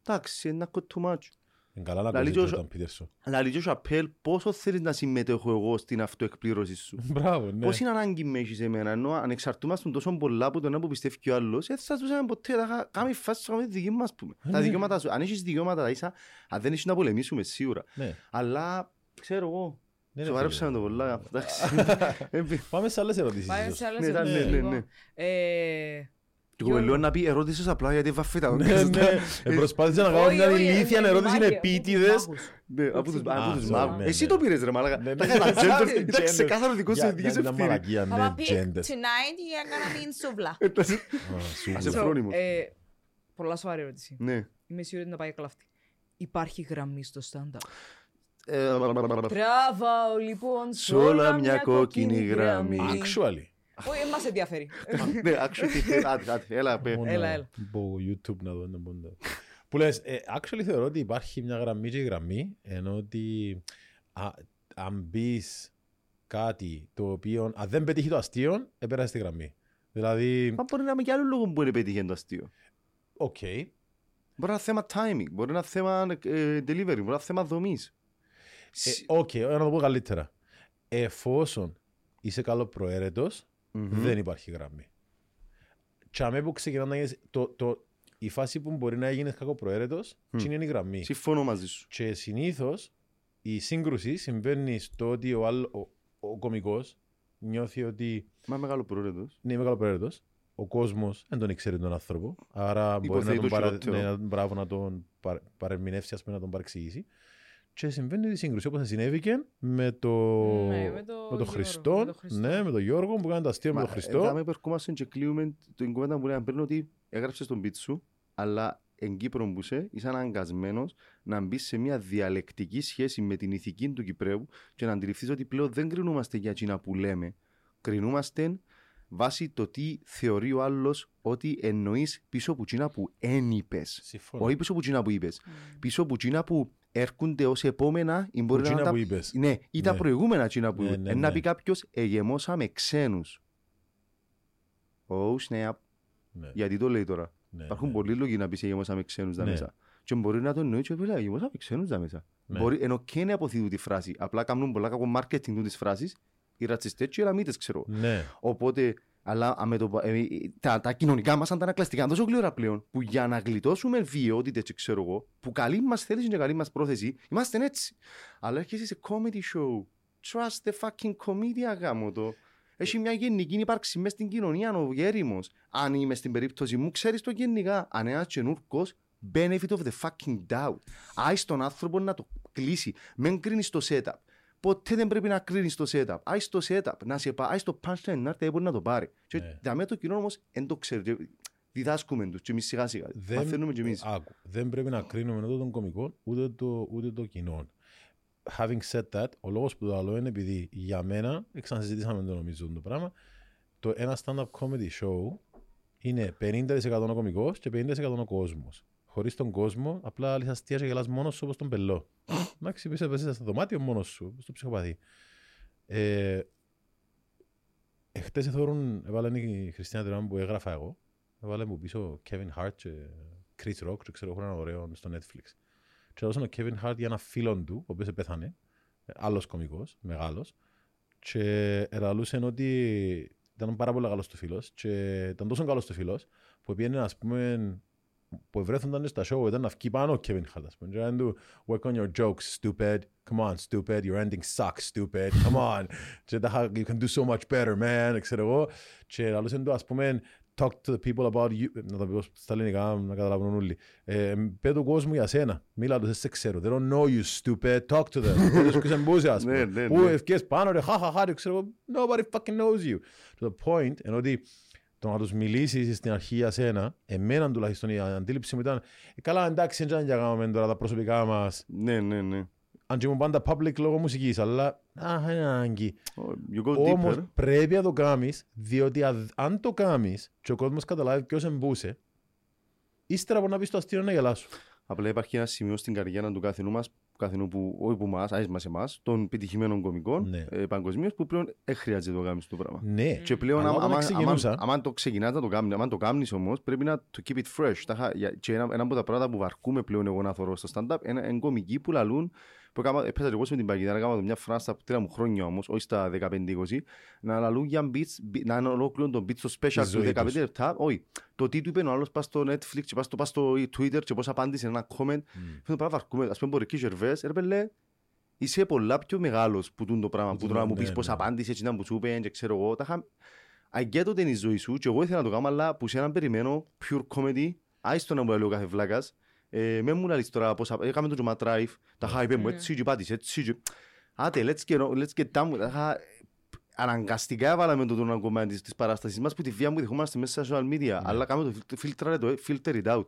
εντάξει, ένα κοτουμάτσο. Είναι καλά να ακούσεις Τζόρνταν Πίτερσον. Λαλίτζο Σαπέλ, πόσο θέλεις να συμμετέχω εγώ στην αυτοεκπλήρωση σου. Μπράβο, ναι. Πώς είναι ανάγκη με έχεις εμένα, ενώ αν εξαρτούμαστε τόσο πολλά από τον ένα που πιστεύει και ο άλλος, έτσι θα ζούσαμε ποτέ, θα κάνουμε φάση στο κάνουμε δική μας. Τα δικαιώματα σου, αν έχεις δικαιώματα τα ίσα, αν δεν έχεις να πολεμήσουμε σίγουρα. Αλλά ξέρω εγώ. Σοβαρέψαμε το πολλά. Πάμε σε άλλες ερωτήσεις. Πάμε σε άλλες ερωτήσεις. Και κοβελούω να πει ερώτησες απλά γιατί βάφε τα δόντια. Προσπάθησα να κάνω μια ηλίθια ερώτηση, είναι επίτηδες. Από τους μάγους. Εσύ το πήρες ρε μάλακα. Ήταν ξεκάθαρο δικό σου ειδικής ευθύνη. Θα πει tonight you're gonna be in σούβλα. Ας εφρόνιμος. Πολλά σοβαρή ερώτηση. Είμαι σίγουρη ότι να πάει καλά αυτή. Υπάρχει γραμμή στο stand-up? Τράβαω λοιπόν σ' όλα μια κόκκινη γραμμή. Actually. Όχι, μας ενδιαφέρει. Ναι, actually. Άντε, άντε, έλα, πέ. Έλα, έλα. Μπω YouTube να δω ένα πόντα. Που λες, actually θεωρώ ότι υπάρχει μια γραμμή και γραμμή, ενώ ότι αν μπεις κάτι το οποίο, αν δεν πετύχει το αστείο, επέρασε τη γραμμή. Δηλαδή... Μα μπορεί να είμαι και άλλο λόγο που δεν πετύχει το αστείο. Οκ. Μπορεί να είναι θέμα timing, μπορεί να είναι θέμα delivery, μπορεί να είναι θέμα δομής. Οκ, να το πω καλύτερα. Εφόσον είσαι καλοπροαίρετος, δεν υπάρχει γραμμή. Τσάμε που ξεκινάμε να γίνεις... Η φάση που μπορεί να γίνεις κακοπροαίρετος, είναι η γραμμή. Συμφωνώ μαζί σου. Και συνήθως η σύγκρουση συμβαίνει στο ότι ο κωμικός νιώθει ότι. Μα μεγαλοπροαίρετος. Ναι, μεγαλοπροαίρετος. Ο κόσμος δεν τον ξέρει τον άνθρωπο. Άρα μπορεί να τον, παρα... ναι, μπράβο, να τον παρε... παρεμηνεύσει, ας πούμε, να τον παρεξηγήσει. Και συμβαίνει τη σύγκρουση όπως συνέβηκε με τον το Χριστό. Ναι, με τον Γιώργο που κάνει τα αστεία με τον Χριστό. Εδώ υπερκόμαστε και κλείουμε την κουβέντα που λέει να παίρνει ότι έγραψες τον πίτ σου, αλλά εν Κύπρο που είσαι, είσαι αναγκασμένος να μπεις σε μια διαλεκτική σχέση με την ηθική του Κυπρέου και να αντιληφθείς ότι πλέον δεν κρινούμαστε για εκείνα που λέμε. Κρινούμαστε βάσει το τι θεωρεί ο άλλος ότι εννοείς πίσω από εκείνα που εν είπες. Όχι πίσω από εκείνα που είπες. Mm. Πίσω από εκείνα που έρχονται ως επόμενα ή μπορεί να τα... ναι, ή ναι. τα προηγούμενα εκείνα που ναι, ναι, ναι. Να πει κάποιος «εγεμώσαμε ξένους». Oh snap. Ναι. Γιατί το λέει τώρα. Ναι, υπάρχουν ναι. πολλοί λόγοι να πεις «εγεμώσαμε ξένους τα ναι. μέσα». Και μπορεί να το εννοεί και «εγεμώσαμε ξένους τα μέσα». Ναι. Μπορεί, ενώ και να αποθέτουν τη φράση. Απλά κάνουν πολλά κακό marketing της φράσης. Οι ρατσιστές και οι ραμίτες, ξέρω. Ναι. Οπότε, αλλά το, ε, τα, τα κοινωνικά μας αντανακλαστικά είναι τόσο γλυόρα πλέον που για να γλιτώσουμε βιαιότητες, ξέρω εγώ, που καλή μας θέληση και καλή μας πρόθεση, είμαστε έτσι. Αλλά έρχεσαι σε comedy show. Trust the fucking comedy, γάμο το. Έχει μια γενική ύπαρξη μέσα στην κοινωνία, ο γέριμος. Αν είμαι στην περίπτωση μου, ξέρεις το γενικά. Αν ένας καινούρκος, benefit of the fucking doubt. Άι στον άνθρωπο να το κλείσει. Μεν κρίνεις το setup. Ποτέ δεν πρέπει να κρίνεις το setup. Άι στο setup, να σε πάει στο punchline, να έρθει να το πάρει. Και yeah. το κοινό όμως δεν το ξέρει. Διδάσκουμε τους και εμείς σιγά σιγά. Δεν, μαθαίνουμε και εμείς. Άκου, δεν πρέπει να κρίνουμε ούτε τον κωμικό, ούτε το, ούτε το κοινό. Having said that, ο λόγος που το άλλο είναι επειδή για μένα, ξανασυζητήσαμε το νομίζω το πράγμα, το ένα stand-up comedy show είναι πενήντα τοις εκατό ο κωμικός και πενήντα τοις εκατό ο κόσμος. Χωρίς τον κόσμο, απλά λες αστεία και γελάς μόνος σου όπως τον πελό. Εντάξει, πες εσύ στο δωμάτιο μόνος σου, στο ψυχοπαθή. Ε, Εχθές εθώρουν, έβαλε η Χριστίνα Τερνάμ που έγραφα εγώ, έβαλε μου πίσω Kevin Hart και Chris Rock και ξέρω έχω έναν ωραίο στο Netflix. Και έδωσαν ο Kevin Hart για έναν φίλον του, ο οποίος πέθανε, άλλος κωμικός, μεγάλος, και εραλούσαν ότι ήταν πάρα πολύ καλός του φίλος και ήταν τόσο καλός του φίλος που πήγαινε, ας πούμε, που ευρέθονταν στα show ήταν να βγει πάνω ο Kevin Hart, ας πούμε, να του «Work on your jokes, stupid. Come on, stupid. Your ending sucks, stupid. Come on. You can do so much better, man», ξέρω εγώ. Και λαλούσαν του, ας πούμε, «Talk to the people about you». Να τα πω στα ελληνικά, να καταλαβαίνουν όλοι. «Πέ του κόσμου για σένα. Μίλα τους, σε ξέρω. They don't know you, stupid. Talk to them». Πέ τους ξεμπούζια, ας πούμε. «Πού ευκές πάνω, ρε, χαχαχα, ξέρω, nobody fucking knows you». To the point, ενώ ότι το να τους μιλήσεις στην αρχή για σένα, εμένα τουλάχιστον η αντίληψη μου ήταν «Καλά, εντάξει, δεν κάνουμε τώρα τα προσωπικά μας». Ναι, ναι, ναι. Αν και ήμουν πάντα public λόγω μουσικής, αλλά αχ, είναι ανάγκη. Όμως πρέπει να το κάνεις, διότι αν το κάνεις και ο κόσμος καταλάβει ποιος εμπούσε, ύστερα μπορεί να πεις το αστείο να γελάσου. Απλά υπάρχει ένα σημείο στην καριέρα του καθενού μας, καθενού που, όχι που μας, άις μας εμάς, των πετυχημένων κωμικών ναι. ε, παγκοσμίως, που πλέον δεν χρειάζεται το κάνεις το πράγμα. Ναι. Και πλέον, αν το ξεκινάς να το κάνεις, αν το κάνεις όμως, πρέπει να το keep it fresh. Τα, και ένα, ένα από τα πράγματα που βαρκούμε πλέον εγώ να θωρώ στο stand-up, είναι εν κωμικοί που λαλούν, που έπαιζα εγώ με την Παγκυδάρα, έκανα μια φράση από τρία μου χρόνια όμως, όχι στα δεκαπέντε είκοσι, να λαλούν για beats, να είναι ολόκληρον τον beat στο special του δεκαπέντε λεπτά, όχι. Το τι του είπε ο άλλος, πας στο Netflix και πας στο, πας στο Twitter και πώς απάντησε ένα comment. Mm. Ας πούμε, μπορεί και Gervais, ρε πέλε, είσαι πολλά πιο μεγάλος που τούν το πράγμα, που τώρα μου πεις πώς απάντησε, έτσι να μου σου είπε, και ξέρω εγώ. I get ότι είναι η ζωή σου και εγώ ήθελα να το κάνω, αλλά που σε έναν περιμένω pure comedy, άιστο να μου λέω κάθε βλάκας, με μου λαλείς τώρα πώς έκαμε το Juma Drive, τα χα είπε μου έτσι και πάτησε, έτσι και... Άτε, let's get down, αναγκαστικά βάλαμε το τον κομμάτι της παράστασης μας που τη βία μου δεχόμαστε μέσα στα social media, αλλά κάνουμε το filter it out.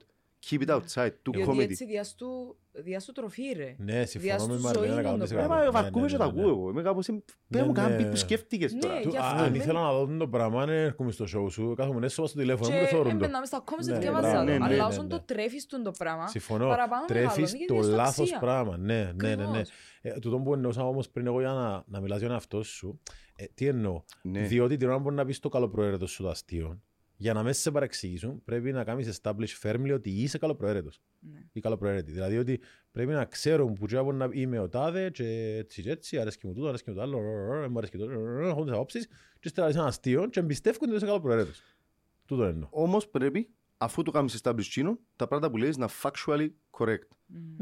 Keep it outside, do comedy. Γιατί έτσι διάστου τροφή ρε. Ναι, συμφωνώ με Μαριλένα να κάνουμε. Βαρκούμε και τα ακούω εγώ. Είμαι κάπως, πέρα μου κάνουν πίτ που σκέφτηκες τώρα. Αν ήθελα να δω το πράγμα, αν έρχομαι στο show σου, κάθομαι έσω στο τηλέφωνο μου και θωρούν το. Και έμπαιναμε στα comments και διαβάζα το. Αλλά όσον το τρέφεις το πράγμα, παραπάνω τρέφεις το λάθος πράγμα. Ναι, ναι, ναι. Τούτο που εννοούσα όμως πριν εγώ για να μιλάς για τον εαυτό σου, τι εννοώ. Διότι την ώρα μπορεί να πεις το καλοπροαίρετο σου το αστείο. Για να μέσα σε παραξηγήσουν, πρέπει να κάνεις establish firmly ότι είσαι καλοπροαίρετος. Ναι. Ή καλοπροαίρετη. Δηλαδή ότι πρέπει να ξέρουν που τσιάπω να είμαι ο τάδε, και έτσι και έτσι, αρέσκει μου τούτο, αρέσκει μου το άλλο, μου αρέσκει το άλλο, έχουν τις απόψεις, και στραβείς ένα αστείο, και εμπιστεύκονται ότι είσαι καλοπροαίρετος. Τούτο εννοώ. Όμως πρέπει αφού το κάνεις establish εκείνο, τα πράγματα που λέει να factually correct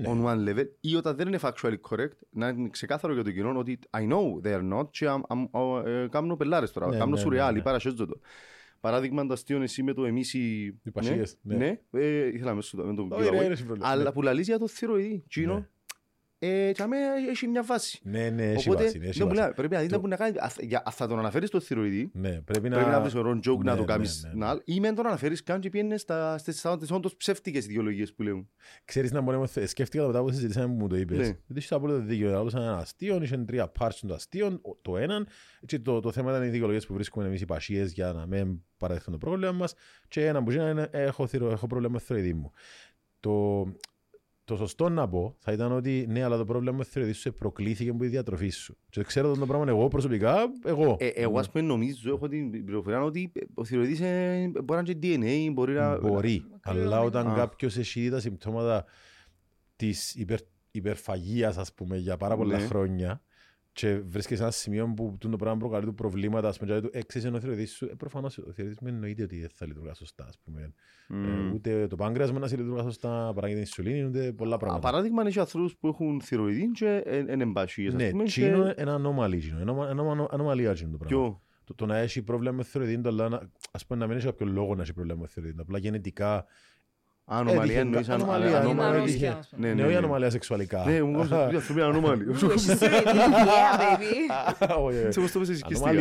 mm. on one level, ή όταν δεν είναι factually correct, να είναι ξεκάθαρο για το κοινό ότι I know they are not, και κάνω πελάρες τώρα, κάνω σουρεάλι, παρασχέζω το. Παράδειγμα, το αστείο εσύ με το εμείς οι... Υπασίες, ναι. Ναι, ήθελα να με το giveaway, αλλά που λαλείς για το θηροειδή, εκείνο, και αμέ έχει μια βάση. Ναι, ναι, έχει βάση. Πρέπει να δείτε να κάνει. Θα τον αναφέρεις το θηροειδή. Πρέπει να βρεις ωραίο joke να το κάνεις. Ή με τον αναφέρεις καν και πιένες στις όντως ψεύτικες ιδεολογίες που λέουν. Ξέρεις να μπορούμε, σκέφτηκα τα μετά που συζητήσαμε που μου το είπες. Δεν είσαι απόλυτα δίκαιο. Ήταν ένα αστείο, είχαν τρία parts των αστείων, το έναν. Το θέμα ήταν οι ιδεολογίες που βρίσκουμε εμείς οι πασίες για να μην παραδεχθούν το πρόβλημα μας. Και ένα που γίνεται, έχω πρόβλημα με το θηροειδή μου. Το σωστό να πω θα ήταν ότι ναι, αλλά το πρόβλημα με τη θεωρητή σου προκλήθηκε από τη διατροφή σου. Και ξέρω το πράγμα εγώ προσωπικά, εγώ. Εγώ ας πούμε νομίζω, έχω την πληροφορία ότι ο θεωρητής μπορεί να είναι ντι εν έι, μπορεί να... Μπορεί, αλλά όταν κάποιος έχει δει τα συμπτώματα της υπερφαγίας, ας πούμε, για πάρα πολλά χρόνια, και βρίσκεσαι σε ένα σημείο που το πράγμα προκαλεί του προβλήματα, ας πούμε, εξής ο θηροειδής σου, ε, προφανώς ο θηροειδής μου εννοείται ότι δεν θα λειτουργά σωστά, ας πούμε. Mm. Ε, ούτε το πάγκρεας μου να σε λειτουργά σωστά, παράγει την ισουλίνη, ούτε πολλά πράγματα. Α, παράδειγμα, είναι και ανθρώπους που έχουν θηροειδή και εν εμπάσχειες, ας πούμε. Ναι, και είναι ένα ανομαλία, είναι το πράγμα. Το, το να έχει πρόβλημα με θηροειδή, αλλά ας πούμε να μην έχει κάποιο λόγο να έχει πρόβλημα με θηροειδή, απλά γενετικά. Ανομαλία εννοείς ανομαλία. Ναι, ναι, όχι ανομαλία σεξουαλικά. Ναι, μου γράψε μια ανομαλία. Σε πώς το πες εσυσκιστικά.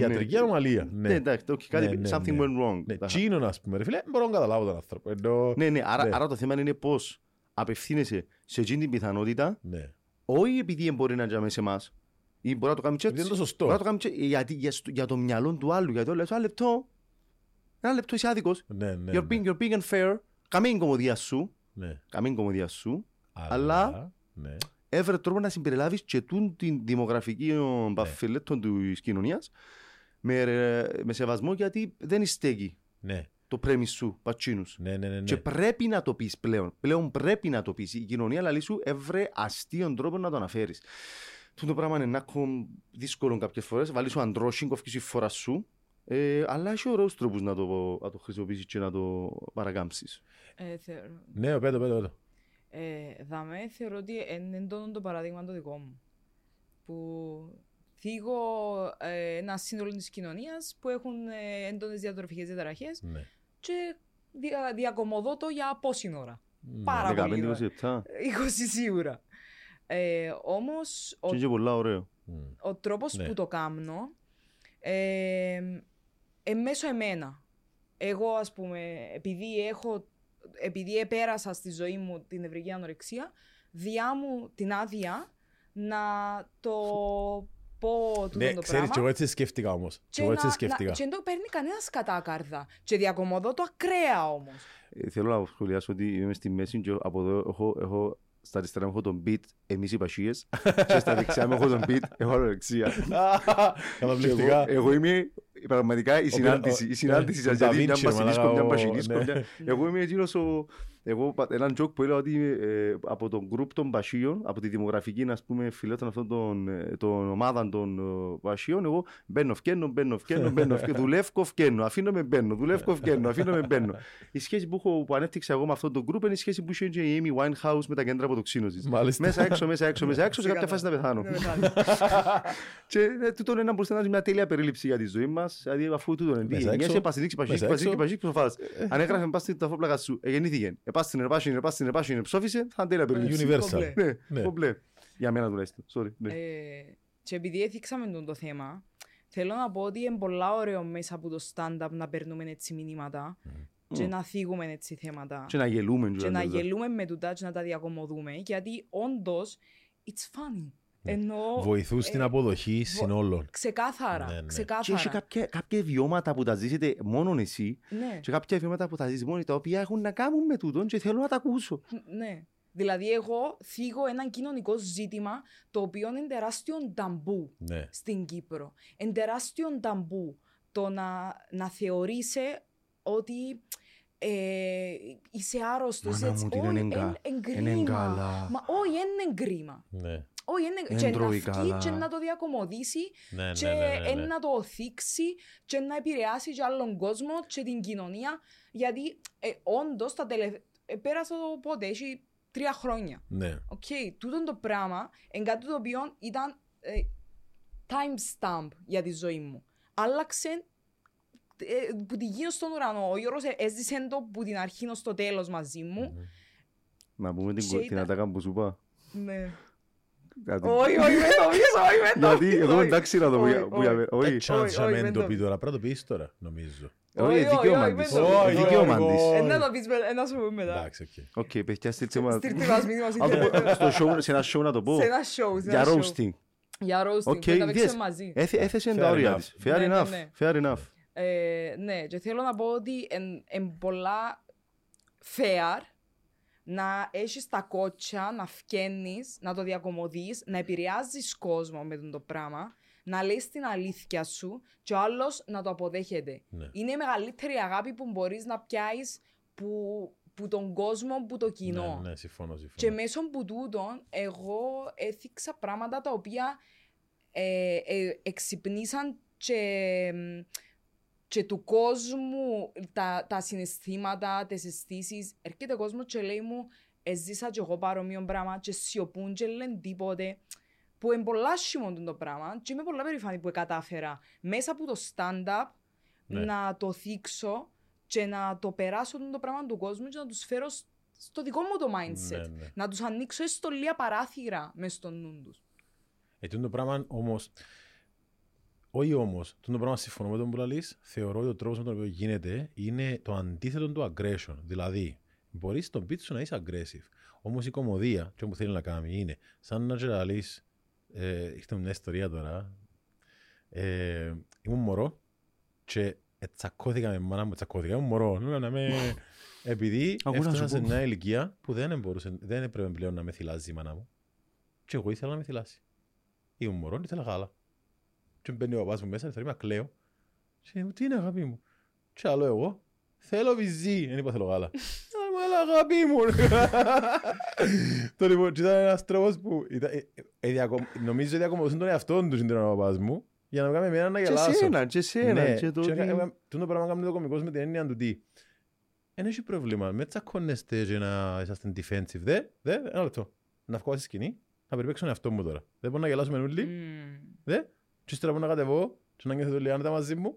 Ιατρική ανομαλία. Ναι, εντάξει, κάτι, something went wrong. Τσίνον, ας πούμε, ρε φίλε, μπορώ να καταλάβω τον άνθρωπο. Ναι, ναι, άρα το θέμα είναι πώς απευθύνεσαι σε εκείνη την πιθανότητα, όχι επειδή μπορεί να τζάμε σε εμάς, ή μπορεί να το κάνει τσέτσι. Μπορεί να το κάνει τσέτσι για το μυαλό του άλλου, γιατί όλα ένα λεπτό, ένα λεπτό είσαι άδικος, you're being unfair. Καμήν κομμωδία σου, ναι. Καμήν κομμωδία σου, αλλά, αλλά ναι. Έβρε τρόπο να συμπεριλάβεις και τούν την δημογραφική μπαφιλέτων ναι. Της κοινωνίας με, με σεβασμό γιατί δεν στέκει ναι. Το πρέμις σου, πατσίνους. Ναι, ναι, ναι, ναι. Και πρέπει να το πεις πλέον, πλέον πρέπει να το πεις. Η κοινωνία λαλή σου έβρε αστείον τρόπο να το αναφέρεις. Τούν το πράγμα είναι να κομ δύσκολο κάποιες φορές, βάλεις ο αντρόσιν, κοφκείς η φορά σου. Ε, αλλά έχει ωραίους τρόπους να το, το χρησιμοποιήσεις και να το παρακάμψεις. Ε, θεωρώ... Ναι, πέτω, πέτω, πέτω. Ε, δαμέ θεωρώ ότι είναι το παράδειγμα το δικό μου. Που θίγω ε, ένα σύνολο της κοινωνίας που έχουν ε, έντονες διατροφικές διαταραχές ναι. Και δια, διακομωδώ το για πόση ώρα. Ναι, πάρα πολύ ώρα. είκοσι σίγουρα. Ε, όμως... Και είναι και πολλά ωραίο. Ο τρόπος ναι. Που το κάνω... Ε, ε, μέσω εμένα. Εγώ, ας πούμε, επειδή, έχω, επειδή επέρασα στη ζωή μου την νευρική ανορεξία, διά μου την άδεια να το πω τούτο ναι, το ξέρεις, πράγμα. Ναι, ξέρεις, και εγώ έτσι σκέφτηκα όμως. Και, και, εγώ έτσι να, σκέφτηκα. Να, και δεν το παίρνει κανένας κατά κάρδα. Και διακομωδώ το ακραία όμως. Ε, θέλω να σχολιάσω ότι είμαι στη μέση και από εδώ έχω... έχω... Στα αριστερά μου έχω τον beat, εμείς οι πασίες. Και στα δεξιά μου έχω τον beat, έχω ανορεξία. Καταπληκτικά. Εγώ είμαι πραγματικά η συνάντηση. Η συνάντηση σας γιατί μια πασιλίσκο, μια πασιλίσκο. Εγώ είμαι εκείνος ο... Εγώ έναν joke που έλεγα ότι από τον γκρουπ των πασίων, από τη δημογραφική να πούμε φιλέτων αυτών των ομάδων των πασίων, εγώ μπαίνω, φκένω, μπαίνω, φκένω, μπαίνω, δουλεύω, φκένω, αφήνω με μπαίνω, δουλεύω, φκένω, αφήνω με μπαίνω. Η σχέση που ανέπτυξα εγώ με αυτόν τον γκρουπ είναι η σχέση που είχε η Amy Winehouse με τα κέντρα αποτοξίνωσης. Μέσα έξω, μέσα έξω, μέσα έξω, σε κάποια φάση να πεθάνω. Και τούτον ένα μπορεί να είναι μια τέλεια περίληψη για τη ζωή μας, αφού τούτον ενδύει. Πασιδίξει, πασιδίξει, πασιδίξει, προφάλα. Αν έγραφε μπάστη τα φόπλακα σου, γεννήθηκε. Επάστηνε, επάστηνε, επάστηνε, επάστηνε, ψόφισε, θα αντέλα περιλήψη. Universal. Ναι, κομπλέ. Για μένα τουλάχιστον, sorry. Και επειδή έθιξαμε το θέμα, θέλω να πω ότι είναι πολλά ωραίο μέσα από το stand-up να παίρνουμε έτσι μηνύματα και να θίγουμε έτσι θέματα. Και να γελούμε. Και να γελούμε με τούτα και να τα διακομωδούμε, γιατί όντως, it's funny. Ενώ, βοηθούς στην ε, αποδοχή συνόλων. Ξεκάθαρα. Ναι, ναι. ξεκάθαρα. Και έχει κάποια, κάποια βιώματα που τα ζήσετε μόνον εσύ, ναι. Και κάποια βιώματα που τα ζήσεις μόνοι, τα οποία έχουν να κάνουν με τούτον και θέλω να τα ακούσω. Ναι. Δηλαδή, εγώ θίγω ένα κοινωνικό ζήτημα το οποίο είναι τεράστιο ταμπού ναι. Στην Κύπρο. Είναι τεράστιο ταμπού το να, να θεωρείσαι ότι. Ε, είσαι άρρωστος, έτσι, όχι, είναι εγκρίμα. Μα όχι, είναι εγκρίμα. Όχι, και να φκεί και να το διακομωδήσει και να το θίξει και να επηρεάσει και άλλον κόσμο και την κοινωνία. Γιατί όντως τα τελευταία... Πέρασα το πότε, έχει τρία χρόνια. Οκ, τούτο το πράγμα, εν κάτι το οποίο ήταν timestamp για τη ζωή μου. Άλλαξε που τη γίνω στον ουρανό. Ο Γιώργος έζησε το που την αρχή στο τέλος μαζί μου. Να πούμε την ατάκα που σου είπα. Ναι. Όχι, όχι, με το πεις, όχι, με το πεις. Γιατί εδώ εντάξει να το πω. Δεν τσάνσαμε να το πει τώρα, πρέπει να το πεις τώρα, νομίζω. Όχι, δικαιώμαν της. Να το πεις, να σου πούμε μετά. Εντάξει, οκ. Οκ, παιδιά, στήρτσε μας. Στήρτσε μας, μήνυμα. Σε ένα show να το πω. Σε ένα show. Για roasting. Για roasting, πρέπει να παίξουμε μαζί. Έθεσε τα όρια της. Fair enough. Ναι, και θέλω να πω ότι είναι πολλά fair να έχεις τα κότσια, να φκαίνεις, να το διακομωδείς, να επηρεάζεις κόσμο με το πράγμα, να λες την αλήθεια σου και ο άλλος να το αποδέχεται. Ναι. Είναι η μεγαλύτερη αγάπη που μπορείς να πιάσεις που, που τον κόσμο, που το κοινό. Ναι, ναι, συμφωνώ, συμφωνώ. Και μέσω που τούτων, εγώ έθιξα πράγματα τα οποία ε, ε, εξυπνήσαν και... Και του κόσμου, τα, τα συναισθήματα, τις αισθήσεις, έρχεται ο κόσμος και λέει μου «Εζήσα και εγώ παρόμοιο πράγμα και σιωπούν και λένε τίποτε». Που εμπολάσχημον το πράγμα και είμαι πολλά περήφανη που κατάφερα μέσα από το stand-up ναι. να το θίξω και να το περάσω το πράγμα του κόσμου και να τους φέρω στο δικό μου το mindset. Ναι, ναι. Να τους ανοίξω εστολία παράθυρα μες στο νου τους. Έτσι το πράγμα όμως... Όχι όμως, το πράγμα συμφωνώ με τον Μπουλαλής, θεωρώ ότι ο τρόπος με τον οποίο γίνεται είναι το αντίθετο του aggression. Δηλαδή, μπορείς στον πίτσο σου να είσαι aggressive. Όμως η κωμωδία, και όπου θέλει να κάνει, είναι σαν να τζεραλείς. Ε, ήρθε μια ιστορία τώρα. Ε, ήμουν μωρό και τσακώθηκα με μάνα μου. Τσακώθηκα, ήμουν μωρό. Επειδή έφτασα σε μια ηλικία που δεν, μπορούσε, δεν έπρεπε πλέον να με θυλάζει η μάνα μου. Και εγώ ήθελα να με θυλάσει. Ήμουν μωρό, ήθελα γάλα. Και μπαίνει ο παπάς μου μέσα, θα είμαι κλαίω. Και τι είναι αγάπη μου. Τι άλλο εγώ, θέλω βυζί. Δεν είπα θέλω γάλα. Αλλά αγάπη μου. Το λοιπόν, ήταν ένας τρόπος που νομίζω ότι ακομοδούσαν τον εαυτόν του συντήραν ο παπάς μου για να με κάνει εμένα να γελάσω. Και σένα, και σένα, και το ότι... Τον πράγμα κάνουν το κομικός με την έννοια του τι. Εν έχει πρόβλημα, με τσακώνεστε και να είσαστε defensive. Δε, δε, ένα λεπτό. Να βγω στη σκηνή, να περιπέξω τον εαυτό μου τώρα. Δεν μπορώ να γελάσουμε όλοι. Δε. Και ύστερα που να κατεβώ και να νιώθω το Λιάντα μαζί μου,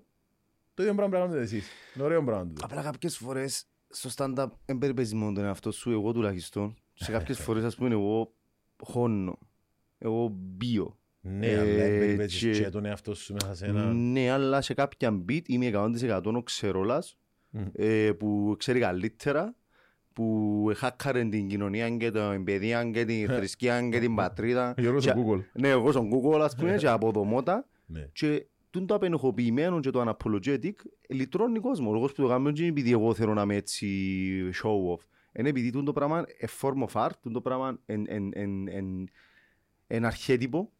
το ίδιο πράγμα κάνετε εσείς. Είναι ωραίο πράγμα. Απλά κάποιες φορές στο stand-up δεν περιπέζεις μόνο τον εαυτό σου, εγώ τουλάχιστον. Σε κάποιες φορές ας πούμε εγώ χώνω, εγώ μπείω. Ναι, ε, αλλά δεν περιπέζεις και... και τον εαυτό σου μέσα σε ένα... Ναι, αλλά σε κάποια beat είμαι εκατό τοις εκατό ο ξερόλας mm. ε, που ξέρει καλύτερα, που χάκαρε την κοινωνία και την παιδεία και την θρησκεία και την πατρίδα. Εγώ στον Google. Ναι, εγώ στον Google, ας πούμε, και αποδομώτα. Και το απενοχοποιημένο και το unapologetic λυτρώνει κόσμο. Ο λόγος που το κάνουμε είναι επειδή εγώ θέλω να είμαι έτσι show off. Είναι επειδή το πράγμα είναι form of art, το πράγμα είναι ένα αρχέτυπο.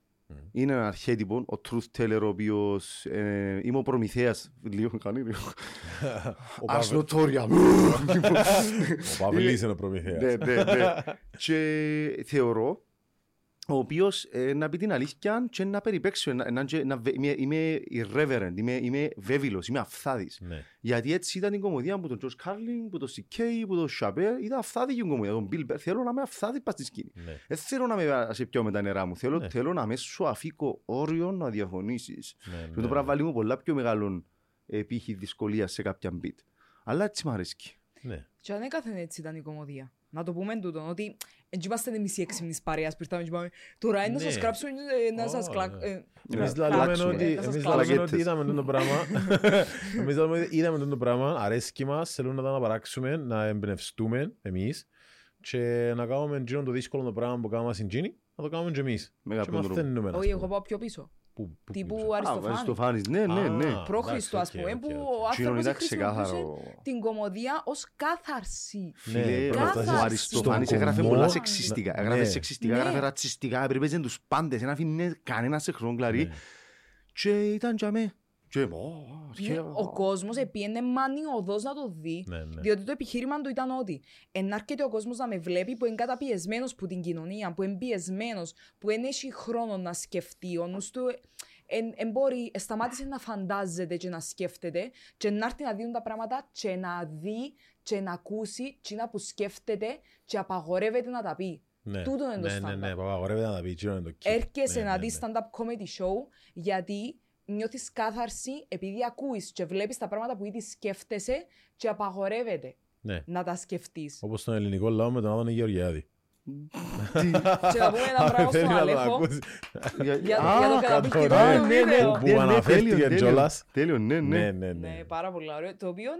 Είναι ένα αρχέτυπο, ο truth teller ο οποίος ε, είμαι ο Προμηθέας, λίγο κανεί λίγο. Ας νοτόρια μου. Ο Παυλής είναι ο Προμηθέας. Ναι, ναι, ναι. Και θεωρώ, ο οποίος ε, να πει την αλήθεια και να περιπέξω, να, να, να, είμαι, είμαι irreverent, είμαι, είμαι βέβυλος, είμαι αυθάδης. Ναι. Γιατί έτσι ήταν η κομμωδία μου, τον George Carlin, που τον σι κέι, που τον Chappelle, ήταν αυθάδη και η κομμωδία, τον Bill Burr. Θέλω να είμαι αυθάδη πας στη σκηνή. Ναι. Ε, θέλω να με σε πιω με τα νερά μου, θέλω, ναι. θέλω να με σου αφήκω όριο να διαφωνήσεις. Ναι, ναι, το πράγμα ναι. βάλει μου πολλά πιο μεγάλων επίχει δυσκολία σε κάποια beat. Αλλά έτσι μ' αρέσκει. Ναι. Και ανέκαθεν έτσι ήταν η κομμωδία. Να το πούμε τούτο, ότι έτσι είμαστε εμείς οι έξιμνης παρέας που ήρθαμε και πάμε τώρα είναι να σας γράψουν, να σας κλάξουν. Εμείς λέμε ότι είδαμε το πράγμα, εμείς λέμε ότι είδαμε το πράγμα, αρέσκει μας, θέλουμε να τα αναπαράξουμε, να εμπνευστούμε εμείς και να κάνουμε εκείνο το δύσκολο το πράγμα που κάνουμε στην Τζίνη, να το κάνουμε και εμείς. Και μαθαίνουμε. Όχι, εγώ πάω πιο πίσω. Τύπου Αριστοφάνης, ναι, ναι, ναι. Προχριστό, ας πούμε, που ο άνθρωπος χρησιμοποιούσε την κωμωδία ως κάθαρση. Φίλε, ο Αριστοφάνης έγραφε πολλά σεξιστικά, έγραφε σεξιστικά, έγραφε ρατσιστικά, περιπέζε τους πάντες, δεν αφήνε κανένα σε χρονκλαρί. Και ήταν για μέ. Ο κόσμος επίενε μανιωδώς να το δει, ναι, ναι. διότι το επιχείρημα του ήταν ότι ενάρκεται ο κόσμος να με βλέπει που είναι καταπιεσμένος που την κοινωνία, που είναι πιεσμένος, που δεν έχει χρόνο να σκεφτεί. Ο νους του εν, εν μπορεί, σταμάτησε να φαντάζεται και να σκέφτεται και να έρθει να δίνουν τα πράγματα και να δει και να ακούσει και να που σκέφτεται και απαγορεύεται να τα πει. Ναι, τούτο είναι το ναι, stand-up. Ναι, ναι, απαγορεύεται να τα πει. Έρχεσαι ναι, να ναι, δεις ναι. stand-up comedy show γιατί νιώθεις κάθαρση επειδή ακούεις και βλέπεις τα πράγματα που ήδη σκέφτεσαι και απαγορεύεται ναι. να τα σκεφτείς. Όπως τον ελληνικό λαό με τον Άδωνη Γεωργιάδη. Και να πούμε ένα πράγμα στον Αλέφο για το καταπληκτικό βίντεο που αναφέρθηκε κιόλας. Τέλειο, ναι, ναι. Ναι, πάρα πολύ ωραίο. Το οποίο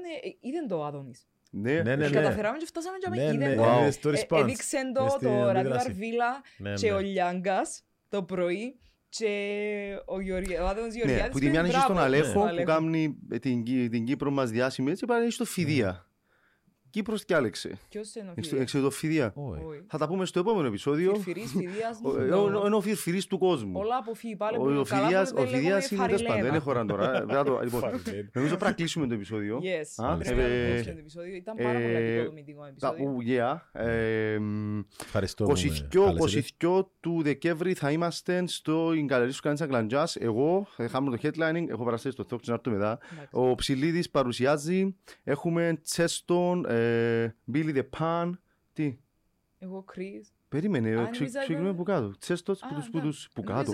είδε το Άδωνης. Ναι, ναι, ναι. Καταφέραμε και φτάσαμε και είδε το. Έδειξεν το το Ραντιβάρ Βίλα και ο Λιάγκας το πρωί. Και ο Άδωνης Γεωργιάδης που τη μία έχει στον Αλέφο που κάνει την Κύπρο μας διάσημη έτσι πάνε στο Φιδία. Κύπρος και Άλεξε. Ποιος είναι ο Φιδίας? Εξαιρετώ Φιδία. Θα τα πούμε στο επόμενο επεισόδιο. Φιρφυρίς, Φιδίας. Είναι ο Φιρφυρίς του κόσμου. Όλα από Φι. Ο Φιδίας είναι τέλος πάντων. Δεν έχω ραν τώρα. Νομίζω πρέπει να κλείσουμε το επεισόδιο. Ήταν πάρα πολύ επικοδομητικό επεισόδιο. είκοσι δύο του Δεκέμβρη θα είμαστε στο Γκαλερί του Κάνης Αγκλαντζάς. Εγώ θα χάμω το headlining. Έχω παραστάσει το Θόξι να έρθω μετά. Ο Ψιλίδης παρουσιάζει. Έχουμε Τσέστον. Billy the Pan, τι. Εγώ Chris. Περίμενε, ξεκινούμε από κάτω. Τσέστος που τους που κάτω.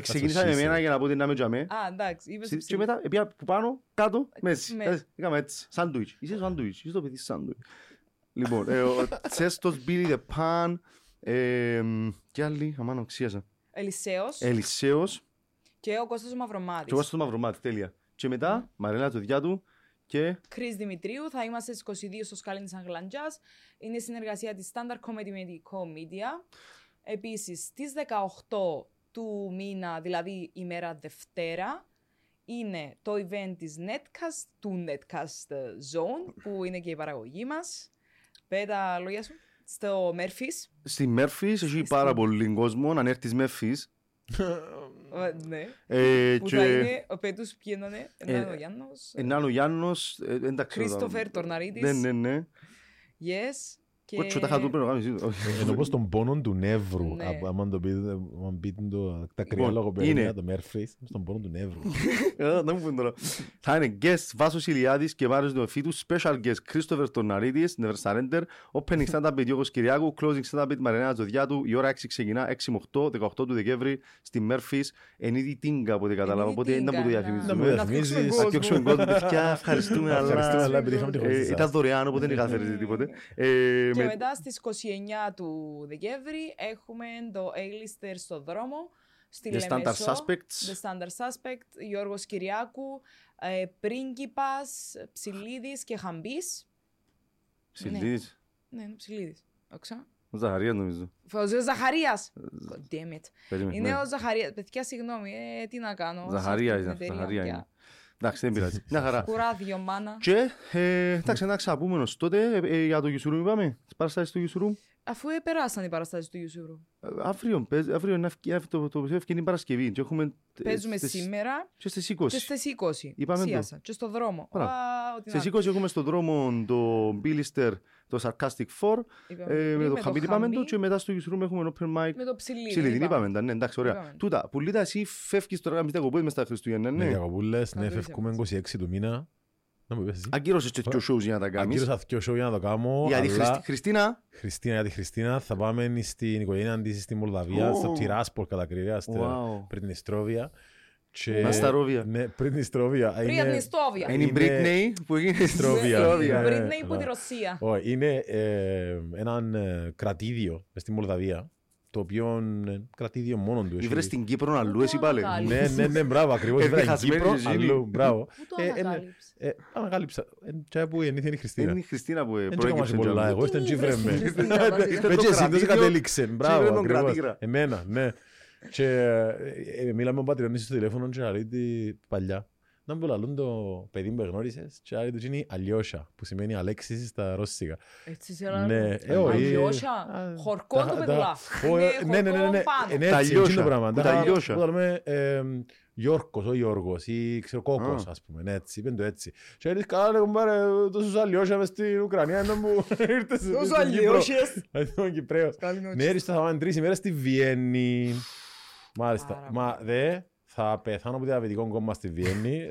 Ξεκινήσα με εμένα για να πω ότι να με τζαμέ. Και μετά πήγα πάνω, κάτω, μέση. Είχαμε έτσι, σάντουιτς. Είσαι σάντουιτς, είσαι το παιδί σάντουιτς. Λοιπόν, Τσέστος, Billy the Pan. Και άλλοι, αμάν οξίασα. Ελισσέος. Και ο Κώστας Μαυρομάτης. Και ο Κώστας Μαυρομάτης, τέλεια. Και μετά, Μαριλένα το διά του. Κρίς Δημητρίου, θα είμαστε στις είκοσι δύο στο Σκάλιν της Αγκλαντζάς. Είναι συνεργασία της Standard Comedy Medical Media. Επίσης, στις δεκαοκτώ του μήνα, δηλαδή ημέρα Δευτέρα, είναι το event της Netcast, του Netcast Zone, που είναι και η παραγωγή μας. Πέτα λόγια σου, στο Μέρφις. Στη Μέρφις, έχει πάρα πολύ κόσμο, αν έρθεις Μέρφις. Ναι, που θα είναι ο Πέτους πιένωνε, Ενάνο Γιάννος Ενάνο Γιάννος, εντάξει Κρίστοφερ Τορναρίτης. Ναι, ναι, ναι. Yes. Κότσο τα χατούν πρέπει να κάνεις. Ενώ πως τον πόνον του νεύρου. Αν πείτε τα κρυόλογο παιδιά το Μέρφρις. Στον πόνον του νεύρου. Θα είναι guest Βάσος Ηλιάδης και Μάριος Νεοφίτου. Special guest Κρίστοφερ Τορναρίτης, Never Surrender. Opening stand-up Γιώργος Κυριάκου. Closing stand-up Μαριλένα Τζοδιάτου. Η ώρα έξι ξεκινά έξι με οκτώ, δεκαοκτώ του Δεκέμβρη στη Μέρφις. Εν είδη τίγκα από ό,τι καταλάβω. Οπότε είναι να μου το διαφημίζεις. Να διώξουμε κόσμο. Ήταν δωρεάν, οπότε δεν καθαρίζεται τίποτε. Και μετά στις είκοσι εννιά του Δεκέμβρη έχουμε το A-Lister στο δρόμο, στη The Λεμεσό, Standard Suspects. The Standard Suspect, Γιώργος Κυριάκου, ε, Πρίγκιπας, Ψιλίδης και Χαμπής. Ψιλίδης. Ναι, ναι, Ψιλίδης. Όξα. Ο Ζαχαρίας νομίζω. Ο Ζαχαρίας. Damn it. Είναι ο Ζαχαρίας. Παιδιά, συγγνώμη, ε, τι να κάνω. Ζαχαρία είναι. Ζαχαρία είναι. Εντάξει, δεν πειράζει. Μια χαρά. Κουράδιο, μάνα. Και εντάξει, ένα ξαπούμενος τότε για το YouTube Room είπαμε. Τις παραστάσεις του YouTube Room. Αφού περάσαν οι παραστάσεις του YouTube Room. Αύριο, αύριο είναι το ευκαινή Παρασκευή. Παίζουμε σήμερα και στις είκοσι. Και στις είκοσι. Είπαμε το. Και στο δρόμο. Στις είκοσι έχουμε στο δρόμο το Billister, το Sarcastic Force. Με το Χαμπί είπαμε το. Και μετά στο YouTube Room έχουμε open mic. Με το Ψιλίδι είπαμε. Ναι, εντάξει, ωραία. Τούτα, πουλίτα εσύ φεύγεις τώρα με τα κοπούλες μες τα Χριστούγεννα. Ναι, κοπούλες, ναι, φεύγουμε είκοσι έξι του μήνα. Ακύρωσες και δύο shows για να τα κάνεις. Ακύρωσα δύο shows για να το κάνω. Για τη Χριστίνα. Χριστίνα, για τη Χριστίνα. Θα πάμε στην οικογένεια της στη Μολδαβία, στο Τυράσπολ κατά κρυβαία, πριν την Ιστρόβια. Μασταρόβια. Ναι, πριν την Ιστρόβια. Πριν την Ιστρόβια. Είναι η Britaney που έγινε Ιστρόβια. Britaney που τη Ρωσία. Είναι έναν κρατήδιο στη Μολδαβία. Το οποίο κρατήδιο μόνο του. Ήβρες στην Κύπρο αλλού εσύ πάλι. Ναι, ναι, ναι, μπράβο, ακριβώς. Ήβρες στην Κύπρο αλλού, μπράβο. Πού το ανακάλυψες? Ανακάλυψα. Τσά που γεννήθηκε η Χριστίνα. Είναι η Χριστίνα που προέκυψε πολλά, εγώ ήταν τσίβρεμε. Έτσι εσύ τόσο κατέληξε, μπράβο, ακριβώς. Εμένα, ναι. Και μίλαμε ο πατριώνης στο τηλέφωνο και να λέει παλιά. Να μου λαλούν το παιδί που γνώρισες και άλλη του γίνει Alioshia, που σημαίνει Αλέξης στα ρώσικα. Έτσι σε έναν Alioshia, χορκό του παιδουλά. Ναι, ναι, ναι, ναι, έτσι είναι το πράγμα. Τα Alioshia. Που θα λέμε Γιώργος ο Γιώργος ή ξέρω Κόκος, ας πούμε, έτσι, είπεν το έτσι. Και έλεγες καλά ρε κομπάρε, τόσους Alioshia μες στην Ουκρανία ενώ μου ήρθες στην Κύπρο. Τόσους Κυπρέος. Ναι, έρθες θα πάμε τρεις ημέρες στη Βιέννη. Μάλιστα, μα δε... Θα πεθάνω από διαβητικό κόμμα στη Βιέννη.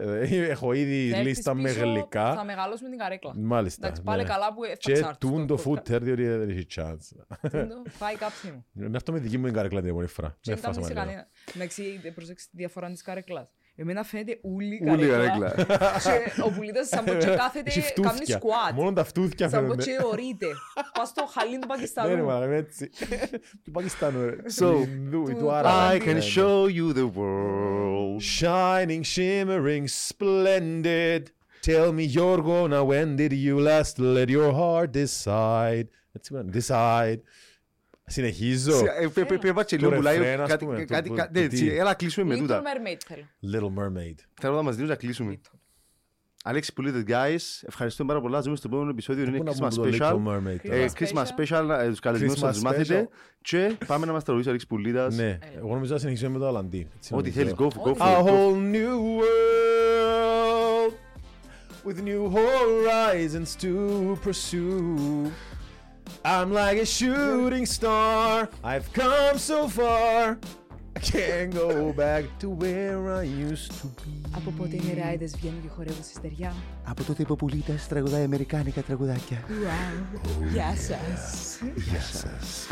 Έχω ήδη λίστα με γλυκά. Θα μεγαλώσουμε την καρέκλα. Μάλιστα. Πάλε καλά που θα ξάρτω. Και τούν το φούτερ, διότι δεν έχει τσάντς. Φάει κάψι μου. Είναι αυτό με δική μου την καρέκλα την επόμενη φορά. Δεν φτάσαμε κανένα. Εντάξει, προσέξτε τη διαφορά της καρέκλας. Εμένα φαίνεται ούλη καρέκλα. Ο πουλίτας σαν ποτσέ κάθεται, κάνει σκουάτ. Μόνο τα φτούθκια φαίνονται. Σαν ποτσέ ορείται. Πας στο χαλί του Πακιστάνου. Ναι, μάλλον έτσι. Του Πακιστάνου, ρε. Του Άρα. I can show you the world. Shining, shimmering, splendid. Tell me, Giorgo, now when did you last let your heart decide? Decide. Συνεχίζω. Πρέπει λίγο πουλάει κάτι. Έλα κλείσουμε με τούτα. Little Mermaid. Θέλω να μας δίνουν να κλείσουμε. Αλέξη Πουλίδες, guys. Ευχαριστούμε πάρα πολλά. Ζούμε στο επόμενο επεισόδιο. Είναι Christmas Special. Christmas Special. Τους καλεσμένους να τους μάθετε. Και πάμε να μας τραγουδήσει ο Αλέξη Πουλίδας. Ναι. Εγώ νομίζω να συνεχίσουμε με το Aladdin. Ό,τι θέλεις. Go for it. A whole new world with new horizons to pursue. I'm like a shooting star. I've come so far. I can't go back to where I used to be. Από πότε οι νεράιδες βγαίνουν και χορεύουν στη στεριά. Από τότε που ο Πουλίτας τραγουδάει αμερικάνικα τραγουδάκια. Wow. Γεια σας. Γεια σας.